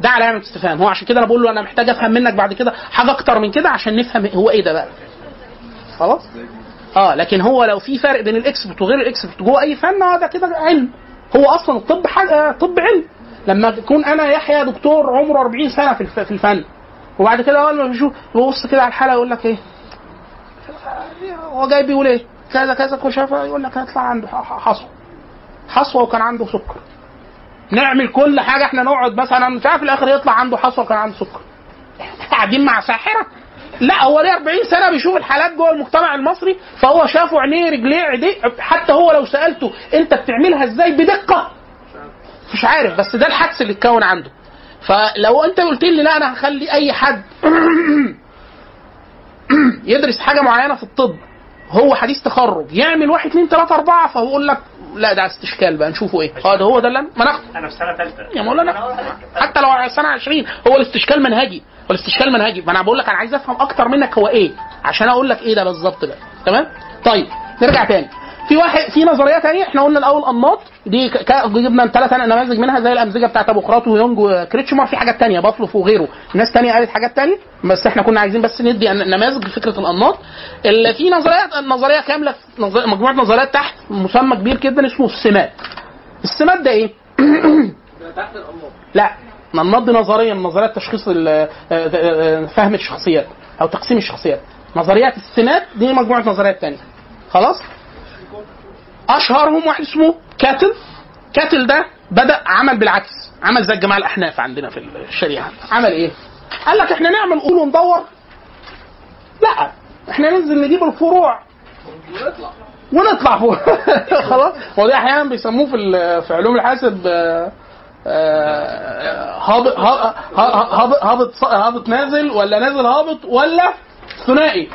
ده علامه استفهام. هو عشان كده انا بقول له انا محتاج افهم منك بعد كده حاجه اكتر من كده عشان نفهم هو ايه ده بقى. خلاص لكن هو لو في فرق بين الاكسبرت وغير الاكسبرت جوه اي فن، ده كده علم. هو اصلا الطب حاجه، طب علم. لما يكون انا يحيى دكتور عمره 40 سنه في الفن، وبعد كده اول ما بشوف ببص كده على الحاله يقول لك ايه هو جاي بيقول ايه كذا كذا كشافه، يقول لك هيطلع عنده حصوه وكان عنده سكر. نعمل كل حاجه، احنا نقعد مثلا مش عارف، في الاخر يطلع عنده حصوه وكان عنده سكر. قاعدين مع ساحره. لا هو ليه 40 سنه بيشوف الحالات جوه المجتمع المصري، فهو شافه عينيه رجليه عينيه. حتى هو لو سالته انت بتعملها ازاي بدقه مش عارف، بس ده الحدس اللي اتكون عنده. فلو انت قلت لي لا انا هخلي اي حد يدرس حاجه معينه في الطب هو حديث تخرج يعمل 1 2 3 4، فهو يقول لك لا ده استشكال بقى نشوفه ايه. ده هو ده اللي انا في سنه ثالثه يا مولانا، حتى لو على سنه 20 هو الاستشكال منهجي، والاستشكال منهجي. ما انا بقول لك انا عايز افهم اكتر منك هو ايه عشان اقول لك ايه ده بالظبط بقى. تمام. طيب نرجع تاني في واحد في نظريه ثانيه. احنا قلنا الاول انماط، دي جبنا 3 نماذج منها زي الامزجه بتاعه أبقراط ويونج وكريتشمر. في حاجات ثانيه بطلف وغيره، ناس ثانيه قالت حاجات ثانيه، بس احنا كنا عايزين بس ندي نماذج فكره الانماط. اللي في نظريات، النظريه كامله مجموعه نظريات تحت مسمى كبير جدا اسمه السمات. السمات ده ايه؟ تحت الانماط. لا الانماط دي نظريه من نظريات تشخيص فهم الشخصيات او تقسيم الشخصيات. نظريات السمات دي مجموعه نظريات ثانيه. خلاص. اشهرهم واحد اسمه كاتل. كاتل ده بدا عمل بالعكس، عمل زي الجماعه الاحناف عندنا في الشريعه. عمل ايه؟ قال لك احنا نعمل قول وندور، لا احنا ننزل نجيب الفروع ونطلع فوق. خلاص، وده احيانا بيسموه في علوم الحاسب هابط نازل، ولا نازل هابط، ولا ثنائي.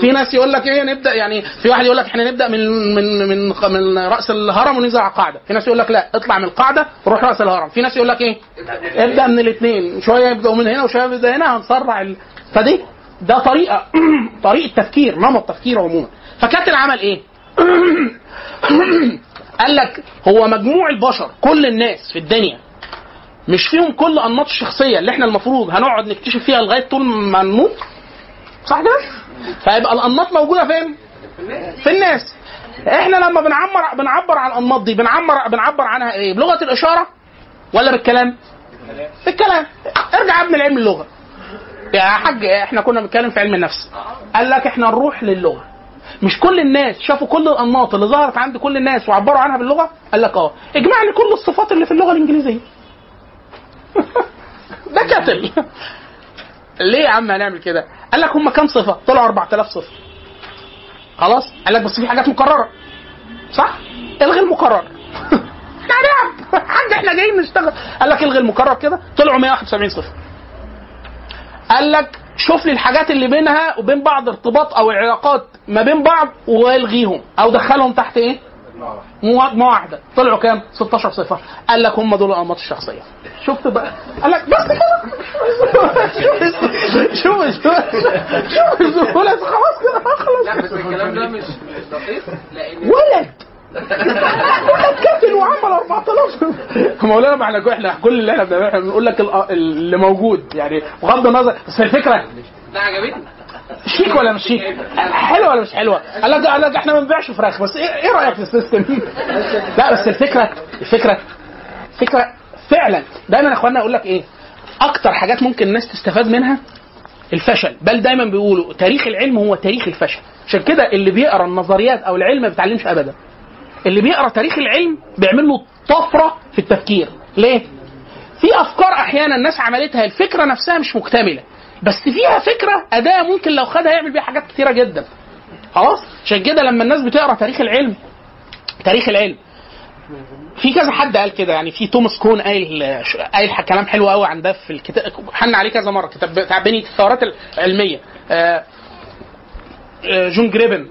في ناس يقول لك ايه نبدا، يعني في واحد يقول لك احنا نبدا من من من من راس الهرم وننزل على القاعده، في ناس يقول لك لا اطلع من القاعده روح راس الهرم، في ناس يقول لك ايه ابدا من الاثنين، شويه يبداوا من هنا وشويه يبدا هنا، هنسرع فدي ده طريقه طريقه تفكير، نمط تفكير عموما. فكاتل عمل ايه؟ قال لك هو مجموع البشر، كل الناس في الدنيا مش فيهم كل انماط الشخصيه اللي احنا المفروض هنقعد نكتشف فيها لغايه طول ما نموت، صح كده؟ فيبقى الانماط موجوده فين؟ في الناس. احنا لما بنعبر عن الانماط دي بنعبر عنها ايه؟ بلغه الاشاره ولا بالكلام؟ بالكلام. ارجع ابن العلم اللغه يا حاج، احنا كنا بنتكلم في علم النفس، قال لك احنا نروح للغه. مش كل الناس شافوا كل الانماط اللي ظهرت عند كل الناس وعبروا عنها باللغه؟ قال لك اه، اجمع لي كل الصفات اللي في اللغه الانجليزيه. ده كاتل. ليه يا عم هنعمل كده؟ قال لك هم كام صفه؟ طلعوا 4000 صفه. خلاص؟ قال لك بس في حاجات مكرره، صح؟ الغي المكرر. نعم حاج احنا جايين نشتغل. قال لك الغي المكرر كده، طلعوا 171 صفه. قال لك شوف لي الحاجات اللي بينها وبين بعض ارتباط او علاقات ما بين بعض والغيهم او دخلهم تحت ايه؟ مجموعه واحده. طلعوا كام؟ 16 صفه. قال لك هم دول انماط الشخصيه. شفت بقى؟ قال لك بس كده. شوف خلاص كده خلاص. لا بس الكلام ده مش دقيق، لان ولد كاتل وعمل 4000. مولانا ما احنا كل اللي احنا بنعمله بنقول لك اللي موجود، يعني بغض النظر، بس الفكره ده عجبتني. شيك ولا مش شيك؟ حلوه ولا مش حلوه؟ قال لك احنا ما بنبيعش فراخ، بس ايه رايك في السيستم؟ لا بس الفكره فعلا دايما يا اخوانا اقول لك ايه؟ اكتر حاجات ممكن الناس تستفاد منها الفشل، بل دايما بيقولوا تاريخ العلم هو تاريخ الفشل. عشان كده اللي بيقرا النظريات او العلم ما بيتعلمش ابدا. اللي بيقرا تاريخ العلم بيعمل له طفره في التفكير. ليه؟ في افكار احيانا الناس عملتها الفكره نفسها مش مكتمله، بس فيها فكره اداه ممكن لو خدها يعمل بيها حاجات كتيره جدا. خلاص؟ عشان كده لما الناس بتقرا تاريخ العلم في كذا حد قال كده، يعني في توماس كون قال كلام حلو قوي عن ده في الكتاب، حن عليه كذا مره، كتاب تعبني الثورات العلميه. جون جريبن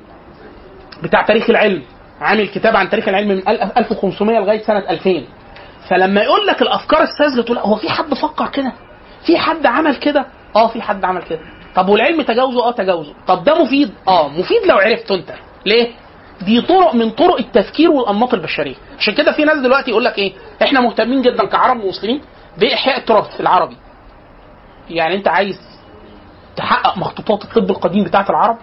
بتاع تاريخ العلم عامل كتاب عن تاريخ العلم من 1500 لغايه سنه 2000. فلما يقول لك الافكار الساذجه تقول هو في حد فكر كده؟ في حد عمل كده؟ اه في حد عمل كده. طب والعلم تجاوزه؟ اه تجاوزه. طب ده مفيد؟ اه مفيد لو عرفته انت. ليه؟ دي طرق من طرق التفكير والانماط البشريه. عشان كده في ناس دلوقتي يقول لك ايه، احنا مهتمين جدا كعرب ومسلمين باحياء التراث العربي. يعني انت عايز تحقق مخطوطات الطب القديم بتاعه العرب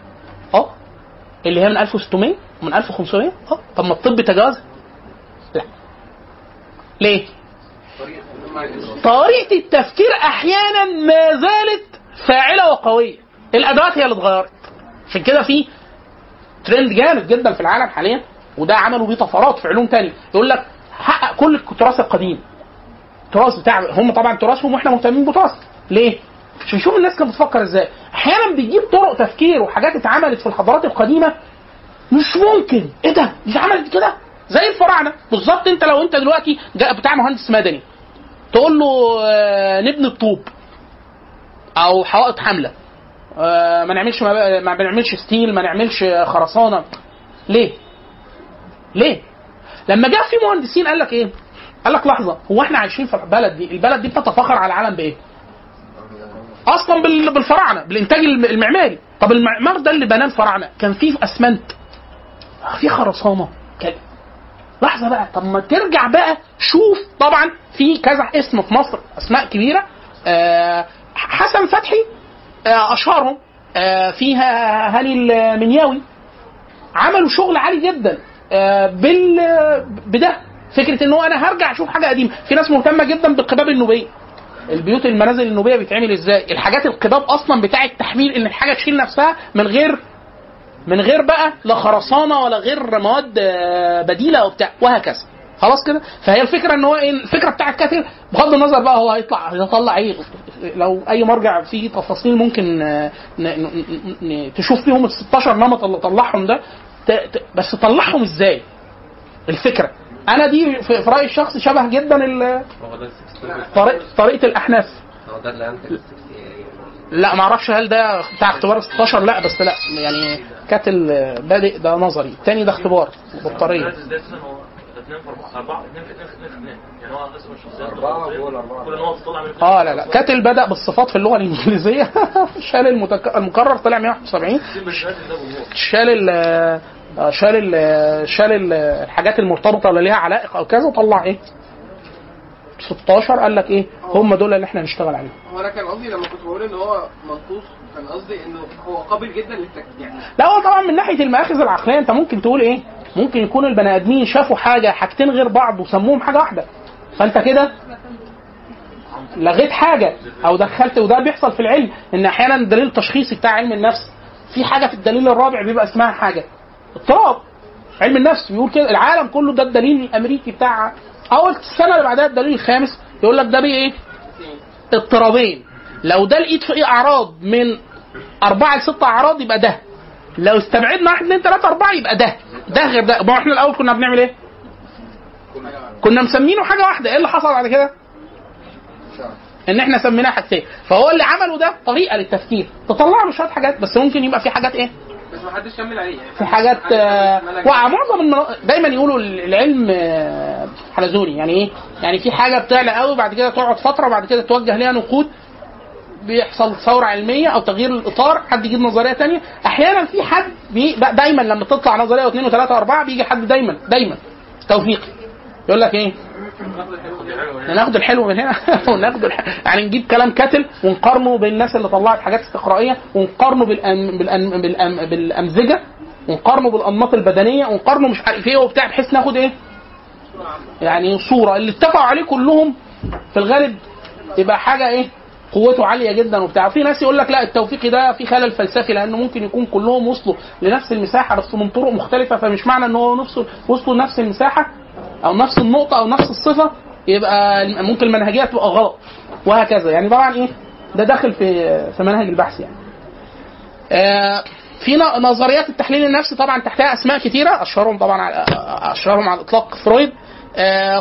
اللي هي من 1600 ومن 1500. طب ما الطب تجاوز؟ لا. ليه؟ طريقه التفكير احيانا ما زالت فاعله وقويه، الادوات هي اللي اتغيرت. عشان كده في ترند جامد جدا في العالم حاليا، وده عملوا بيه طفرات في علوم تانية، يقول لك حقق كل التراث القديم. التراث بتاع هم طبعا تراثهم، واحنا مهتمين بتراث. ليه؟ عشان نشوف الناس كانت بتفكر ازاي. احيانا بيجيب طرق تفكير وحاجات اتعملت في الحضارات القديمه مش ممكن، ايه ده؟ دي اتعملت كده زي الفراعنه بالظبط. انت لو انت دلوقتي بتاع مهندس مدني تقول له نبني الطوب او حوائط حمله، ما بنعملش ستيل، ما نعملش خرسانه. ليه؟ لما جاء في مهندسين قال لك ايه؟ قال لك لحظه، هو احنا عايشين في البلد دي بتتفاخر على العالم بايه؟ اصلا بالفراعنه، بالانتاج المعماري. طب المعمار ده اللي بناه الفراعنه كان فيه اسمنت، في خرسانه كده. لحظه بقى، طب ما ترجع بقى شوف. طبعا في كذا اسم في مصر، اسماء كبيره، حسن فتحي اشهرهم، فيها هالي المنياوي، عملوا شغل عالي جدا بده فكره ان هو انا هرجع اشوف حاجه قديمه. في ناس مهتمه جدا بالقباب النوبيه، البيوت المنازل النوبيه بيتعمل ازاي، الحاجات القباب اصلا بتاعه التحميل، ان الحاجه تشيل نفسها من غير من غير بقى لا خرسانه ولا غير مواد بديله وبتاع وهكذا. خلاص كده. فهي الفكره ان هو ايه الفكره بتاع الكاتل بغض النظر بقى هو هيطلع ايه. لو اي مرجع فيه تفاصيل ممكن تشوف فيهم ال 16 نمط اللي طلعهم ده، بس طلعهم ازاي الفكره. انا دي في رايي الشخصي شبه جدا طريقه الاحناف. لا ما اعرفش هل ده بتاع اختبار 16؟ لا بس لا يعني كاتل بادئ ده نظري، الثاني ده اختبار بطاريه. لا كاتل بدأ بالصفات في اللغة الإنجليزية شال المكرر طلع 171، شال الحاجات المرتبطة ولا ليها علائق أو كذا، طلع إيه 16. قال لك إيه هم دول اللي إحنا نشتغل عليهم. هو أنا كان قصدي لما كنت بقول إن هو منصوص كان قصدي إنه هو قابل جدا للتكتيك يعني. لا هو طبعا من ناحية المآخذ العقلية أنت ممكن تقول إيه، ممكن يكون البني ادمين شافوا حاجتين غير بعض وسموهم حاجه واحده، فانت كده لغيت حاجه او دخلت. وده بيحصل في العلم ان احيانا الدليل التشخيصي بتاع علم النفس في حاجه في الدليل الرابع بيبقى اسمها حاجه اضطراب. علم النفس بيقول كده العالم كله، ده الدليل الامريكي بتاع اول السنه اللي بعدها الدليل الخامس يقول لك ده بيه ايه اضطرابين. لو ده لقيت فيه اعراض من 4 ل6 اعراض يبقى ده، لو استبعدنا 1 2 3 4 يبقى ده غير ده. ما احنا الاول كنا بنعمل ايه؟ كنا مسمينه حاجه واحده. ايه اللي حصل بعد كده؟ ان احنا سميناه حاجتين. فهو اللي عمله ده طريقه للتفكير تطلع له شويه حاجات، بس ممكن يبقى في حاجات ايه بس ما حدش كمل عليها في حاجات ومعظم دايما يقولوا العلم حلزوني. يعني ايه؟ يعني في حاجه بتعلى قوي بعد كده تقعد فتره بعد كده توجه ليها نقود، بيحصل ثوره علميه او تغيير الاطار، حد يجيب نظريه تانية. احيانا في حد دايما لما تطلع نظريه و2 و3 و4 بيجي حد دايما توفيقي يقول لك ايه ناخد الحلو من هنا وناخد يعني نجيب كلام كاتل ونقارنه بالناس اللي طلعت حاجات استقرائيه، ونقارنه بالامزجه، ونقارنه بالانماط البدنيه، ونقارنه مش عارف ايه وبتاع، بحيث ناخد ايه يعني صوره اللي اتفقوا عليه كلهم في الغالب يبقى حاجه ايه قوته عاليه جدا وبتاع. في ناس يقول لك لا التوفيقي ده في خلل فلسفي لانه ممكن يكون كلهم وصلوا لنفس المساحه بس من طرق مختلفه، فمش معنى ان هو وصلوا لنفس المساحه او نفس النقطه او نفس الصفه يبقى ممكن المنهجيه تبقى غلط وهكذا. يعني طبعا ايه ده داخل في منهج البحث يعني. في نظريات التحليل النفسي طبعا تحتها اسماء كثيره، اشهرهم على الاطلاق فرويد.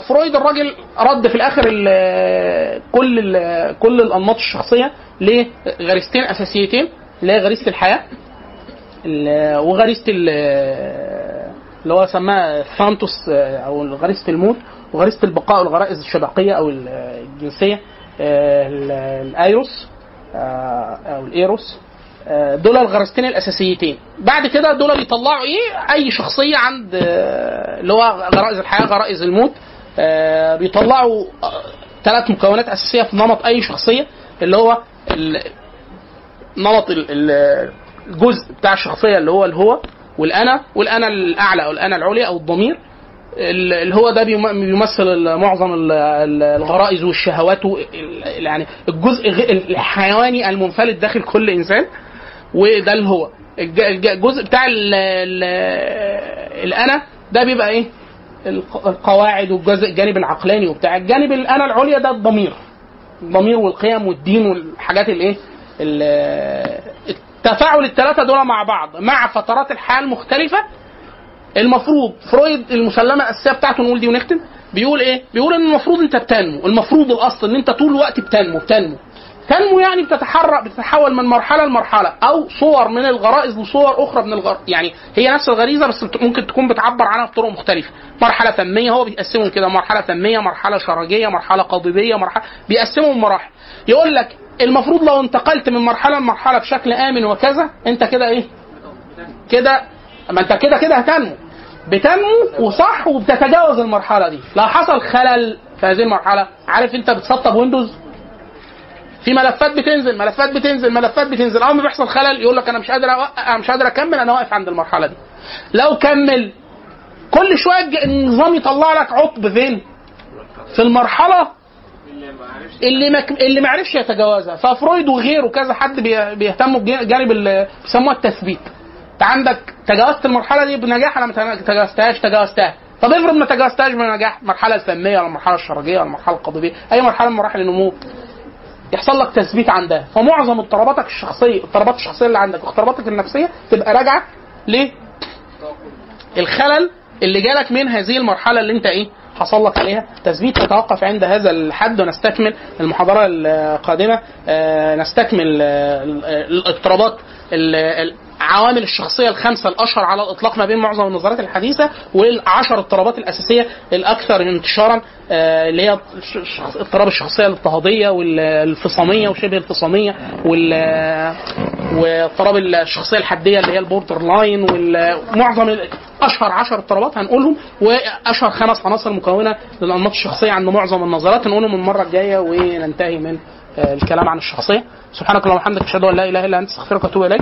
فرويد الراجل رد في الاخر كل الانماط الشخصيه لغريزتين اساسيتين، اللي هي غريزه الحياه وغريزه اللي هو سماها ثانتوس او غريزه الموت، وغريزه البقاء والغرائز الشبقيه او الجنسيه الايروس او الايروس. دول الغرزتين الاساسيتين. بعد كده دول بيطلعوا ايه اي شخصيه عند اللي هو غرائز الحياه غرائز الموت، بيطلعوا 3 مكونات اساسيه في نمط اي شخصيه، اللي هو نمط الجزء بتاع الشخصيه اللي هو الهو والانا الاعلى او الانا العليا او الضمير. الهو ده بيمثل معظم الغرائز والشهوات، يعني الجزء الحيواني المنفلت داخل كل انسان، وده اللي هو الجزء بتاع الانا ده بيبقى ايه القواعد والجانب العقلاني وبتاع. الجانب الانا العليا ده الضمير والقيم والدين والحاجات الايه التفاعل الثلاثه دول مع بعض مع فترات الحياه المختلفه. المفروض فرويد المسلمه الاساسيه بتاعته نقول دي ونختم، بيقول ايه؟ بيقول ان المفروض انت بتنمو، المفروض الاصل ان انت طول الوقت بتنمو يعني بتتحول من مرحله لمرحله او صور من الغرائز وصور اخرى من يعني هي نفس الغريزه بس ممكن تكون بتعبر عنها بطرق مختلفه. مرحله فميه هو بيقسمهم كده، مرحله فميه، مرحله شرجيه، مرحله قضيبيه، مرحله بيقسمهم مراحل. يقول لك المفروض لو انتقلت من مرحله لمرحله بشكل امن وكذا انت كده ايه كده، ما انت كده هتنمو وصح وبتتجاوز المرحله دي. لو حصل خلل في هذه المرحله، عارف انت بتسطب ويندوز في ملفات بتنزل اول ما بيحصل خلل يقول لك انا مش قادر اكمل، انا واقف عند المرحله دي. لو كمل كل شويه النظام يطلع لك عطب فين في المرحله اللي ما عرفش يتجاوزها. ففرويد وغيره كذا حد بيهتموا بجانب بيسموه التثبيت، انت عندك تجاوزت المرحله دي بنجاح ولا ما تجاوزتهاش؟ تجاوزتها. طب افرض ما تجاوزتهاش بنجاح، المرحله الفنيه ولا المرحله الشرجيه ولا المرحله القضائيه، اي مرحله من مراحل النمو يحصل لك تثبيت عندها. فمعظم اضطراباتك الشخصيه، اضطرابات الشخصيه اللي عندك واضطراباتك النفسيه تبقى راجعه ليه؟ الخلل اللي جالك من هذه المرحله اللي انت ايه حصل لك عليها تثبيت. نتوقف عند هذا الحد ونستكمل المحاضره القادمه، نستكمل الاضطرابات عوامل الشخصيه الخمسه الاشهر على الاطلاق ما بين معظم النظريات الحديثه، والعشر اضطرابات الاساسيه الاكثر انتشارا اللي هي اضطراب الشخصيه الاضطهاديه والانفصاميه وشبه الانفصاميه، واضطراب الشخصيه الحديه اللي هي البوردر لاين، ومعظم اشهر 10 اضطرابات هنقولهم، واشهر 5 عناصر مكونه للانماط الشخصيه عند معظم النظريات هنقولهم المره الجايه، وننتهي من الكلام عن الشخصيه. سبحانك اللهم وبحمدك، اشهد ان لا اله الا انت، استغفرك واتوب اليك.